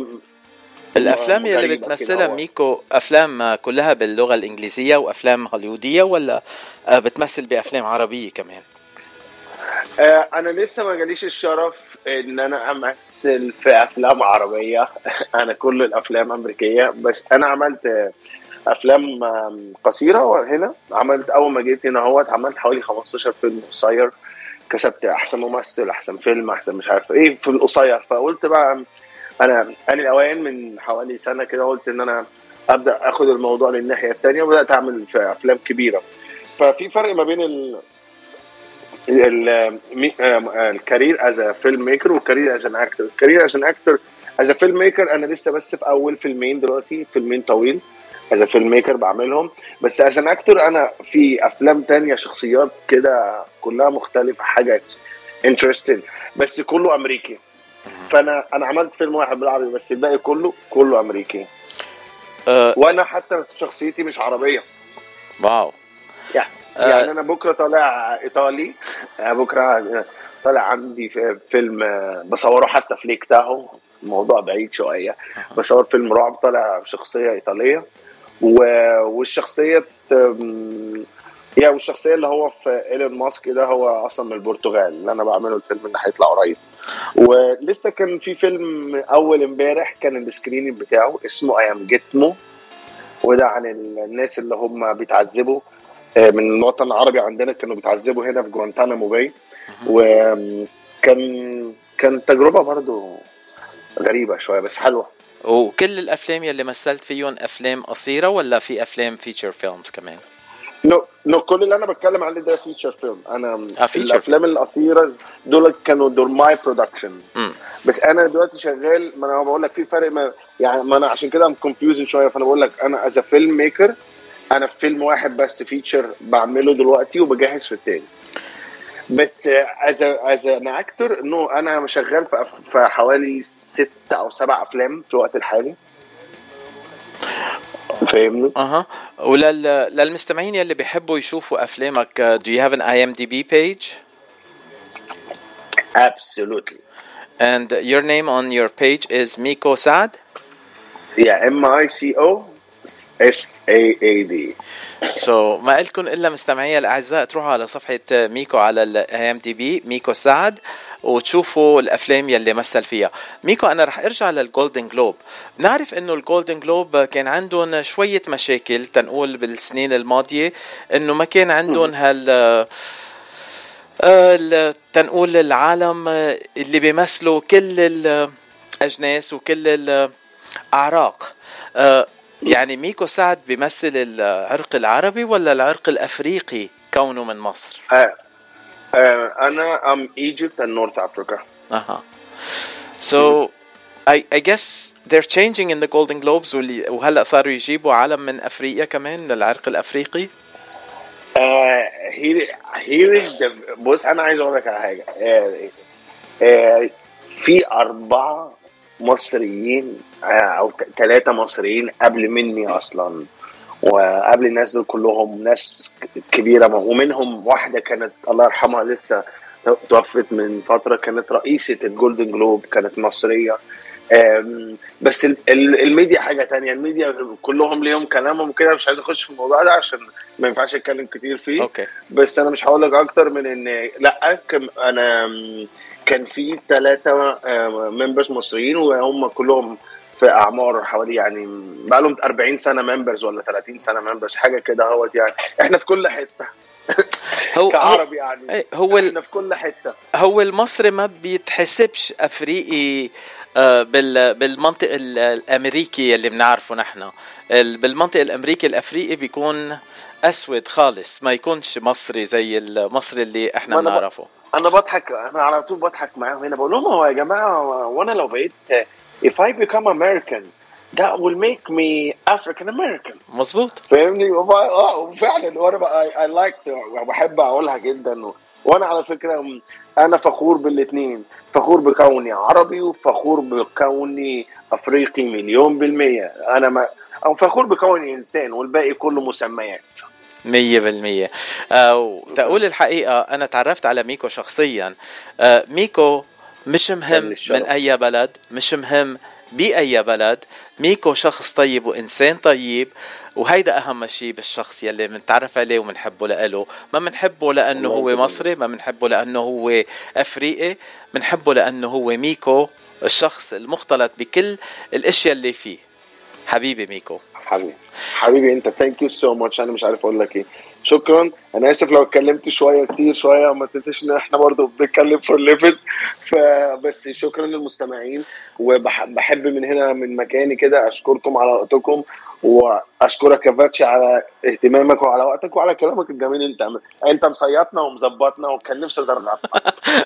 الافلام اللي بتمثلها ميكو افلام كلها باللغة الانجليزية وافلام هوليودية ولا بتمثل بافلام عربية كمان؟ انا لسه ما جاليش الشرف ان انا امثل في افلام عربيه. انا كل الافلام امريكيه. بس انا عملت افلام قصيره هنا. عملت اول ما جيت هنا هوت عملت حوالي خمستاشر فيلم قصير. كسبت احسن ممثل احسن فيلم احسن مش عارف ايه في القصير. فقلت بقى انا انا الاوان من حوالي سنه كده قلت ان انا ابدا اخد الموضوع للناحيه الثانيه وبدات اعمل في افلام كبيره. ففي فرق ما بين ال الكارير از فيلم ميكر والكارير از اكتر. الكارير از اكتر از فيلم ميكر انا لسه بس في اول فيلمين دلوقتي فيلمين طويل از فيلم ميكر بعملهم. بس از اكتر انا في افلام تانية شخصيات كده كلها مختلفه حاجه انترستين بس كله امريكي. فانا انا عملت فيلم واحد بالعربي بس الباقي كله كله امريكي. أه وانا حتى شخصيتي مش عربيه. واو يعني يعني انا بكره طالع ايطالي. بكره طالع عندي في فيلم بصوره حتى فليك تاهو الموضوع بعيد شويه. بصور فيلم رعب طالع شخصيه ايطاليه والشخصيه يعني والشخصيه اللي هو في إيلون ماسك ده هو اصلا من البرتغال اللي انا بعمله الفيلم اللي هيطلع قريب. ولسه كان في فيلم اول امبارح كان السكريننج بتاعه اسمه ايام جيتمو وده عن الناس اللي هم بيتعذبوا من الوطن العربي عندنا كانوا بيتعذبوا هنا في جوانتانامو باي. وكان كان تجربه برضو غريبه شويه بس حلوه. وكل الافلام يلي مثلت فيهم افلام قصيره ولا في افلام فيتشر فيلمز كمان؟ نو نو كل اللي انا بتكلم عليه ده فيتشر فيلم. انا الافلام القصيره دول كانوا دول ماي برودكشن. بس انا دلوقتي شغال ما انا بقول لك في فرق ما يعني ما انا عشان كده ام كونفيوزن شويه. فانا بقول لك انا از فيلم ميكر انا في فيلم واحد بس فيتشر بعمله دلوقتي وبجهز في التاني. بس از از انا اكتر انه انا شغال في حوالي ست او سبع افلام في الوقت الحالي. فاهمني؟ اها. وللمستمعين يلي بيحبوا يشوفوا افلامك do you have an I M D B page? Absolutely. And your name on your page is Miko Saad? Yeah, M I C O S A A D. سو so, ما قلتكم إلا مستمعي الأعزاء تروحوا على صفحة ميكو على الام دي بي ميكو سعد وتشوفوا الأفلام يلي مثل فيها ميكو. أنا رح أرجع للجولدن جلوب. نعرف إنه الجولدن جلوب كان عندهم شوية مشاكل تنقول بالسنين الماضية إنه ما كان عندهم هال تنقول العالم اللي بيمثلوا كل الأجناس وكل الأعراق. يعني ميكو سعد بيمثل العرق العربي ولا العرق الافريقي كونه من مصر؟ آه. آه. انا ام ايجيبت اند نورث افريكا. اها. سو اي اي جس ذير تشينجينج ان ذا جولدن جلوبز وهلا صاروا يجيبوا عالم من افريقيا كمان للعرق الافريقي. هي هي بص انا عايز اقول لك على حاجه. في اربعه مصريين او ثلاثه مصريين قبل مني اصلا، وقبل الناس دول كلهم ناس كبيره، ومنهم واحده كانت الله يرحمها لسه توفت من فتره، كانت رئيسه الجولدن جلوب، كانت مصريه. بس الميديا حاجه تانية، الميديا كلهم ليهم كلامهم كده، مش عايز اخش في الموضوع ده عشان ما ينفعش اتكلم كتير فيه. أوكي. بس انا مش هقول لك اكتر من ان لا انا كان في ثلاثه ممبرز مصريين وهم كلهم في اعمار حوالي يعني بقى لهم أربعين سنه ممبرز ولا ثلاثين سنه ممبرز حاجه كده اهوت. يعني احنا في كل حته هو كعرب، يعني هو احنا في كل حته. هو المصري ما بيتحسبش افريقي بالمنطق الامريكي اللي بنعرفه نحن. بالمنطق الامريكي الافريقي بيكون اسود خالص، ما يكونش مصري زي المصري اللي احنا بنعرفه. انا بضحك، انا على طول بضحك معاهم هنا، بقول لهم هو يا جماعه وانا لو بقيت if I become American that will make me African American. مظبوط، فاهمني؟ اه فعلا. وانا I like بحب اقولها جدا. وانا على فكره انا فخور بالاثنين، فخور بكوني عربي وفخور بكوني افريقي مليون بالميه. انا ما او فخور بكوني انسان، والباقي كله مسميات مية بالمية. تقول الحقيقه انا تعرفت على ميكو شخصيا. ميكو مش مهم من اي بلد، مش مهم باي بلد، ميكو شخص طيب وانسان طيب، وهيدا اهم شيء بالشخص يلي منتعرف عليه ومنحبه لإله. ما منحبه لانه هو مصري، ما منحبه لانه هو افريقي، منحبه لانه هو ميكو، الشخص المختلط بكل الاشياء اللي فيه. حبيبي ميكو، حبيبي حبيبي انت. ثانك يو سو ماتش. انا مش عارف اقول لك ايه، شكرا. انا اسف لو اتكلمت شويه كتير شويه، وما تنساش ان احنا برضو بنتكلم فور ليفل. فبس شكرا للمستمعين، وبحب من هنا من مكاني كده اشكركم على وقتكم، واشكرك يا فاتشي على اهتمامك وعلى وقتك وعلى كلامك الجميل. انت انت مسيطنا ومظبطنا، وكان نفسي ازرعك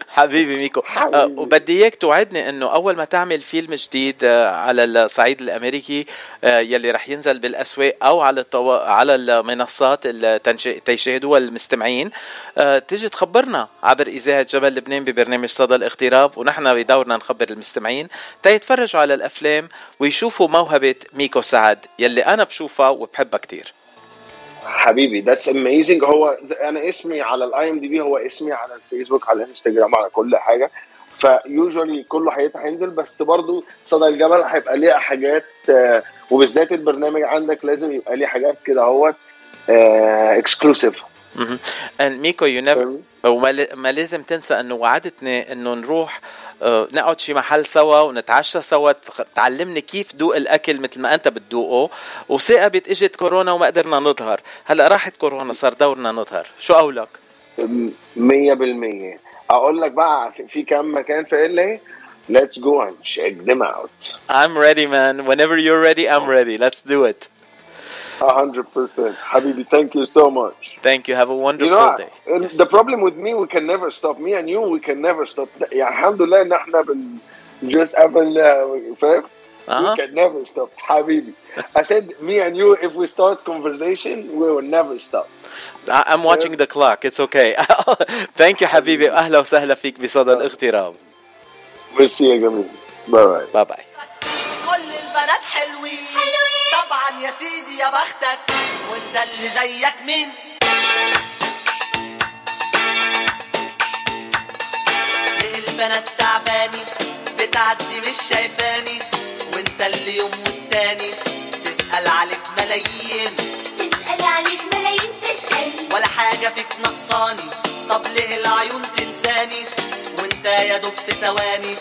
حبيبي ميكو. حبيبي. وبدي اياك توعدني انه اول ما تعمل فيلم جديد على الصعيد الامريكي يلي رح ينزل بالاسواق او على الطو... على المنصات تيشاهدوها المستمعين، تيجي تخبرنا عبر اذاعه جبل لبنان ببرنامج صدى الاغتراب، ونحن بدورنا نخبر المستمعين تيتفرجوا على الافلام ويشوفوا موهبه ميكو سعد يلي انا بشوفها وبحبها كتير. حبيبي that's amazing. هو انا اسمي على الاي ام دي بي، هو اسمي على الفيسبوك، على الانستجرام، على كل حاجه. فيوجوالي كله هينزل، بس برضو صدى الجبل هيبقى ليه حاجات، وبالذات البرنامج عندك لازم يبقى ليه حاجات كده اهوت اكسكلوسيف. and ميكو you never وما لازم تنسى انه وعدتني انه نروح نقعد في محل سوا ونتعشى سوا، تعلمني كيف دوق الاكل مثل ما انت بتدوقه. وثاقبت اجت كورونا وما قدرنا نظهر، هلا راحت كورونا صار دورنا نظهر. شو قولك؟ مية بالمية. اقول لك بقى في كم مكان في اللي let's go and check them out. I'm ready man, whenever you're ready I'm ready, let's do it. one hundred percent. Habibi, thank you so much. Thank you. Have a wonderful you know, day. Yes. The problem with me, we can never stop. Me and you, we can never stop. Yeah, alhamdulillah, نحنا بن just haven't, uh, uh-huh. we can never stop. Habibi. I said, me and you, if we start conversation, we will never stop. I'm watching the clock. It's okay. Thank you, Habibi. أهلا وسهلا فيك بصدى الاغتراب. We'll see you again. Bye-bye. Bye-bye. يا سيدي يا بختك وانت اللي زيك مين. ليه البنات تعباني بتعدي مش شايفاني، وانت اللي يوم والتاني تسأل عليك ملايين، تسأل عليك ملايين تسأل ولا حاجة فيك نقصاني. طب ليه العيون تنساني وانت يا دوب في ثواني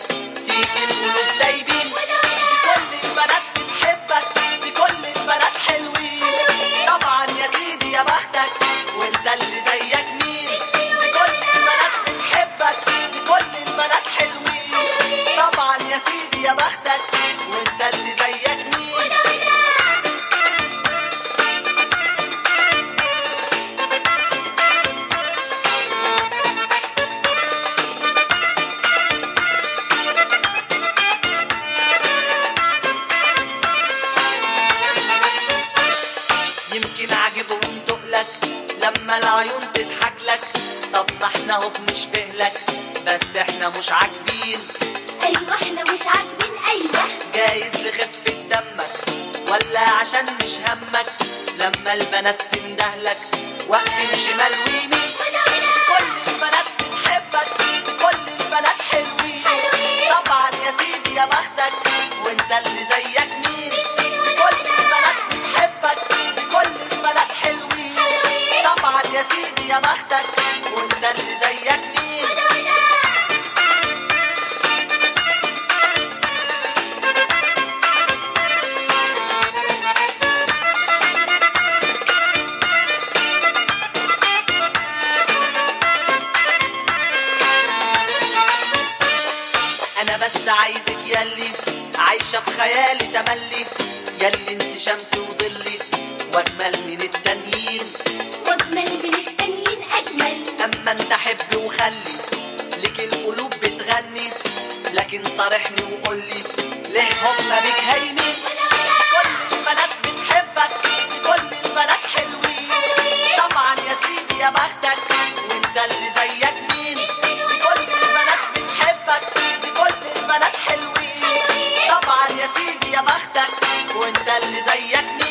فيك القلوب دايبين. بكل البنات بتحبك، بكل البنات حلوين، طبعا يا سيدي يا بختك وانت اللي زيك مين. بكل البنات بتحبك، بكل البنات حلوين، طبعا يا سيدي يا بختك وانت اللي زيك مين. لما العيون تضحك احنا هو بنشبه لك بس احنا مش عاجبين. ايوه احنا مش عاجبين. ايوه جايز لخفة دمك ولا عشان مش همك لما البنات تندهلك واقفين شمال ويمين. كل البنات بتحبك كل البنات حلوين طبعا يا سيدي يا بختك وانت اللي زيك مين. كل البنات بتحبك كل البنات حلوين طبعا يا سيدي يا بختك وانت اللي زيك مين. بس عايزك ياللي عايشة بخيالي تملي ياللي انت شمس وظلي واجمل من التانيين. واجمل من التانيين اجمل. اما انت حب وخلي لك القلوب بتغني لكن صارحني وقولي ليه هما بيك هايمين. كل البنات بتحبك كل البنات حلوين طبعا يا سيدي يا بختك وانت اللي زيك مين. كل البنات بتحبك بنات حلوين طبعا يا سيدي يا بختك وانت اللي زيك مين.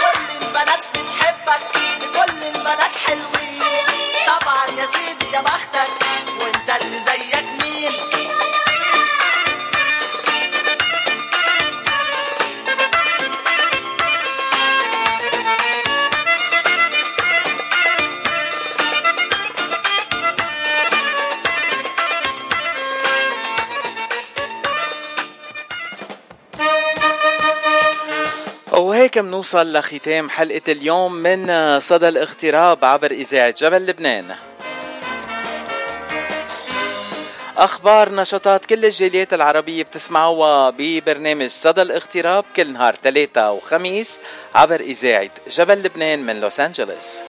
كل البنات بتحبك كل البنات حلوين طبعا يا سيدي يا بختك وانت اللي زيك مين. كل البنات بتحبك كل البنات حلوين طبعا يا سيدي يا بختك وانت اللي زيك مين. كل البنات بتحبك كل البنات حلوين طبعا يا سيدي يا بختك وانت اللي زيك مين. وهيك منوصل لختام حلقة اليوم من صدى الاغتراب عبر إذاعة جبل لبنان. أخبار نشاطات كل الجاليات العربية بتسمعوها ببرنامج صدى الاغتراب كل نهار ثلاثة وخميس عبر إذاعة جبل لبنان من لوس أنجلوس.